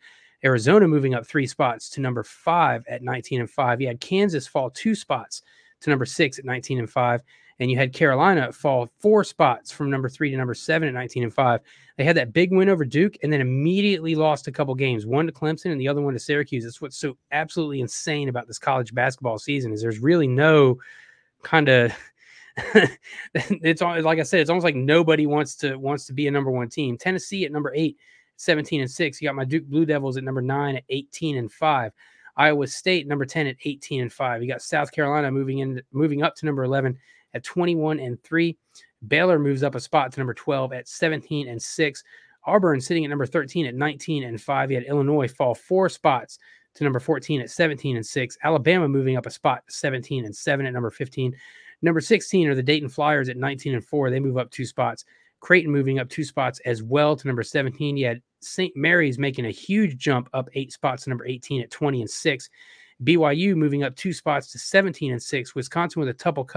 Arizona moving up 3 spots to number 5 at 19-5. You had Kansas fall 2 spots to number 6 at 19-5. And you had Carolina fall 4 spots from number 3 to number 7 at 19-5. They had that big win over Duke and then immediately lost a couple games, one to Clemson and the other one to Syracuse. That's what's so absolutely insane about this college basketball season is there's really no kind of it's like I said, it's almost like nobody wants to be a number one team. Tennessee at number 8, 17-6. You got my Duke Blue Devils at number 9 at 18-5. Iowa State number 10 at 18-5. You got South Carolina moving up to number 11 at 21-3. Baylor moves up a spot to number 12 at 17-6. Auburn sitting at number 13 at 19-5. You had Illinois fall 4 spots to number 14 at 17-6. Alabama moving up a spot to 17-7 at number 15. Number 16 are the Dayton Flyers at 19-4. They move up 2 spots. Creighton moving up 2 spots as well to number 17. You had St. Mary's making a huge jump up 8 spots to number 18 at 20-6. BYU moving up 2 spots to 17-6. Wisconsin with a couple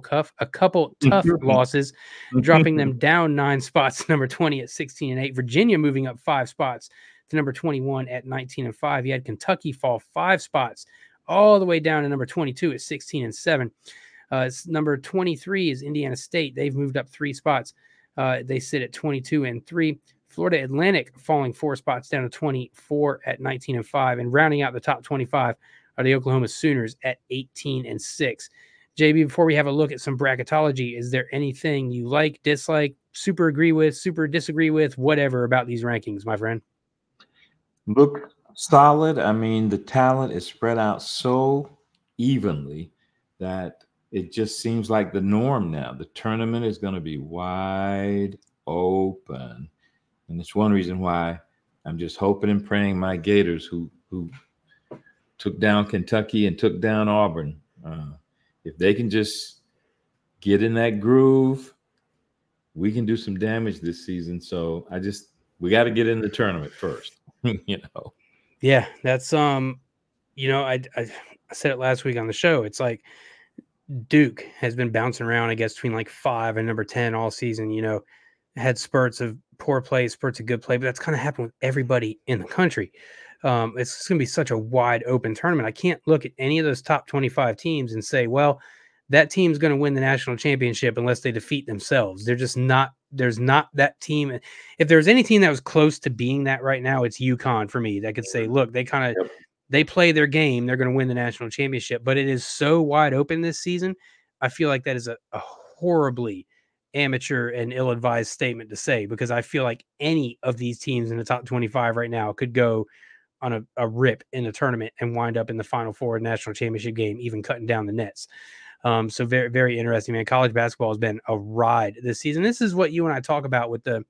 tough losses, dropping them down 9 spots to number 20 at 16-8. Virginia moving up 5 spots to number 21 at 19-5. You had Kentucky fall 5 spots all the way down to number 22 at 16-7. Number 23 is Indiana State. They've moved up 3 spots. They sit at 22-3. Florida Atlantic falling 4 spots down to 24 at 19-5. And rounding out the top 25 are the Oklahoma Sooners at 18-6. JB, before we have a look at some bracketology, is there anything you like, dislike, super agree with, super disagree with, whatever about these rankings, my friend? Look solid. I mean, the talent is spread out so evenly that it just seems like the norm now. The tournament is going to be wide open. And it's one reason why I'm just hoping and praying my Gators, who took down Kentucky and took down Auburn, if they can just get in that groove, we can do some damage this season. So we got to get in the tournament first, you know? Yeah, that's, I said it last week on the show. It's like Duke has been bouncing around, I guess, between like 5 and number 10 all season, you know, had spurts of poor play, spurts of good play, but that's kind of happened with everybody in the country. It's going to be such a wide open tournament. I can't look at any of those top 25 teams and say, well, that team's going to win the national championship unless they defeat themselves. They're just not, there's not that team. If there's any team that was close to being that right now, it's UConn for me. That could say, look, they play their game. They're going to win the national championship, but it is so wide open this season. I feel like that is a horribly amateur and ill-advised statement to say, because I feel like any of these teams in the top 25 right now could go on a rip in a tournament and wind up in the Final Four national championship game, even cutting down the nets. So very, very interesting, man. College basketball has been a ride this season. This is what you and I talk about with the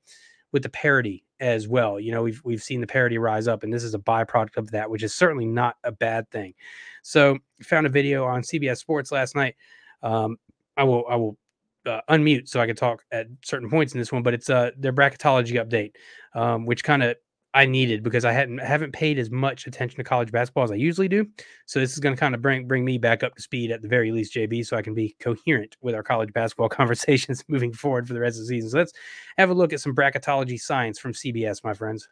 parity as well. You know, we've seen the parity rise up, and this is a byproduct of that, which is certainly not a bad thing. So found a video on CBS Sports last night. I will unmute so I can talk at certain points in this one, but it's their bracketology update, which kind of I needed because I haven't paid as much attention to college basketball as I usually do. So this is going to kind of bring me back up to speed at the very least, JB, so I can be coherent with our college basketball conversations moving forward for the rest of the season. So let's have a look at some bracketology science from CBS, my friends.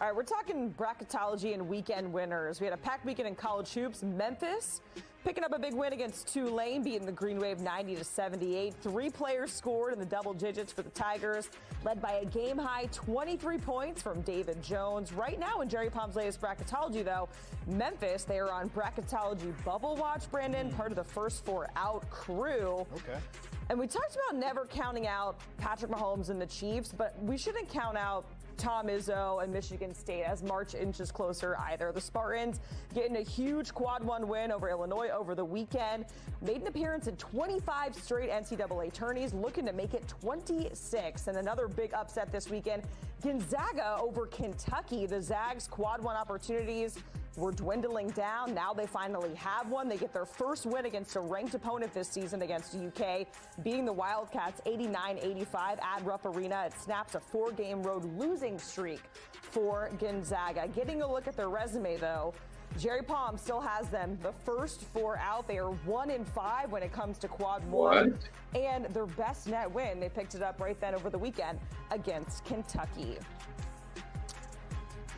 All right, we're talking bracketology and weekend winners. We had a packed weekend in college hoops. Memphis picking up a big win against Tulane, beating the Green Wave 90-78. 3 players scored in the double digits for the Tigers, led by a game-high 23 points from David Jones. Right now in Jerry Palm's latest bracketology, though, Memphis, they are on bracketology bubble watch, Brandon, part of the First Four Out crew. Okay. And we talked about never counting out Patrick Mahomes and the Chiefs, but we shouldn't count out Tom Izzo and Michigan State as March inches closer either. The Spartans getting a huge quad one win over Illinois over the weekend, made an appearance in 25 straight NCAA tourneys, looking to make it 26. And another big upset this weekend, Gonzaga over Kentucky. The Zags quad one opportunities were dwindling down. Now they finally have one. They get their first win against a ranked opponent this season against UK, beating the Wildcats 89-85 at Rupp Arena. It snaps a 4-game road losing streak for Gonzaga. Getting a look at their resume, though, Jerry Palm still has them the First Four Out. They are 1-5 when it comes to quad one, and their best net win, they picked it up right then over the weekend against Kentucky.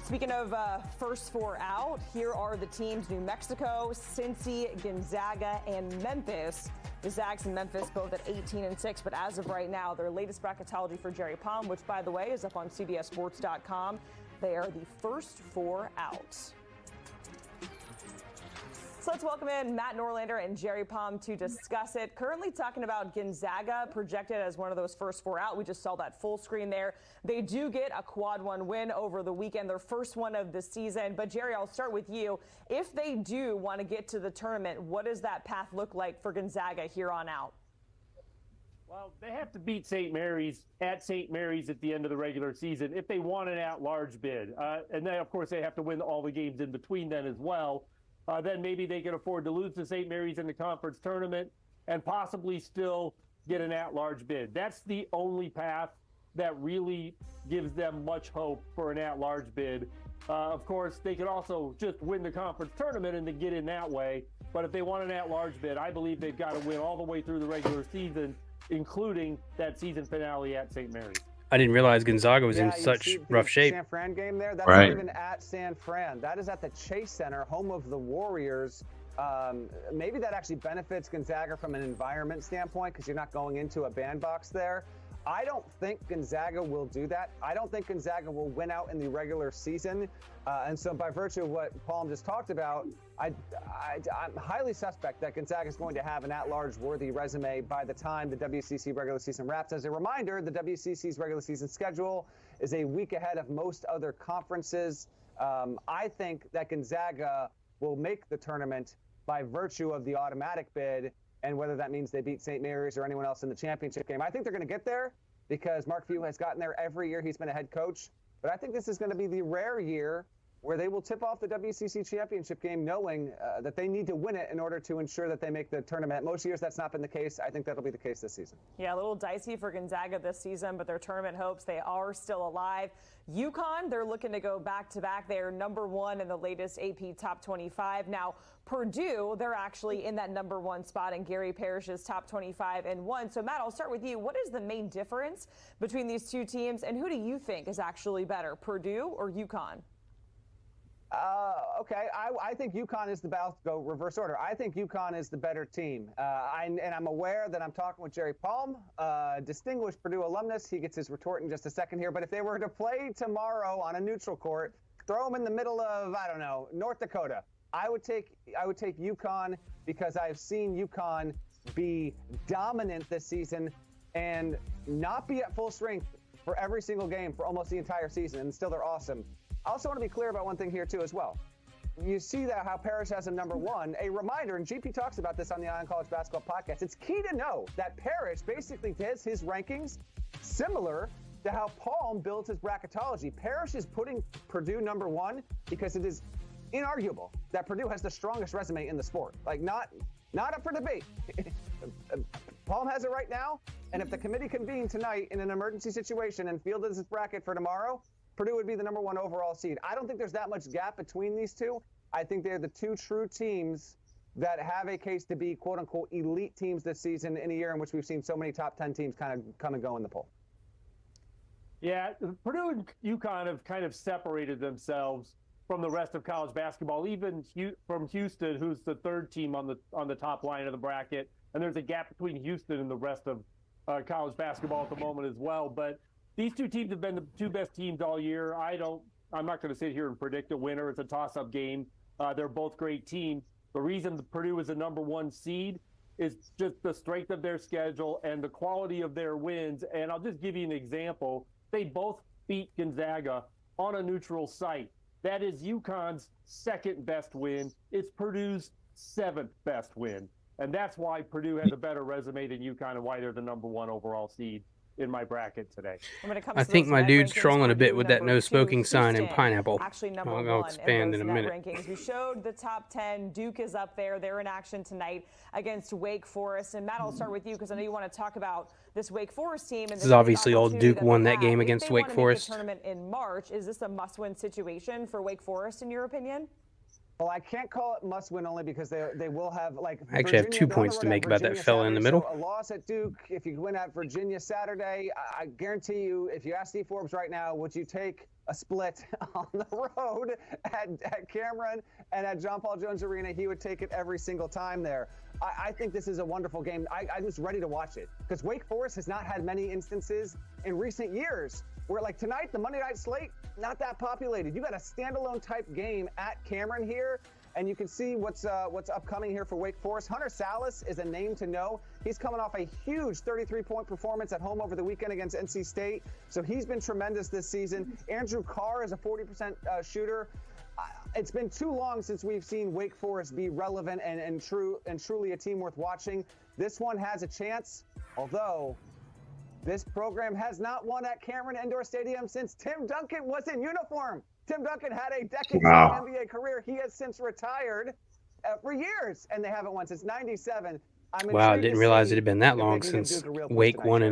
Speaking of First Four Out, here are the teams: New Mexico, Cincy, Gonzaga, and Memphis. The Zags and Memphis both at 18-6, but as of right now, their latest bracketology for Jerry Palm, which, by the way, is up on CBSSports.com, they are the First Four Out. So let's welcome in Matt Norlander and Jerry Palm to discuss it. Currently talking about Gonzaga projected as one of those first four out. We just saw that full screen there. They do get a quad one win over the weekend, their first one of the season. But Jerry, I'll start with you. If they do want to get to the tournament, what does that path look like for Gonzaga here on out? Well, they have to beat St. Mary's at St. Mary's at the end of the regular season if they want an at-large bid. And then, of course, they have to win all the games in between then as well. Then maybe they can afford to lose to St. Mary's in the conference tournament and possibly still get an at-large bid. That's the only path that really gives them much hope for an at-large bid. Of course, they could also just win the conference tournament and then get in that way. But if they want an at-large bid, I believe they've got to win all the way through the regular season, including that season finale at St. Mary's. I didn't realize Gonzaga was in such rough shape. San Fran game there, that's right. Not even at San Fran. That is at the Chase Center, home of the Warriors. Maybe that actually benefits Gonzaga from an environment standpoint because you're not going into a bandbox there. I don't think Gonzaga will do that. I don't think Gonzaga will win out in the regular season. And so by virtue of what Palm just talked about, I'm highly suspect that Gonzaga is going to have an at-large worthy resume by the time the WCC regular season wraps. As a reminder, the WCC's regular season schedule is a week ahead of most other conferences. I think that Gonzaga will make the tournament by virtue of the automatic bid. And whether that means they beat St. Mary's or anyone else in the championship game. I think they're going to get there because Mark Few has gotten there every year he's been a head coach. But I think this is going to be the rare year where they will tip off the WCC championship game knowing that they need to win it in order to ensure that they make the tournament. Most years that's not been the case. I think that'll be the case this season. Yeah, a little dicey for Gonzaga this season, but their tournament hopes, they are still alive. UConn, they're looking to go back-to-back. They are number one in the latest AP Top 25. Now, Purdue, they're actually in that number one spot in Gary Parrish's Top 25-1. So, Matt, I'll start with you. What is the main difference between these two teams, and who do you think is actually better, Purdue or UConn? Okay, I think UConn is the best. Go reverse order. I think UConn is the better team. And I'm aware that I'm talking with Jerry Palm, distinguished Purdue alumnus. He gets his retort in just a second here. But if they were to play tomorrow on a neutral court, throw them in the middle of, I don't know, North Dakota, I would take UConn because I've seen UConn be dominant this season and not be at full strength for every single game for almost the entire season, and still they're awesome. I also want to be clear about one thing here, too, as well. You see that how Parrish has him number one. A reminder, and GP talks about this on the Ion College Basketball Podcast, it's key to know that Parrish basically does his rankings similar to how Palm builds his bracketology. Parrish is putting Purdue number one because it is inarguable that Purdue has the strongest resume in the sport. Like, not up for debate. Palm has it right now, and if the committee convened tonight in an emergency situation and fielded his bracket for tomorrow, Purdue would be the number one overall seed. I don't think there's that much gap between these two. I think they're the two true teams that have a case to be, quote unquote, elite teams this season in a year in which we've seen so many top 10 teams kind of come and go in the poll. Yeah, Purdue and UConn have kind of separated themselves from the rest of college basketball, even from Houston, who's the third team on the top line of the bracket. And there's a gap between Houston and the rest of college basketball at the moment as well. But these two teams have been the two best teams all year. I'm not going to sit here and predict a winner. It's a toss-up game. They're both great teams. The reason Purdue is the number one seed is just the strength of their schedule and the quality of their wins. And I'll just give you an example. They both beat Gonzaga on a neutral site. That is UConn's second best win. It's Purdue's seventh best win. And that's why Purdue has a better resume than UConn and why they're the number one overall seed in my bracket today. I think my dude's trolling a bit with that no smoking sign in Pineapple. Actually, number I'll expand in a minute. We showed the top 10. Duke is up there. They're in action tonight against Wake Forest. And Matt, I'll start with you because I know you want to talk about this Wake Forest team. And this is obviously all Duke won that game against Wake Forest. Tournament in March. Is this a must-win situation for Wake Forest in your opinion? Well, I can't call it must-win only because they will have, like, I actually have 2 points to make about that fella in the middle. So a loss at Duke, if you win at Virginia Saturday, I guarantee you, if you ask Steve Forbes right now, would you take a split on the road at Cameron and at John Paul Jones Arena? He would take it every single time there. I think this is a wonderful game. I'm just ready to watch it because Wake Forest has not had many instances in recent years where, like tonight, the Monday night slate, not that populated. You got a standalone type game at Cameron here. And you can see what's upcoming here for Wake Forest. Hunter Salas is a name to know. He's coming off a huge 33-point performance at home over the weekend against NC State. So he's been tremendous this season. Andrew Carr is a 40% shooter. It's been too long since we've seen Wake Forest be relevant and truly a team worth watching. This one has a chance, although this program has not won at Cameron Indoor Stadium since Tim Duncan was in uniform. Tim Duncan had a decade-long NBA career. He has since retired for years, and they haven't won since '97. Wow, I didn't realize it had been that long since Wake won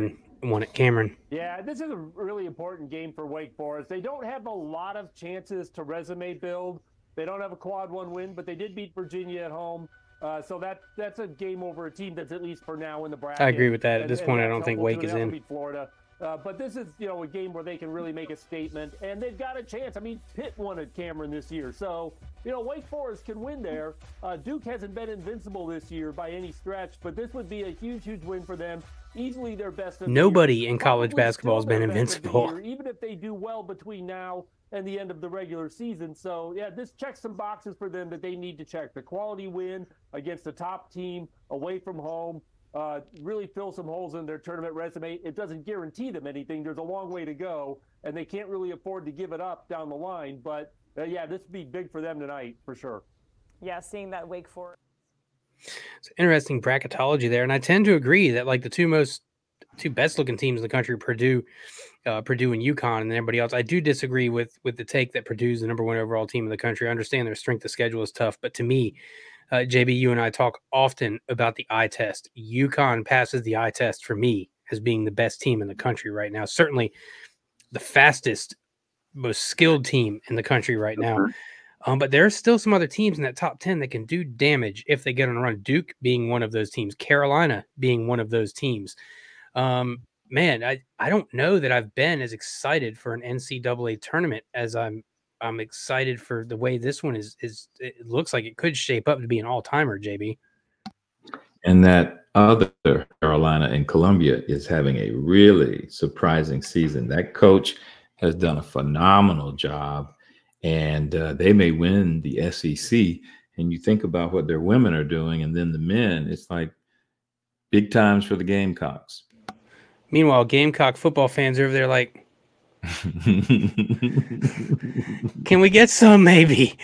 at Cameron. Yeah, this is a really important game for Wake Forest. They don't have a lot of chances to resume build. They don't have a quad one win, but they did beat Virginia at home. So that's a game over a team that's at least for now in the bracket. I agree with that. At this point, I don't think Wake is in. Beat Florida. But this is, a game where they can really make a statement, and they've got a chance. I mean, Pitt won at Cameron this year. So, Wake Forest can win there. Duke hasn't been invincible this year by any stretch, but this would be a huge, huge win for them. Easily their best. Nobody in college basketball has been invincible. Even if they do well between now and the end of the regular season. So, yeah, this checks some boxes for them that they need to check. The quality win against the top team away from home. Really fill some holes in their tournament resume. It doesn't guarantee them anything. There's a long way to go, and they can't really afford to give it up down the line. But, yeah, this would be big for them tonight for sure. Yeah, seeing that Wake Forest. It's interesting bracketology there, and I tend to agree that, like, the two best-looking teams in the country, Purdue and UConn, and everybody else. I do disagree with the take that Purdue's the number one overall team in the country. I understand their strength of schedule is tough, but to me, JB, you and I talk often about the eye test. UConn passes the eye test for me as being the best team in the country right now. Certainly the fastest, most skilled team in the country right now. But there are still some other teams in that top 10 that can do damage if they get on a run. Duke being one of those teams. Carolina being one of those teams. Man, I don't know that I've been as excited for an NCAA tournament as I'm excited for the way this one is. It looks like it could shape up to be an all-timer, JB. And that other Carolina and Columbia is having a really surprising season. That coach has done a phenomenal job, and they may win the SEC. And you think about what their women are doing, and then the men, it's like big times for the Gamecocks. Meanwhile, Gamecock football fans are over there like, can we get some maybe?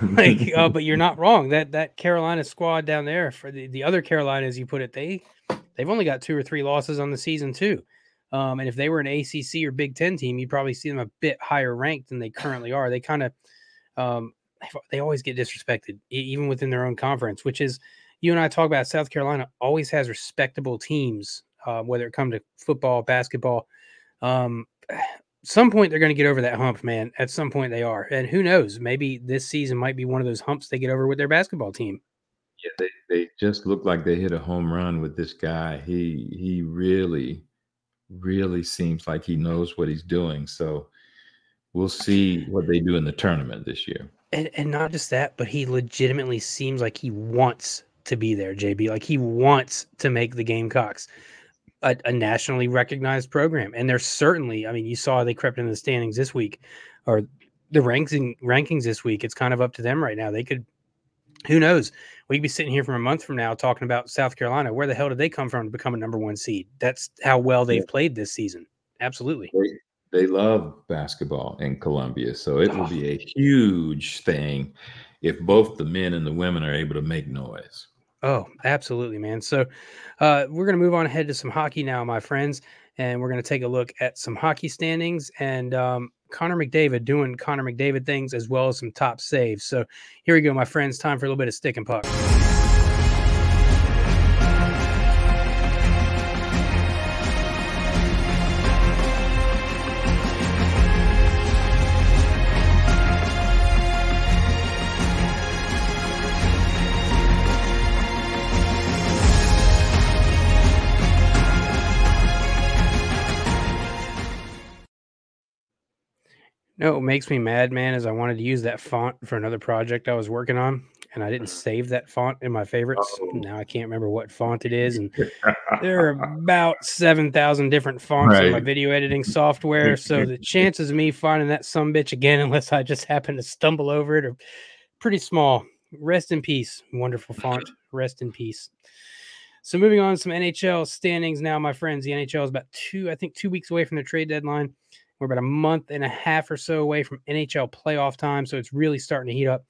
Like, but you're not wrong. That Carolina squad down there, for the other Carolina, as you put it, they've only got 2 or 3 losses on the season too. And if they were an ACC or Big Ten team, you'd probably see them a bit higher ranked than they currently are. They kind of they always get disrespected, even within their own conference, which is, you and I talk about South Carolina always has respectable teams, whether it comes to football, basketball. Some point they're going to get over that hump, man. At some point they are. And who knows, maybe this season might be one of those humps they get over with their basketball team. Yeah, they just look like they hit a home run with this guy. He really, really seems like he knows what he's doing. So we'll see what they do in the tournament this year. And not just that, but he legitimately seems like he wants to be there, JB. Like, he wants to make the Gamecocks a nationally recognized program. And they're certainly, I mean, you saw they crept into the standings this week, or the rankings this week. It's kind of up to them right now. They could, who knows, we'd be sitting here from a month from now talking about South Carolina. Where the hell did they come from to become a number 1 seed? That's how well they've played this season. Absolutely. They love basketball in Columbia. So it will be a huge thing if both the men and the women are able to make noise. Oh, absolutely, man. So we're going to move on ahead to some hockey now, my friends, and we're going to take a look at some hockey standings and Connor McDavid doing Connor McDavid things, as well as some top saves. So here we go, my friends. Time for a little bit of stick and puck. No, what makes me mad, man, is I wanted to use that font for another project I was working on, and I didn't save that font in my favorites. Now I can't remember what font it is, and there are about 7,000 different fonts in my video editing software, so the chances of me finding that sumbitch again, unless I just happen to stumble over it, are pretty small. Rest in peace. Wonderful font. Rest in peace. So moving on, some NHL standings now, my friends. The NHL is about 2 weeks away from the trade deadline. We're about a month and a half or so away from NHL playoff time, so it's really starting to heat up.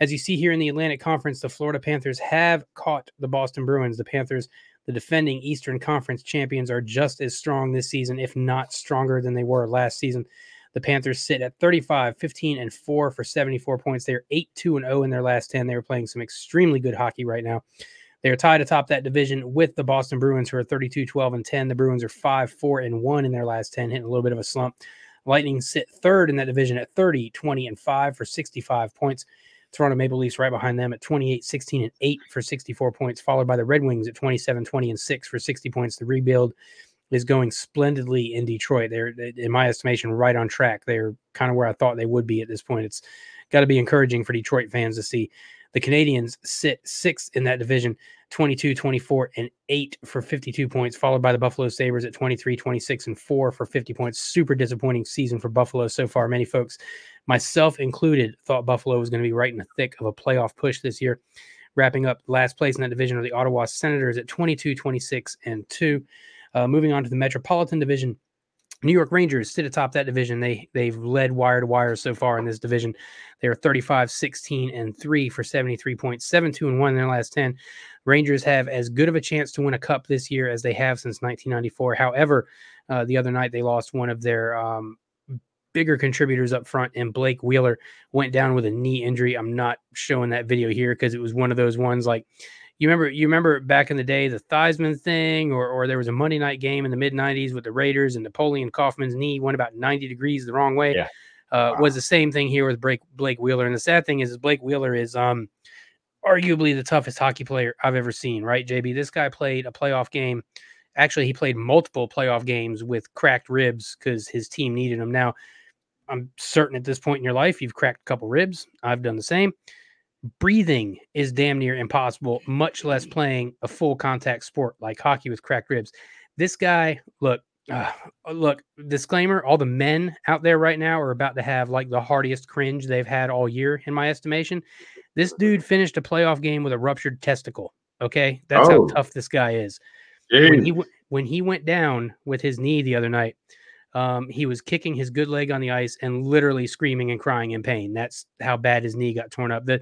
As you see here in the Atlantic Conference, the Florida Panthers have caught the Boston Bruins. The Panthers, the defending Eastern Conference champions, are just as strong this season, if not stronger than they were last season. The Panthers sit at 35, 15, and 4 for 74 points. They are 8-2-0 in their last 10. They are playing some extremely good hockey right now. They are tied atop that division with the Boston Bruins, who are 32, 12, and 10. The Bruins are 5, 4, and 1 in their last 10, hitting a little bit of a slump. Lightning sit third in that division at 30, 20, and 5 for 65 points. Toronto Maple Leafs right behind them at 28, 16, and 8 for 64 points, followed by the Red Wings at 27, 20, and 6 for 60 points. The rebuild is going splendidly in Detroit. They're, in my estimation, right on track. They're kind of where I thought they would be at this point. It's got to be encouraging for Detroit fans to see. The Canadiens sit sixth in that division, 22, 24, and 8 for 52 points, followed by the Buffalo Sabres at 23, 26, and 4 for 50 points. Super disappointing season for Buffalo so far. Many folks, myself included, thought Buffalo was going to be right in the thick of a playoff push this year. Wrapping up last place in that division are the Ottawa Senators at 22, 26, and 2. Moving on to the Metropolitan Division, New York Rangers sit atop that division. They've led wire to wire so far in this division. They are 35, 16, and 3 for 73 points, 7-2 and 1 in their last 10. Rangers have as good of a chance to win a cup this year as they have since 1994. However, the other night they lost one of their bigger contributors up front, and Blake Wheeler went down with a knee injury. I'm not showing that video here because it was one of those ones like, You remember back in the day, the Theismann thing, or there was a Monday night game in the mid-90s with the Raiders, and Napoleon Kaufman's knee went about 90 degrees the wrong way. Yeah. Wow. Was the same thing here with Blake Wheeler. And the sad thing is Blake Wheeler is arguably the toughest hockey player I've ever seen, right, JB? This guy played a playoff game. Actually, he played multiple playoff games with cracked ribs because his team needed him. Now, I'm certain at this point in your life you've cracked a couple ribs. I've done the same. Breathing is damn near impossible, much less playing a full contact sport like hockey with cracked ribs. This guy, look, disclaimer, all the men out there right now are about to have like the heartiest cringe they've had all year, in my estimation. This dude finished a playoff game with a ruptured testicle. Okay. That's how tough this guy is. When he went down with his knee the other night, he was kicking his good leg on the ice and literally screaming and crying in pain. That's how bad his knee got torn up. The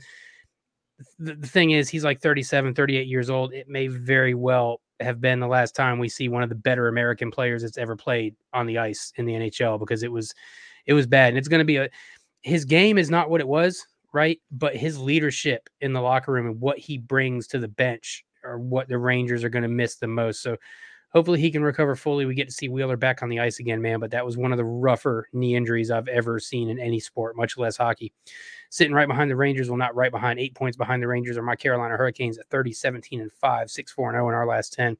thing is, he's like 37, 38 years old. It may very well have been the last time we see one of the better American players that's ever played on the ice in the NHL, because it was bad. And it's going to be his game is not what it was, right? But his leadership in the locker room and what he brings to the bench are what the Rangers are going to miss the most. So hopefully he can recover fully. We get to see Wheeler back on the ice again, man. But that was one of the rougher knee injuries I've ever seen in any sport, much less hockey. Sitting right behind the Rangers, well, not right behind, 8 points behind the Rangers are my Carolina Hurricanes at 30, 17, and 5, 6, 4, and 0 in our last 10.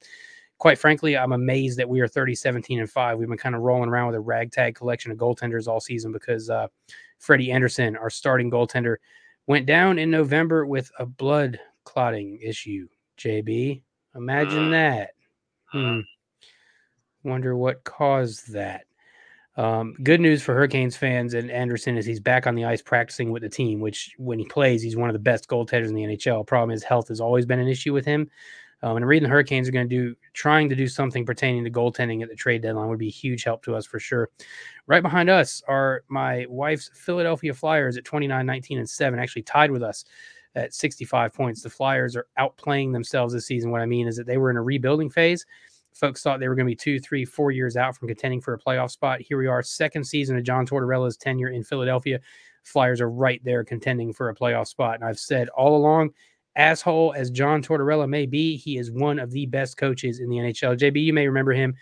Quite frankly, I'm amazed that we are 30, 17, and 5. We've been kind of rolling around with a ragtag collection of goaltenders all season because Freddie Anderson, our starting goaltender, went down in November with a blood clotting issue, JB. Imagine that. Wonder what caused that. Good news for Hurricanes fans and Anderson is he's back on the ice practicing with the team, which when he plays, he's one of the best goaltenders in the NHL. Problem is health has always been an issue with him. And I'm reading the Hurricanes are trying to do something pertaining to goaltending at the trade deadline would be a huge help to us for sure. Right behind us are my wife's Philadelphia Flyers at 29, 19, and 7, actually tied with us at 65 points. The Flyers are outplaying themselves this season. What I mean is that they were in a rebuilding phase. Folks thought they were going to be 2, 3, 4 years out from contending for a playoff spot. Here we are, second season of John Tortorella's tenure in Philadelphia. Flyers are right there contending for a playoff spot. And I've said all along, asshole as John Tortorella may be, he is one of the best coaches in the NHL. JB, you may remember him.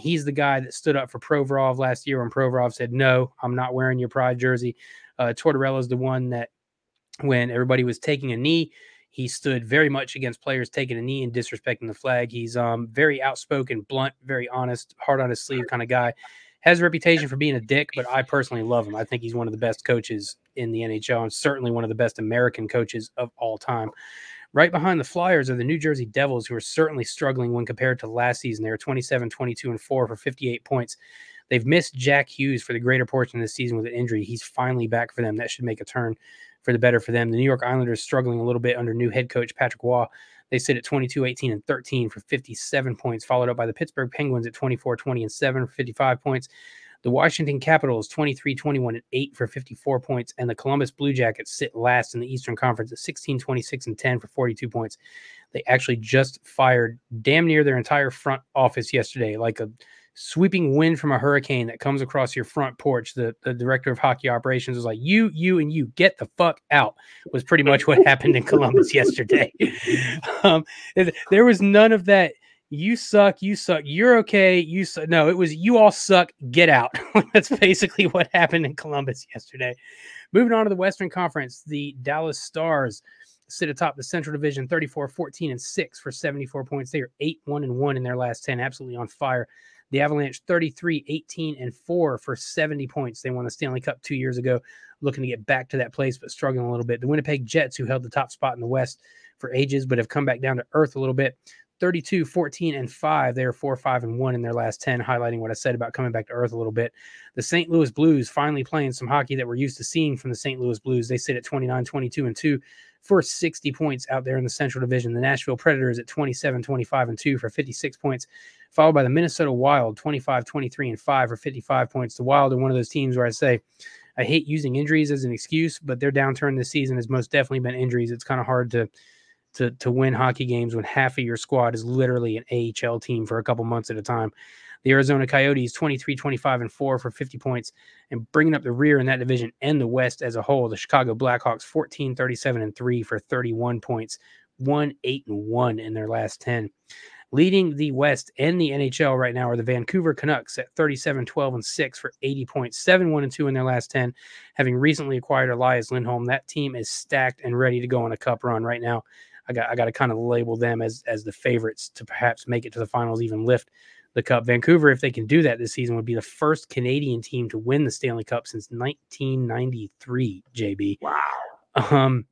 He's the guy that stood up for Provorov last year when Provorov said, no, I'm not wearing your pride jersey. Tortorella's the one that when everybody was taking a knee, he stood very much against players taking a knee and disrespecting the flag. He's very outspoken, blunt, very honest, hard on his sleeve kind of guy. Has a reputation for being a dick, but I personally love him. I think he's one of the best coaches in the NHL and certainly one of the best American coaches of all time. Right behind the Flyers are the New Jersey Devils, who are certainly struggling when compared to last season. They are 27, 22, and 4 for 58 points. They've missed Jack Hughes for the greater portion of the season with an injury. He's finally back for them. That should make a turn for the better for them. The New York Islanders struggling a little bit under new head coach Patrick Waugh. They sit at 22-18-13 for 57 points, followed up by the Pittsburgh Penguins at 24-20-7 for 55 points. The Washington Capitals 23-21-8 for 54 points, and the Columbus Blue Jackets sit last in the Eastern Conference at 16-26-10 for 42 points. They actually just fired damn near their entire front office yesterday, like a sweeping wind from a hurricane that comes across your front porch. The director of hockey operations was like, you, get the fuck out, was pretty much what happened in Columbus yesterday. There was none of that. You suck. You're okay. You suck. No, it was you all suck. Get out. That's basically what happened in Columbus yesterday. Moving on to the Western Conference, the Dallas Stars sit atop the Central Division 34-14-6 for 74 points. They are 8-1-1 in their last 10, absolutely on fire. The Avalanche 33-18-4 for 70 points. They won the Stanley Cup 2 years ago, looking to get back to that place, but struggling a little bit. The Winnipeg Jets, who held the top spot in the West for ages, but have come back down to earth a little bit, 32-14-5. They are 4-5-1 in their last 10, highlighting what I said about coming back to earth a little bit. The St. Louis Blues finally playing some hockey that we're used to seeing from the St. Louis Blues. They sit at 29-22-2 for 60 points out there in the Central Division. The Nashville Predators at 27-25-2 for 56 points, followed by the Minnesota Wild, 25-23-5 for 55 points. The Wild are one of those teams where I say I hate using injuries as an excuse, but their downturn this season has most definitely been injuries. It's kind of hard to win hockey games when half of your squad is literally an AHL team for a couple months at a time. The Arizona Coyotes 23-25-4 for 50 points, and bringing up the rear in that division and the West as a whole, the Chicago Blackhawks 14-37-3 for 31 points, 1-8-1 in their last 10. Leading the West and the NHL right now are the Vancouver Canucks at 37-12-6 for 80 points, 7-1-2 in their last 10, having recently acquired Elias Lindholm. That team is stacked and ready to go on a cup run right now. I got to kind of label them as the favorites to perhaps make it to the finals, even lift the cup. Vancouver, if they can do that this season, would be the first Canadian team to win the Stanley Cup since 1993, JB. Wow.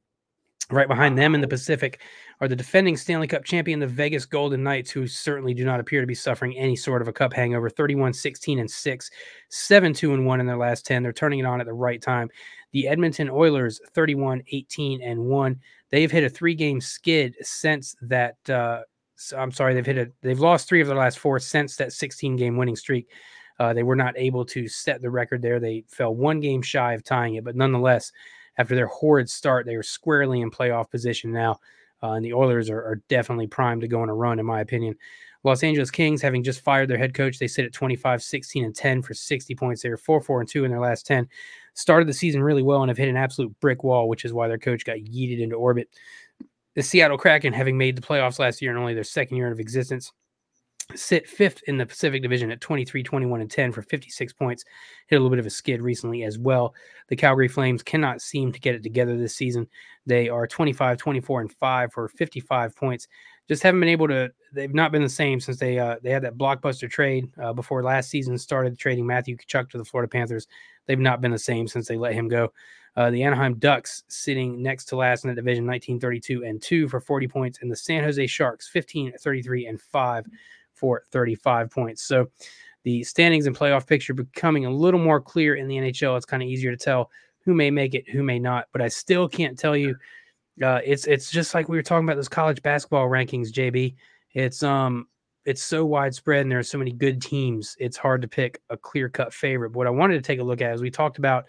Right behind them in the Pacific are the defending Stanley Cup champion, the Vegas Golden Knights, who certainly do not appear to be suffering any sort of a cup hangover, 31-16-6, 7-2-1 in their last 10. They're turning it on at the right time. The Edmonton Oilers, 31-18-1. They've hit a three-game skid since that they've lost 3 of their last 4 since that 16-game winning streak. They were not able to set the record there. They fell 1 game shy of tying it, but nonetheless, after their horrid start, they are squarely in playoff position now, and the Oilers are definitely primed to go on a run, in my opinion. Los Angeles Kings, having just fired their head coach, they sit at 25-16-10 for 60 points. They are 4-4-2 in their last 10. Started the season really well and have hit an absolute brick wall, which is why their coach got yeeted into orbit. The Seattle Kraken, having made the playoffs last year and only their second year of existence, sit 5th in the Pacific Division at 23-21-10 for 56 points. Hit a little bit of a skid recently as well. The Calgary Flames cannot seem to get it together this season. They are 25-24-5 for 55 points. Just haven't been able to. They've not been the same since they had that blockbuster trade before last season started, trading Matthew Tkachuk to the Florida Panthers. They've not been the same since they let him go. The Anaheim Ducks sitting next to last in the division, 19-32-2 for 40 points, and the San Jose Sharks 15-33-5. For 35 points. So the standings and playoff picture becoming a little more clear in the NHL. It's kind of easier to tell who may make it, who may not, but I still can't tell you. It's just like we were talking about those college basketball rankings, JB. It's so widespread and there are so many good teams. It's hard to pick a clear-cut favorite. But what I wanted to take a look at is we've talked about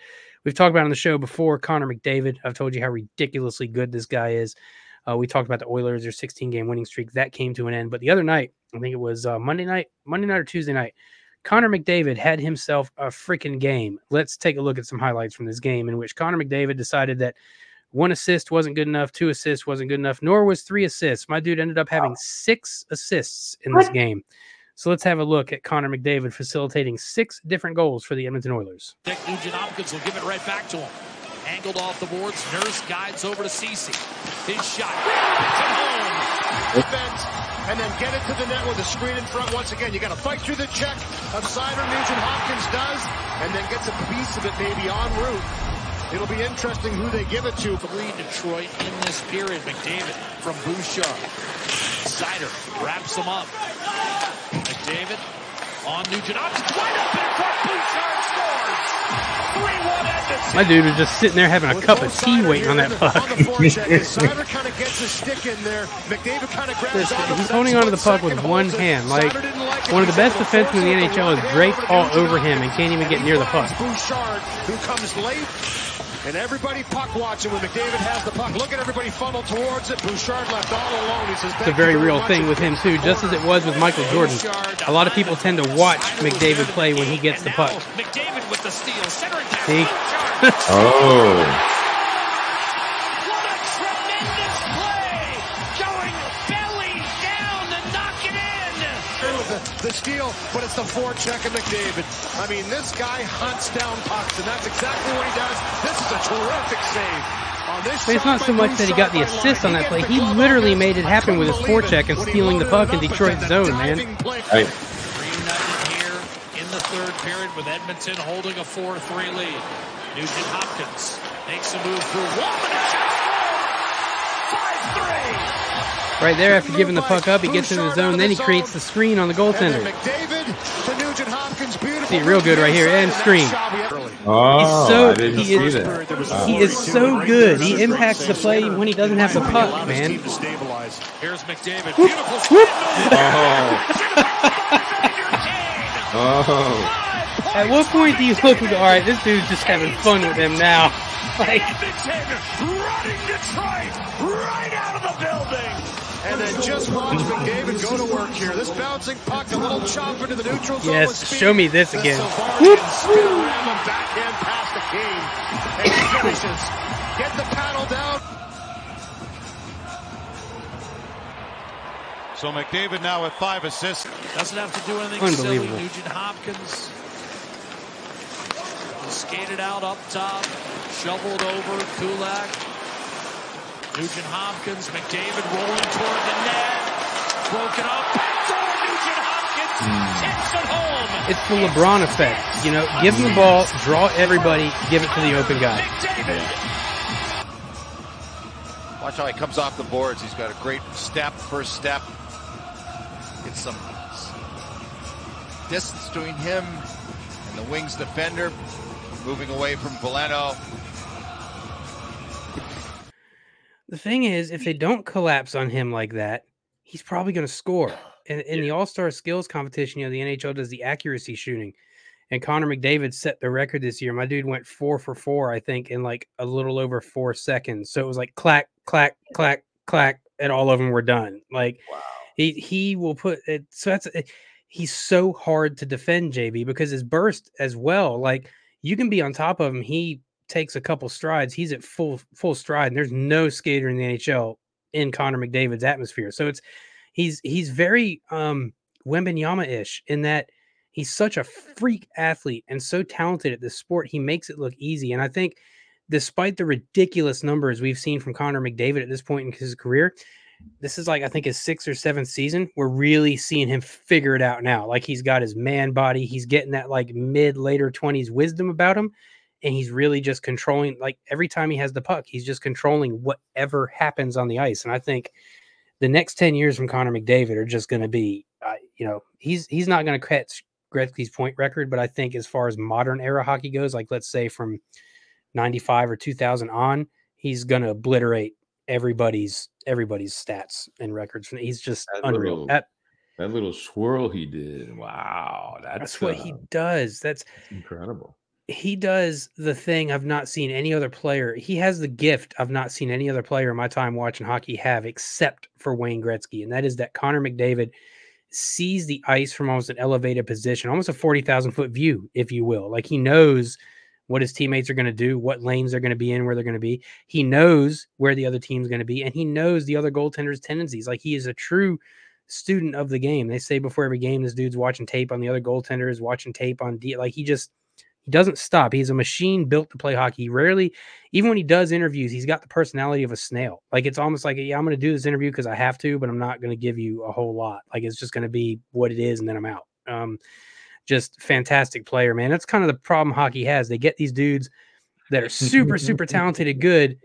on the show before, Connor McDavid. I've told you how ridiculously good this guy is. We talked about the Oilers, their 16-game winning streak. That came to an end. But the other night, I think it was Monday night or Tuesday night, Connor McDavid had himself a freaking game. Let's take a look at some highlights from this game in which Connor McDavid decided that 1 assist wasn't good enough, 2 assists wasn't good enough, nor was 3 assists. My dude ended up having 6 assists in this game. So let's have a look at Connor McDavid facilitating 6 different goals for the Edmonton Oilers. Nick Nugent-Hopkins will give it right back to him. Angled off the boards, Nurse guides over to Ceci. His shot. Home. Defense, and then get it to the net with a screen in front once again. You got to fight through the check of Seider. Nugent-Hopkins does, and then gets a piece of it maybe en route. It'll be interesting who they give it to. 3 Detroit in this period. McDavid from Bouchard. Seider wraps him up. McDavid on Nugent-Hopkins. Wide open in front. Bouchard scores. 3-1 Edmonton. My dude was just sitting there having a cup of tea waiting on that puck. He's holding onto the puck with one hand. Like, one of the best defensemen in the NHL is draped all over him and can't even get near the puck. Bouchard, who comes late. And everybody puck watching when McDavid has the puck. Look at everybody funnel towards it. Bouchard left all alone. He says, it's a very real thing with him, too, just as it was with Michael Jordan. A lot of people tend to watch McDavid play when he gets the puck. McDavid with the steal. See? Oh. The steal, but it's the forecheck of McDavid. I mean, this guy hunts down pucks, and that's exactly what he does. This is a terrific save. But it's not so much that he got the assist on that play. He literally made it happen with his forecheck and stealing the puck in Detroit's zone, man. Right. Reunited here in the third period with Edmonton holding a 4-3 lead. Nugent Hopkins makes a move for Wolf. 5-3. Right there, after giving the puck up, he gets into the zone, then he creates the screen on the goaltender. See, real good right here, and screen. Oh, I didn't see that. He is so good. He impacts the play when he doesn't have the puck, man. Here's McDavid. Beautiful whoop. Oh. At what point do you look and go, all right, this dude's just having fun with him now? Like, running Detroit right out of the building. And then just watch McDavid go to work here. This bouncing puck, a little chop into the neutral zone. Yes, show me this again. Whoop! Backhand past the game. And he finishes. Get the paddle down. So McDavid now with 5 assists. Doesn't have to do anything silly. Nugent Hopkins skated out up top. Shoveled over. Kulak. Nugent Hopkins, McDavid rolling toward the net, broken up, backdoor Nugent Hopkins, tips it home. It's the LeBron effect, you know, give him the ball, draw everybody, give it to the open guy. Watch how he comes off the boards, he's got a great step, first step, gets some distance between him and the Wings defender, moving away from Veleno. The thing is, if they don't collapse on him like that, he's probably going to score. And in the All-Star Skills competition, you know, the NHL does the accuracy shooting. And Connor McDavid set the record this year. My dude went 4 for 4, I think, in like a little over 4 seconds. So it was like clack, clack, clack, clack, and all of them were done. Like, wow. He will put it. So that's it, he's so hard to defend, JB, because his burst as well. Like, you can be on top of him. He takes a couple strides, he's at full stride, and there's no skater in the NHL in Connor McDavid's atmosphere. So it's he's very Wembanyama-ish in that he's such a freak athlete and so talented at this sport, he makes it look easy. And I think despite the ridiculous numbers we've seen from Connor McDavid at this point in his career, this is like, I think, his 6th or 7th season. We're really seeing him figure it out now. Like, he's got his man body, he's getting that like later 20s wisdom about him. And he's really just controlling, like, every time he has the puck, he's just controlling whatever happens on the ice. And I think the next 10 years from Connor McDavid are just going to be, you know, he's not going to catch Gretzky's point record. But I think as far as modern era hockey goes, like, let's say from 95 or 2000 on, he's going to obliterate everybody's stats and records. He's just unreal. That little swirl he did. Wow. That's what he does. That's incredible. He does the thing I've not seen any other player. He has the gift I've not seen any other player in my time watching hockey have except for Wayne Gretzky. And that is that Connor McDavid sees the ice from almost an elevated position, almost a 40,000 foot view, if you will. Like, he knows what his teammates are going to do, what lanes they're going to be in, where they're going to be. He knows where the other team's going to be, and he knows the other goaltender's tendencies. Like, he is a true student of the game. They say before every game, this dude's watching tape on the other goaltender, is watching tape on D. Like, he doesn't stop. He's a machine built to play hockey. He rarely, even when he does interviews, he's got the personality of a snail. Like, it's almost like, yeah, I'm going to do this interview because I have to, but I'm not going to give you a whole lot. Like, it's just going to be what it is, and then I'm out. Just fantastic player, man. That's kind of the problem hockey has. They get these dudes that are super, super talented and good,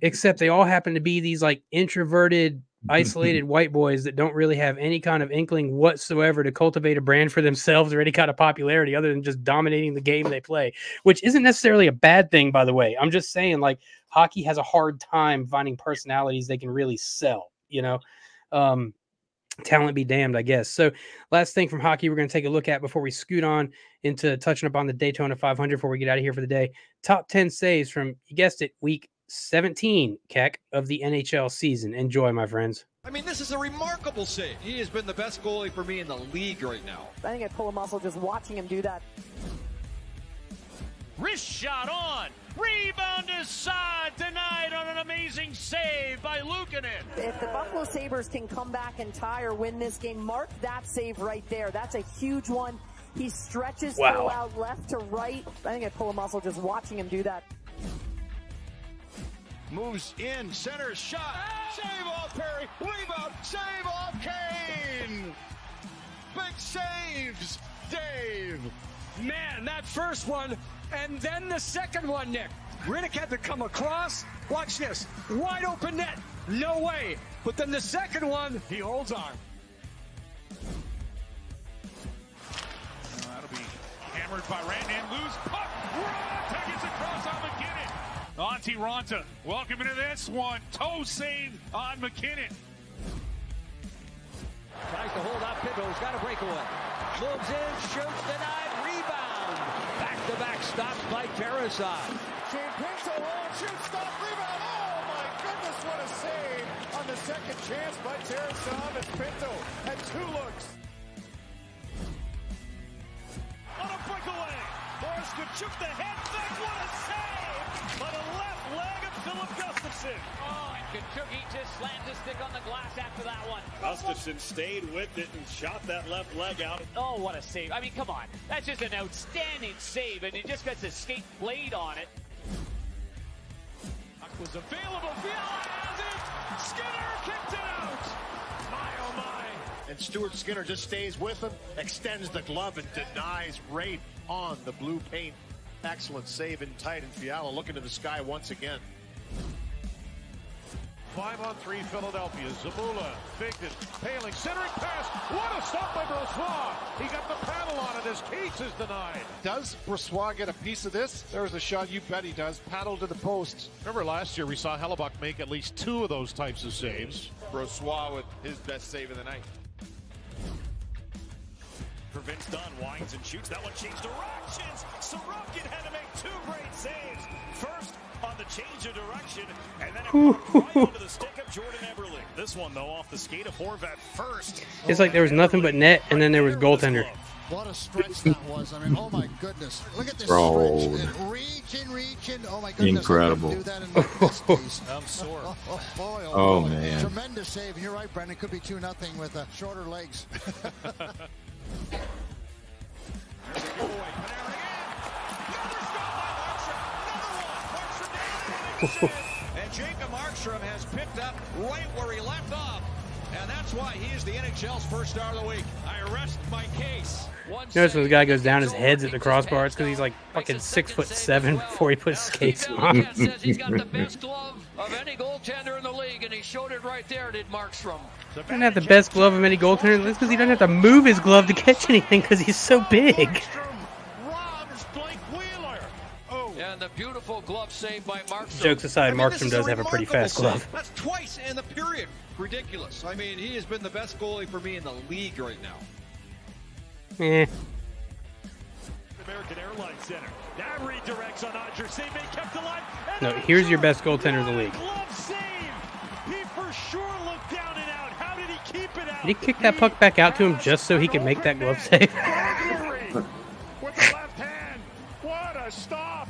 except they all happen to be these, like, introverted isolated white boys that don't really have any kind of inkling whatsoever to cultivate a brand for themselves or any kind of popularity other than just dominating the game they play, which isn't necessarily a bad thing, by the way. I'm just saying, like, hockey has a hard time finding personalities they can really sell, you know? Talent be damned, I guess. So last thing from hockey we're going to take a look at before we scoot on into touching up on the Daytona 500 before we get out of here for the day. Top 10 saves from, you guessed it, week 17, Keck, of the NHL season. Enjoy, my friends. I mean, this is a remarkable save. He has been the best goalie for me in the league right now. I think I pull a muscle just watching him do that. Wrist shot on. Rebound is Saad denied on an amazing save by Luukkonen. If the Buffalo Sabres can come back and tie or win this game, mark that save right there. That's a huge one. He stretches out left to right. I think I pull a muscle just watching him do that. Moves in, center shot. Save off Perry. Rebound. Save off Kane. Big saves, Dave. Man, that first one, and then the second one, Nick. Riddick had to come across. Watch this. Wide open net. No way. But then the second one, he holds on. That'll be hammered by Rantanen. Loose puck. Ronta gets across on McKinnon. Antti Raanta, welcome into this one. Toe save on McKinnon. Tries to hold out Pidgeot's. He's got a breakaway. Moves in. Shoots denied. Back-to-back stops by Karasov. Jampinko on, shoot, stop, rebound. Oh, my goodness, what a save on the second chance by Karasov and Pinto at two looks. On a breakaway, Boris Tkachuk, the head fake, what a save by the left leg of Philip Gustafson. Oh, and Tkachuk, he just slammed his stick on the glass after that one. Gustafson stayed with it and shot that left leg out. Oh, what a save. I mean, come on. That's just an outstanding save, and he just got the skate blade on it. Puck was available. Fiala has it. Skinner kicked it out. My, oh, my. And Stuart Skinner just stays with him, extends the glove, and denies right on the blue paint. Excellent save in tight, and Fiala looking to the sky once again. 5-on-3 Philadelphia. Zabula, Bigden, Paling, centering pass. What a stop by Brossoit. He got the paddle on it. His case is denied. Does Brossoit get a piece of this? There's a shot. You bet he does. Paddle to the post. Remember last year we saw Hellebuyck make at least two of those types of saves. Brossoit with his best save of the night. Prevents Dunn, winds and shoots. That one changed directions. Sorokin had to make two great saves. First on the change of direction, and then it right onto the stick of Jordan Eberle. This one, though, off the skate of Horvat first. It's like there was nothing but net, and then there was goaltender. What a stretch that was. I mean, oh, my goodness. Look at this stretch. And reaching. Oh, my goodness. Incredible. Do that in my I'm sore. Oh, man. Tremendous save. And you're right, Brendan. Could be 2-0 with shorter legs. There's a giveaway. Panarin again. Another shot by Markstrom. Another one. Markstrom down. And Jacob Markstrom has picked up right where he left off. And that's why he is the NHL's first star of the week. I rest my case. Notice when the guy goes down, his head's at the crossbar. It's because he's like fucking 6'7" before he puts skates on. Says he's got the best glove of any goaltender in the league, and he showed it right there. Did Markstrom? He doesn't have the best glove of any goaltender. That's because he doesn't have to move his glove to catch anything because he's so big. The beautiful glove saved by Markstrom. Jokes aside, Markstrom does have a pretty fast glove. That's twice in the period. Ridiculous. I mean, he has been the best goalie for me in the league right now. American Airlines Center. That redirects on Odger. Save being kept alive. No, here's your best goaltender in the league. Glove save. He for sure looked down and out. How did he keep it out? Did he kick that puck back out to him just so he could make that glove save? With the left hand. What a stop.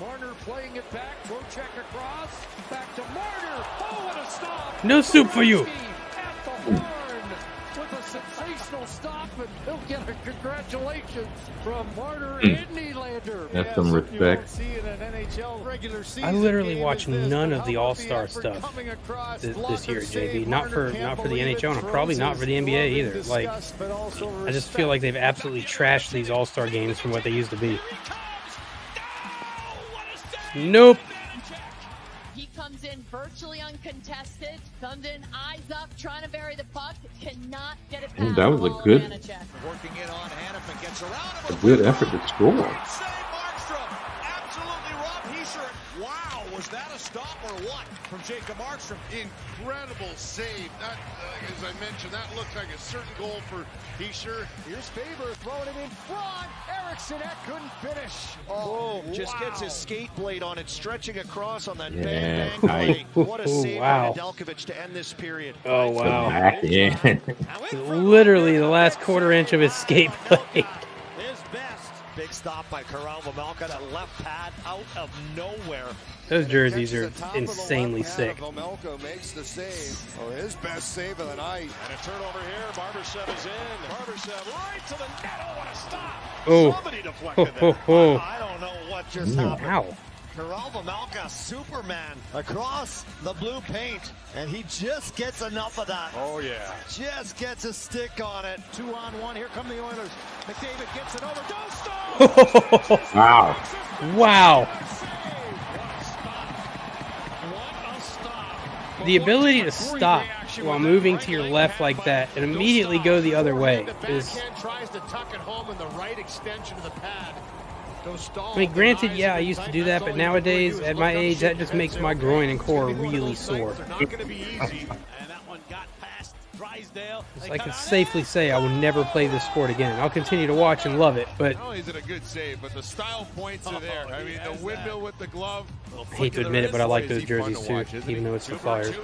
Marner playing it back, Trocheck across, back to Marner. Oh, what a stop! No soup for you. At the horn with a sensational stop, and he'll get a congratulations from Marner and Nylander. That's some respect. I literally watch none of the All-Star stuff this year, JB. Not for the NHL, and probably not for the NBA either. Like, I just feel like they've absolutely trashed these All-Star games from what they used to be. Nope. comes in virtually uncontested, comes in eyes up, trying to bury the puck, cannot get it past. Ooh, that was a good, effort to score. Was that a stop or what from Jacob Markstrom? Incredible save. That, as I mentioned, that looks like a certain goal for Heischer. Here's Faber throwing it in front. Eriksson couldn't finish. Oh, wow. Just gets his skate blade on it, stretching across on that bang play. What a save by Nedeljkovic to end this period. Oh, wow. Literally the last quarter inch of his skate blade. Big stop by Karel Vejmelka, that left pad out of nowhere. Those jerseys are insanely sick. Vejmelka makes the save. Oh, his best save of the night. And a turnover here. Barbashev is in. Barbashev right to the net. Oh, what a stop. Oh. Somebody deflected that. I don't know what just happened. Wow. Karel Vejmelka, Superman, across the blue paint, and he just gets enough of that. Oh, yeah. Just gets a stick on it. 2-on-1. Here come the Oilers. McDavid gets it over. Don't stop! Wow. Wow. The ability to stop while moving to your left like that and immediately go the other way is... I mean, granted, yeah, I used to do that, but nowadays, at my age, that just makes my groin and core really sore. So I can safely say I will never play this sport again. I'll continue to watch and love it, but... Not only is it a good save, but the style points are there. I mean, the windmill with the glove... I hate to admit it, but I like those jerseys, too, even though it's the Flyers.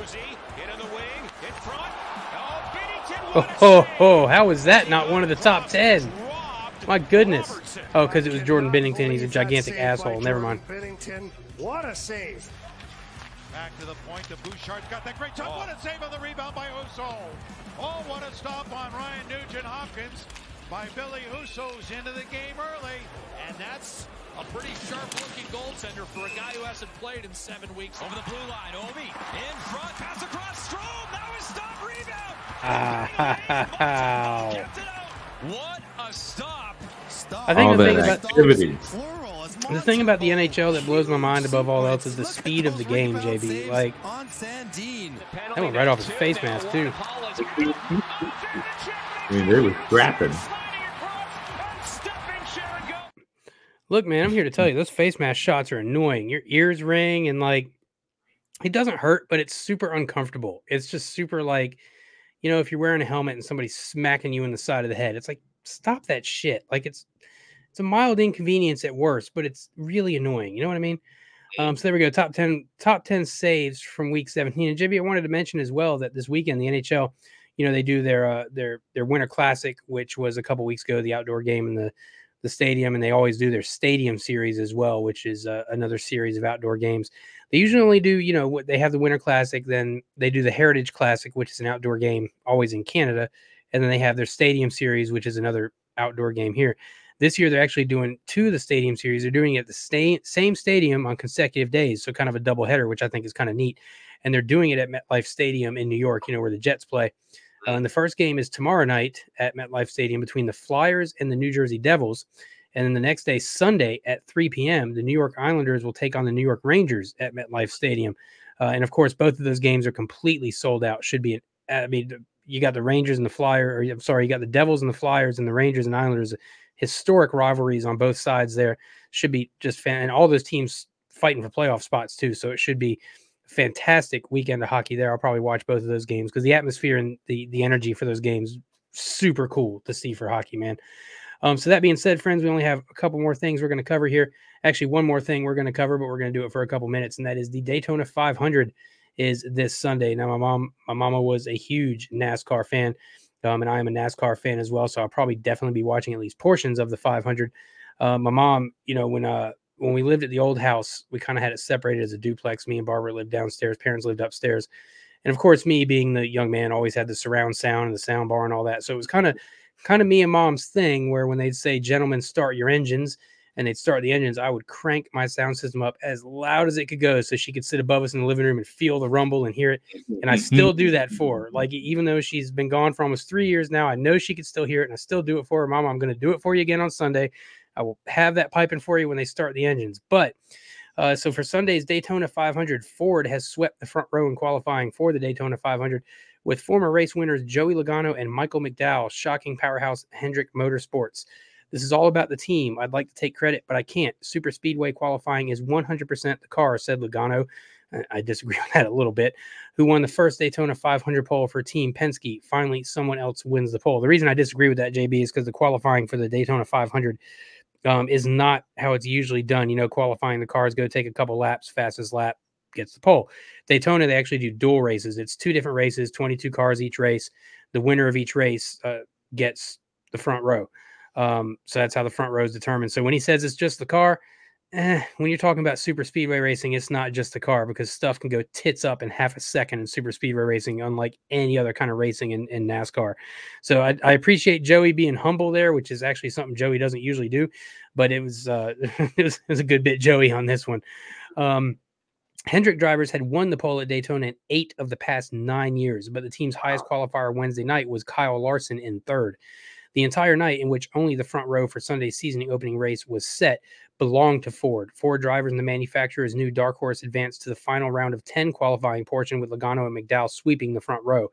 Oh, how was that not one of the top 10? My goodness. Oh, because it was Jordan Binnington. He's a gigantic asshole. Never mind. Binnington, what a save. Back to the point. The Bouchard's got that great shot. What a save on the rebound by Husso. Oh, what a stop on Ryan Nugent-Hopkins by Billy Husso's into the game early. And that's a pretty sharp-looking goaltender for a guy who hasn't played in 7 weeks. Over the blue line. Ovi in front. Pass across. Strome. Now his stop rebound. What a stop. I think the thing about the NHL that blows my mind above all else is the speed of the game, JB. Like, that went right off his face mask, too. I mean, they were scrapping. Look, man, I'm here to tell you, those face mask shots are annoying. Your ears ring, and, like, it doesn't hurt, but it's super uncomfortable. It's just super, like, you know, if you're wearing a helmet and somebody's smacking you in the side of the head, it's like, stop that shit. Like, it's a mild inconvenience at worst, but it's really annoying. You know what I mean? So there we go. Top 10 saves from week 17. And JB, I wanted to mention as well that this weekend, the NHL, you know, they do their Winter Classic, which was a couple weeks ago, the outdoor game in the stadium. And they always do their stadium series as well, which is another series of outdoor games. They usually only do, you know, what they have the Winter Classic, then they do the Heritage Classic, which is an outdoor game always in Canada. And then they have their stadium series, which is another outdoor game here. This year, they're actually doing two of the stadium series. They're doing it at the same stadium on consecutive days. So kind of a double header, which I think is kind of neat. And they're doing it at MetLife Stadium in New York, you know, where the Jets play. And the first game is tomorrow night at MetLife Stadium between the Flyers and the New Jersey Devils. And then the next day, Sunday at 3 p.m., the New York Islanders will take on the New York Rangers at MetLife Stadium. And, of course, both of those games are completely sold out. Should be, I mean, you got the Rangers and the Flyers, or I'm sorry, you got the Devils and the Flyers and the Rangers and Islanders, historic rivalries on both sides there. Should be just fan, and all those teams fighting for playoff spots too. So it should be a fantastic weekend of hockey there. I'll probably watch both of those games because the atmosphere and the energy for those games, super cool to see for hockey, man. So that being said, friends, we only have a couple more things we're going to cover here. Actually, one more thing we're going to cover, but we're going to do it for a couple minutes, and that is the Daytona 500 is this Sunday. Now, my mama was a huge NASCAR fan, and I am a NASCAR fan as well, so I'll probably definitely be watching at least portions of the 500. My mom, you know, when we lived at the old house, we kind of had it separated as a duplex. Me and Barbara lived downstairs. Parents lived upstairs. And, of course, me being the young man always had the surround sound and the sound bar and all that. So it was kind of me and Mom's thing where when they'd say, gentlemen, start your engines, and they'd start the engines, I would crank my sound system up as loud as it could go so she could sit above us in the living room and feel the rumble and hear it. And I still do that for her. Like, even though she's been gone for almost 3 years now, I know she could still hear it, and I still do it for her. Mama, I'm going to do it for you again on Sunday. I will have that piping for you when they start the engines. But So for Sunday's Daytona 500, Ford has swept the front row in qualifying for the Daytona 500 with former race winners Joey Logano and Michael McDowell shocking powerhouse Hendrick Motorsports. This is all about the team. I'd like to take credit, but I can't. Super Speedway qualifying is 100% the car, said Logano. I disagree on that a little bit. Who won the first Daytona 500 pole for Team Penske? Finally, someone else wins the pole. The reason I disagree with that, JB, is because the qualifying for the Daytona 500 is not how it's usually done. You know, qualifying the cars go take a couple laps, fastest lap gets the pole. Daytona, they actually do dual races. It's two different races, 22 cars each race. The winner of each race gets the front row. So that's how the front row is determined. So when he says it's just the car, when you're talking about super speedway racing, it's not just the car, because stuff can go tits up in half a second in super speedway racing, unlike any other kind of racing in NASCAR. So I appreciate Joey being humble there, which is actually something Joey doesn't usually do, but it was it was a good bit Joey on this one. Hendrick drivers had won the pole at Daytona in 8 of the past 9 years, but the team's highest qualifier Wednesday night was Kyle Larson in third. The entire night, in which only the front row for Sunday's season opening race was set, belonged to Ford. Ford drivers and the manufacturer's new Dark Horse advanced to the final round of 10 qualifying portion, with Logano and McDowell sweeping the front row.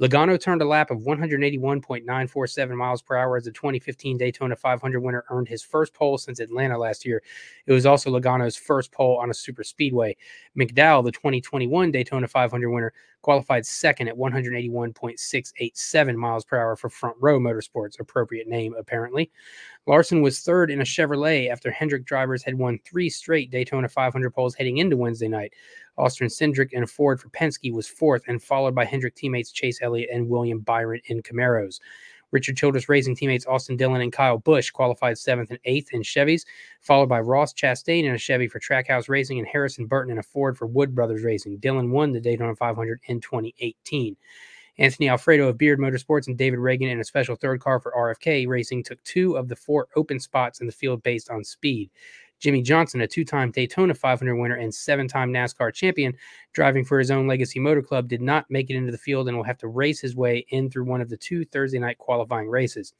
Logano turned a lap of 181.947 miles per hour as the 2015 Daytona 500 winner earned his first pole since Atlanta last year. It was also Logano's first pole on a super speedway. McDowell, the 2021 Daytona 500 winner, qualified second at 181.687 miles per hour for Front Row Motorsports, appropriate name apparently. Larson was third in a Chevrolet after Hendrick drivers had won 3 straight Daytona 500 poles heading into Wednesday night. Austin Cindric in a Ford for Penske was fourth, and followed by Hendrick teammates Chase Elliott and William Byron in Camaros. Richard Childress Racing teammates Austin Dillon and Kyle Busch qualified 7th and 8th in Chevys, followed by Ross Chastain in a Chevy for Trackhouse Racing and Harrison Burton in a Ford for Wood Brothers Racing. Dillon won the Daytona 500 in 2018. Anthony Alfredo of Beard Motorsports and David Reagan in a special third car for RFK Racing took 2 of the 4 open spots in the field based on speed. Jimmy Johnson, a 2-time Daytona 500 winner and 7-time NASCAR champion, driving for his own Legacy Motor Club, did not make it into the field and will have to race his way in through one of the 2 Thursday night qualifying races.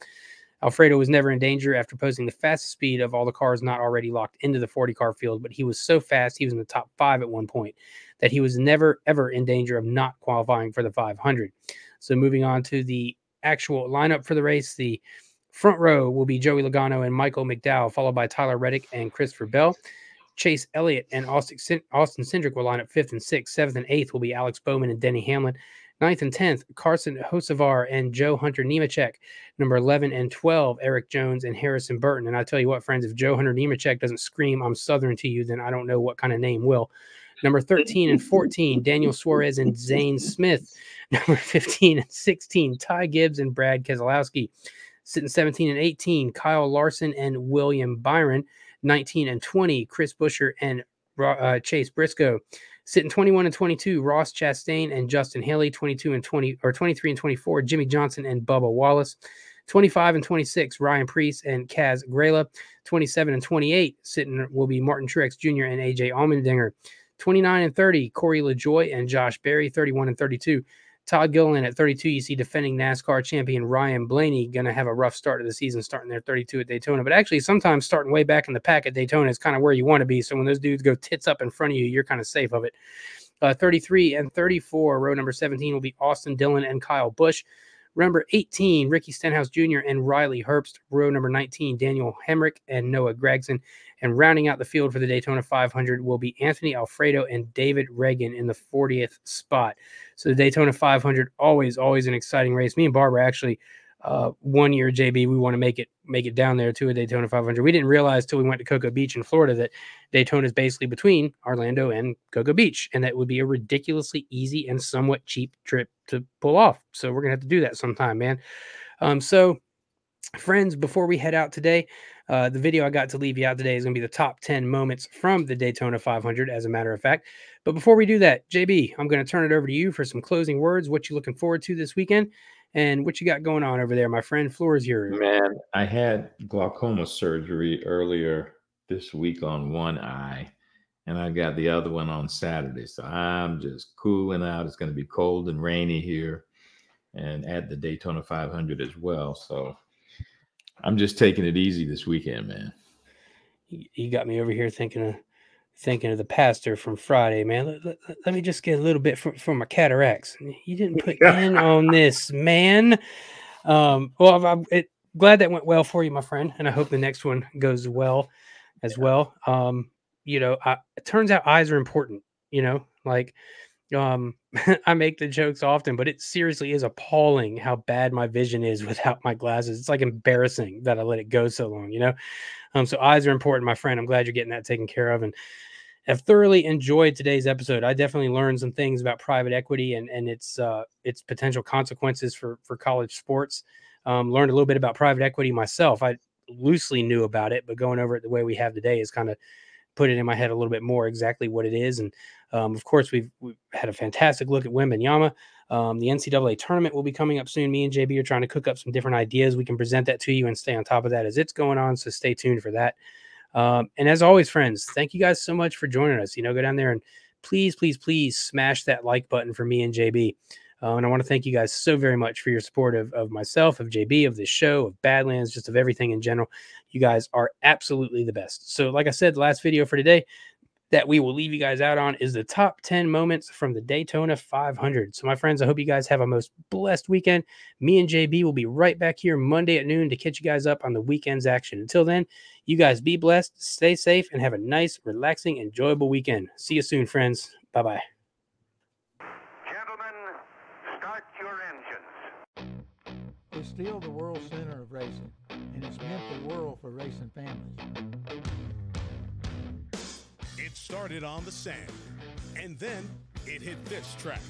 Alfredo was never in danger after posting the fastest speed of all the cars not already locked into the 40-car field, but he was so fast, he was in the top 5 at one point, that he was never, ever in danger of not qualifying for the 500. So moving on to the actual lineup for the race, the front row will be Joey Logano and Michael McDowell, followed by Tyler Reddick and Christopher Bell. Chase Elliott and Austin Cindric will line up 5th and 6th. 7th and 8th will be Alex Bowman and Denny Hamlin. 9th and 10th, Carson Hocevar and Joe Hunter Nemechek. Number 11 and 12, Eric Jones and Harrison Burton. And I tell you what, friends, if Joe Hunter Nemechek doesn't scream, "I'm Southern" to you, then I don't know what kind of name will. Number 13 and 14, Daniel Suarez and Zane Smith. Number 15 and 16, Ty Gibbs and Brad Keselowski. Sitting 17 and 18, Kyle Larson and William Byron. 19 and 20, Chris Buescher and Chase Briscoe. Sitting 21 and 22, Ross Chastain and Justin Haley. 23 and 24, Jimmy Johnson and Bubba Wallace. 25 and 26, Ryan Preece and Kaz Grela. 27 and 28, sitting will be Martin Truex Jr. and AJ Allmendinger. 29 and 30, Corey LaJoie and Josh Berry. 31 and 32. Todd Gilliland at 32, you see defending NASCAR champion Ryan Blaney going to have a rough start of the season, starting there 32 at Daytona. But actually, sometimes starting way back in the pack at Daytona is kind of where you want to be. So when those dudes go tits up in front of you, you're kind of safe of it. 33 and 34, row number 17 will be Austin Dillon and Kyle Busch. Number 18, Ricky Stenhouse Jr. and Riley Herbst. Row number 19, Daniel Hemrick and Noah Gragson. And rounding out the field for the Daytona 500 will be Anthony Alfredo and David Reagan in the 40th spot. So the Daytona 500, always an exciting race. Me and Barbara actually, one year, JB, we want to make it down there to a Daytona 500. We didn't realize till we went to Cocoa Beach in Florida that Daytona is basically between Orlando and Cocoa Beach, and that would be a ridiculously easy and somewhat cheap trip to pull off. So we're going to have to do that sometime, man. So friends, before we head out today, the video I got to leave you out today is going to be the top 10 moments from the Daytona 500, as a matter of fact. But before we do that, JB, I'm going to turn it over to you for some closing words, what you're looking forward to this weekend, and what you got going on over there, my friend. Floor is yours. Man, I had glaucoma surgery earlier this week on one eye, and I got the other one on Saturday. So I'm just cooling out. It's going to be cold and rainy here and at the Daytona 500 as well. So I'm just taking it easy this weekend, man. You got me over here thinking of thinking of the pastor from Friday, man. Let me just get a little bit from my cataracts. You didn't put in on this, man. Well, I'm glad that went well for you, my friend, and I hope the next one goes well as well. You know, it turns out eyes are important, you know, like I make the jokes often, but it seriously is appalling how bad my vision is without my glasses. It's like embarrassing that I let it go so long, you know? So eyes are important, my friend. I'm glad you're getting that taken care of. And I've thoroughly enjoyed today's episode. I definitely learned some things about private equity and its potential consequences for college sports. Learned a little bit about private equity myself. I loosely knew about it, but going over it the way we have today is kind of put it in my head a little bit more exactly what it is. And of course, we've had a fantastic look at Wembanyama. The NCAA tournament will be coming up soon. Me and JB are trying to cook up some different ideas. We can present that to you and stay on top of that as it's going on. So stay tuned for that. And as always, friends, thank you guys so much for joining us. You know, go down there and please, please, please smash that like button for me and JB. And I want to thank you guys so very much for your support of myself, of JB, of this show, of Badlands, just of everything in general. You guys are absolutely the best. So like I said, the last video for today that we will leave you guys out on is the top 10 moments from the Daytona 500. So my friends, I hope you guys have a most blessed weekend. Me and JB will be right back here Monday at noon to catch you guys up on the weekend's action. Until then, you guys be blessed, stay safe, and have a nice, relaxing, enjoyable weekend. See you soon, friends. Bye-bye. It's still the world center of racing, and it's meant the world for racing families. It started on the sand, and then it hit this track,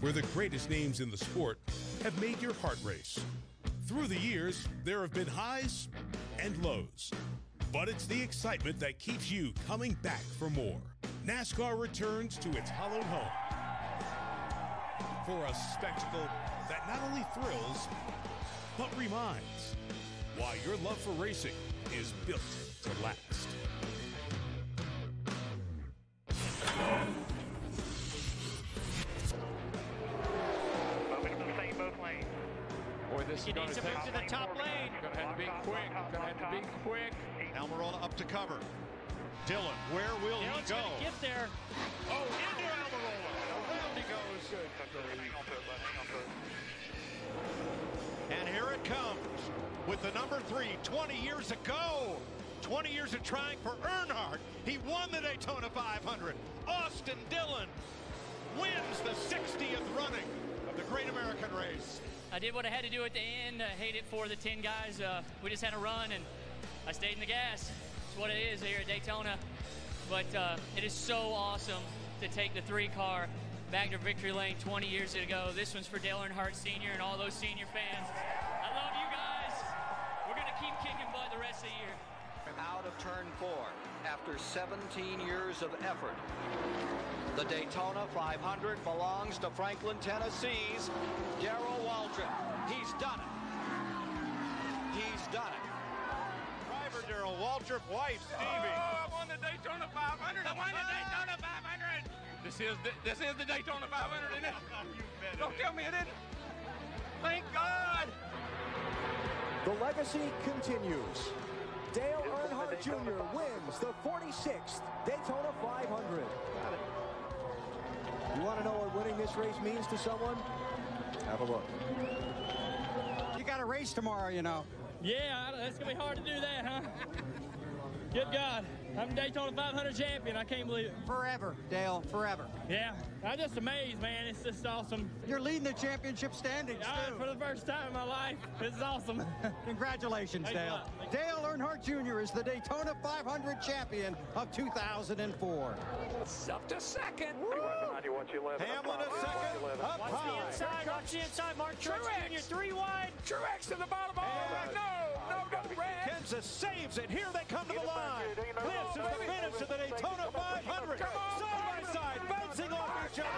where the greatest names in the sport have made your heart race. Through the years, there have been highs and lows, but it's the excitement that keeps you coming back for more. NASCAR returns to its hallowed home for a spectacle that not only thrills, but reminds why your love for racing is built to last. Open up the same both lanes. Boy, this is going to take... You need to move to the top lane. You're going to have to be quick. Almirola up to cover. Dillon, where will he go? Going to get there. Oh, into Almirola. Around he goes. Good. And here it comes with the number 3, 20 years ago. 20 years of trying for Earnhardt. He won the Daytona 500. Austin Dillon wins the 60th running of the Great American Race. I did what I had to do at the end. I hate it for the 10 guys. We just had a run, and I stayed in the gas. It's what it is here at Daytona. But it is so awesome to take the 3 car back to victory lane 20 years ago. This one's for Dale Earnhardt Sr. and all those senior fans. I love you guys. We're going to keep kicking butt the rest of the year. Out of turn 4, after 17 years of effort, the Daytona 500 belongs to Franklin, Tennessee's Darrell Waltrip. He's done it. He's done it. Driver Darrell Waltrip, wife Stevie. Oh, I won the Daytona 500. I won the Daytona 500. This is the Daytona 500, isn't it? Don't tell me it isn't. Thank God. The legacy continues. Dale Earnhardt Jr. wins the 46th Daytona 500. You want to know what winning this race means to someone? Have a look. You got a race tomorrow, you know. Yeah, that's going to be hard to do that, huh? Good God. I'm the Daytona 500 champion. I can't believe it. Forever, Dale, forever. Yeah, I'm just amazed, man. It's just awesome. You're leading the championship standings, too. For the first time in my life. This is awesome. Congratulations, Dale. Dale Earnhardt Jr. is the Daytona 500 champion of 2004. It's up to second. Woo! Hamlin a second. Up watch high. Watch the inside. Mark Truex Jr. 3 wide. Truex to the bottom. No. Kansas saves it. Here they come to the line. This is the finish of the Daytona 500. Side by side, bouncing off each other.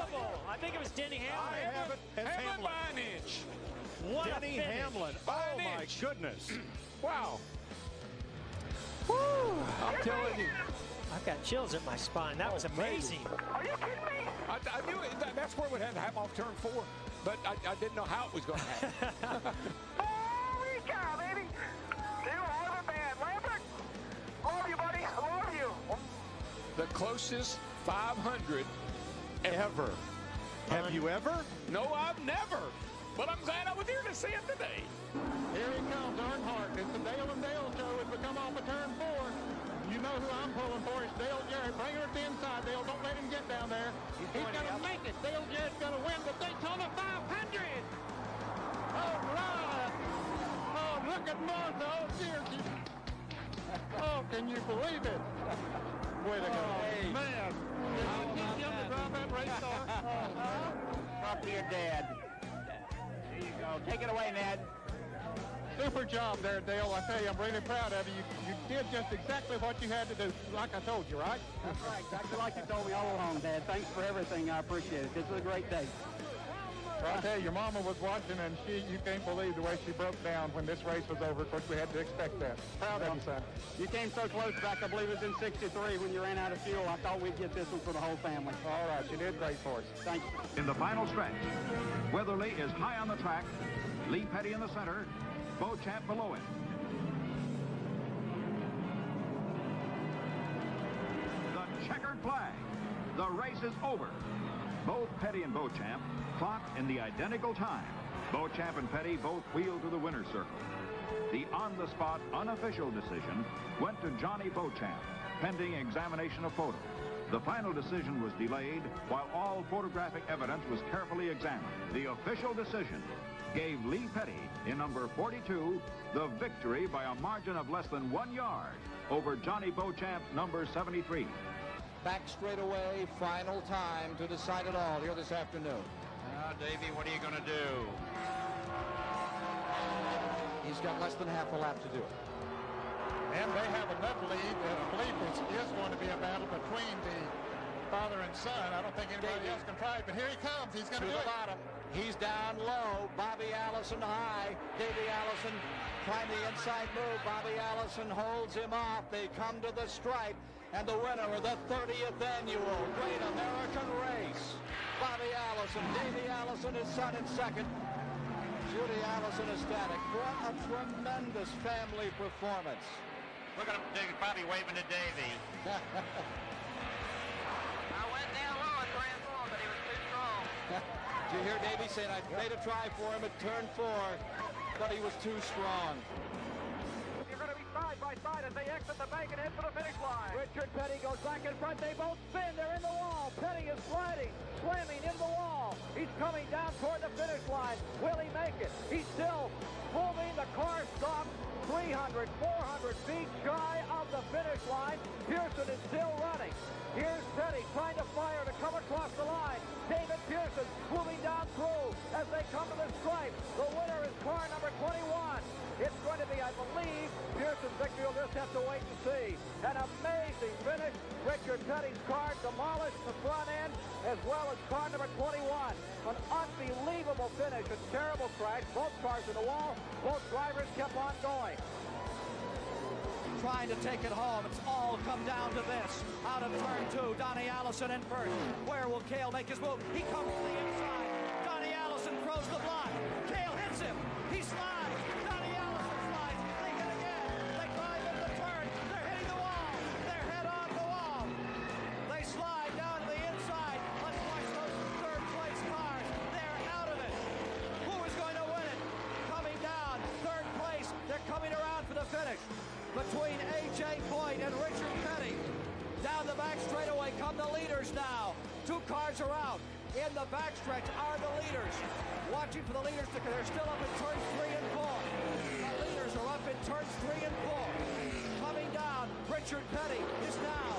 Unbelievable. I think it was Denny Hamlin. I have it as Hamlin. By an inch. What Denny a Hamlin. Oh, my goodness. Wow. Woo. I'm telling you. I've got chills at my spine. That was amazing. Are you kidding me? I knew it. That's where it would have to happen off turn 4, but I didn't know how it was going to happen. Holy cow, baby. Dude, I love it, man. Lambert, love you, buddy. I love you. closest 500 ever. Have you ever? No, I've never. But I'm glad I was here to see it today. Here he comes, Earnhardt. It's the Dale and Dale show. If we come off of turn four, you know who I'm pulling for. It's Dale Jarrett. Bring her to the inside, Dale. Don't let him get down there. He's going to make it. Dale Jarrett's going to win the Daytona 500. All right. Oh, look at Martha. Oh, dear. Oh, can you believe it? Way to go. Oh, man. Did you teach him to drive that race car? Talk to your dad. There you go. Take it away, Ned. Super job there, Dale. I tell you, I'm really proud of you. You did just exactly what you had to do, like I told you, right? That's right. Exactly like you told me all along, Dad. Thanks for everything. I appreciate it. This was a great day. Well, I tell you, your mama was watching, and you can't believe the way she broke down when this race was over. Of course, we had to expect that. Proud of you, son. You came so close back, I believe it was in 63 when you ran out of fuel. I thought we'd get this one for the whole family. All right, you did great for us. Thank you. In the final stretch, Weatherly is high on the track, Lee Petty in the center, Beauchamp below it. The checkered flag. The race is over. Both Petty and Beauchamp clocked in the identical time. Beauchamp and Petty both wheeled to the winner's circle. The on-the-spot, unofficial decision went to Johnny Beauchamp, pending examination of photos. The final decision was delayed while all photographic evidence was carefully examined. The official decision gave Lee Petty, in number 42, the victory by a margin of less than 1 yard over Johnny Beauchamp, number 73. Back straightaway, final time to decide it all here this afternoon. Now, Davey, what are you going to do? He's got less than half a lap to do it. And they have enough lead, and I believe it is going to be a battle between the father and son. I don't think anybody else can try it, but here he comes. He's going to do it. Bottom. He's down low. Bobby Allison high. Davey Allison trying the inside move. Bobby Allison holds him off. They come to the stripe, and the winner of the 30th annual Great American Race, Bobby Allison. Davey Allison, his son, in second. Judy Allison ecstatic. What a tremendous family performance. Look at him, Bobby waving to Davey. I went down low at 3 and 4, but he was too strong. You hear Davey saying, I made a try for him at turn four, but he was too strong. You're going to be side by side as they exit the bank and head for the finish line. Richard Petty goes back in front. They both spin. They're in the wall. Petty is sliding, slamming in the wall. He's coming down toward the finish line. Will he make it? He's still moving. The car stops 300, 400 feet shy of the finish line. Pearson is still running. Here's Petty trying to fire to come across the line. David Pearson moving down through as they come to the stripe. The winner is car number 21. It's going to be, I believe, Pearson's victory. We'll just have to wait and see. An amazing finish. Richard Petty's car demolished the front end as well as car number 21. An unbelievable finish. A terrible crash. Both cars in the wall. Both drivers kept on going. Trying to take it home. It's all come down to this. Out of turn two, Donnie Allison in first. Where will Cale make his move? He comes to the inside. Donnie Allison throws the block. Cale hits him. He slides. Donnie Allison slides. They hit again. They climb into the turn. They're hitting the wall. They're head on the wall. They slide down to the inside. Let's watch those third place cars. They're out of it. Who is going to win it? Coming down, third place. They're coming around for the finish. Between A.J. Foyt and Richard Petty. Down the back straightaway come the leaders now. Two cars are out. In the backstretch are the leaders. Watching for the leaders. They're still up in turns 3 and 4. The leaders are up in turns 3 and 4. Coming down, Richard Petty is now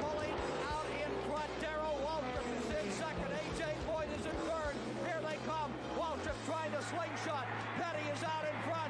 pulling out in front. Darrell Waltrip is in second. A.J. Foyt is in third. Here they come. Waltrip trying to slingshot. Petty is out in front.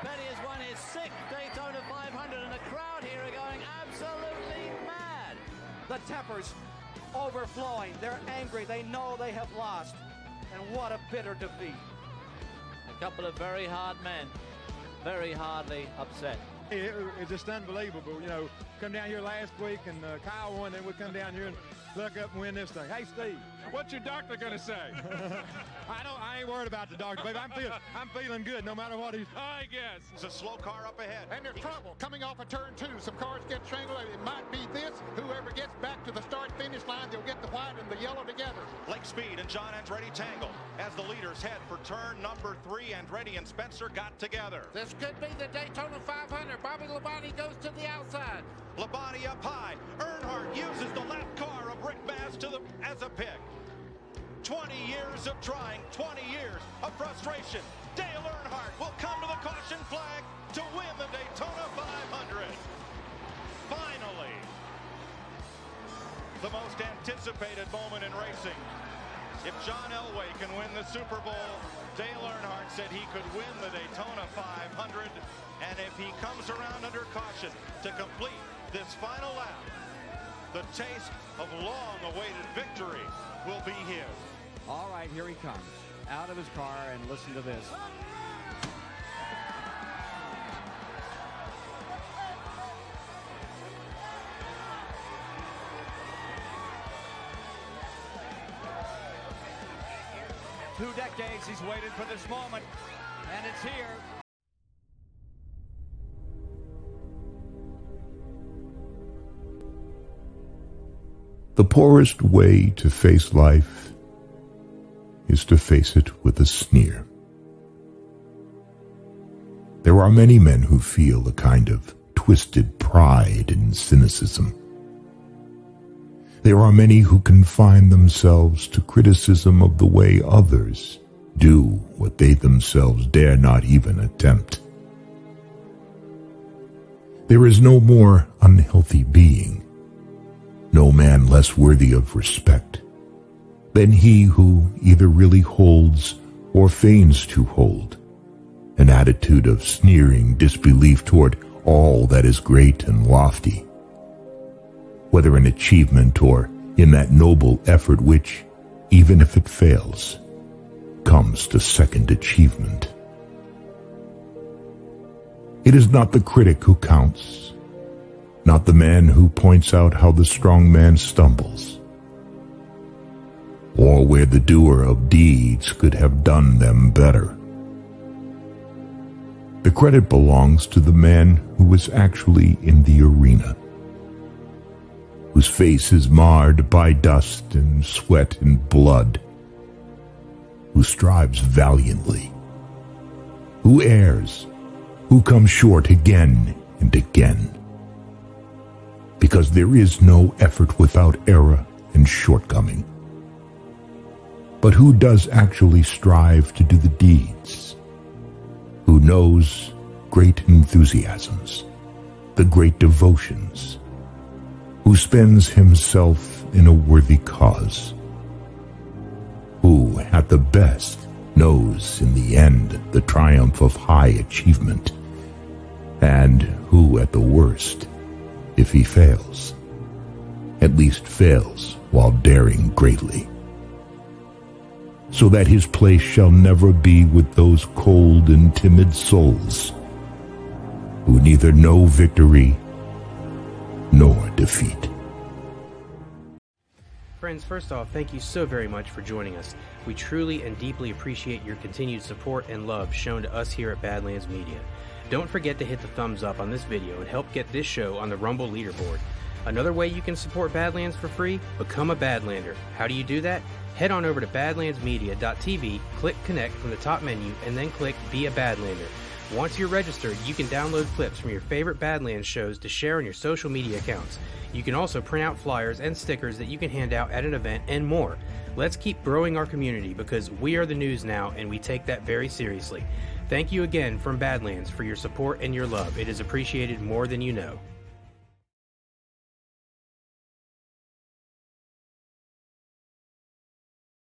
Petty has won his 6th Daytona 500, and the crowd here are going absolutely mad. The tempers overflowing. They're angry. They know they have lost. And what a bitter defeat. A couple of very hard men, very hardly upset. It's just unbelievable. You know, come down here last week and Kyle won, and we come down here and look up and win this thing. Hey, Steve, what's your doctor gonna say? I ain't worried about the doctor, baby. I'm feeling good, no matter what he's. I guess it's a slow car up ahead, and there's trouble coming off of turn 2. Some cars get strangled. It might be this. Whoever gets back to the start-finish line, they'll get the white and the yellow together. Lake Speed and John Andretti tangle as the leaders head for turn number 3. Andretti and Spencer got together. This could be the Daytona 500. Bobby Labonte goes to the outside. Labonte up high. Earnhardt uses the lap car of Rick Bass as a pick. 20 years of trying, 20 years of frustration. Dale Earnhardt will come to the caution flag to win the Daytona 500. Finally, the most anticipated moment in racing. If John Elway can win the Super Bowl, Dale Earnhardt said he could win the Daytona 500. And if he comes around under caution to complete this final lap, the taste of long-awaited victory will be his. All right, here he comes. Out of his car, and listen to this. Two decades he's waited for this moment, and it's here. The poorest way to face life is to face it with a sneer. There are many men who feel a kind of twisted pride and cynicism. There are many who confine themselves to criticism of the way others do what they themselves dare not even attempt. There is no more unhealthy being, no man less worthy of respect than he who either really holds or feigns to hold an attitude of sneering disbelief toward all that is great and lofty, whether in achievement or in that noble effort which, even if it fails, comes to second achievement. It is not the critic who counts, not the man who points out how the strong man stumbles, or where the doer of deeds could have done them better. The credit belongs to the man who is actually in the arena, whose face is marred by dust and sweat and blood, who strives valiantly, who errs, who comes short again and again. Because there is no effort without error and shortcoming, but who does actually strive to do the deeds, who knows great enthusiasms, the great devotions, who spends himself in a worthy cause, who at the best knows in the end the triumph of high achievement, and who at the worst, if he fails, at least fails while daring greatly, so that his place shall never be with those cold and timid souls who neither know victory nor defeat. Friends, first off, thank you so very much for joining us. We truly and deeply appreciate your continued support and love shown to us here at Badlands Media. Don't forget to hit the thumbs up on this video and help get this show on the Rumble leaderboard. Another way you can support Badlands for free? Become a Badlander. How do you do that? Head on over to badlandsmedia.tv, click Connect from the top menu, and then click Be a Badlander. Once you're registered, you can download clips from your favorite Badlands shows to share on your social media accounts. You can also print out flyers and stickers that you can hand out at an event and more. Let's keep growing our community because we are the news now and we take that very seriously. Thank you again from Badlands for your support and your love. It is appreciated more than you know.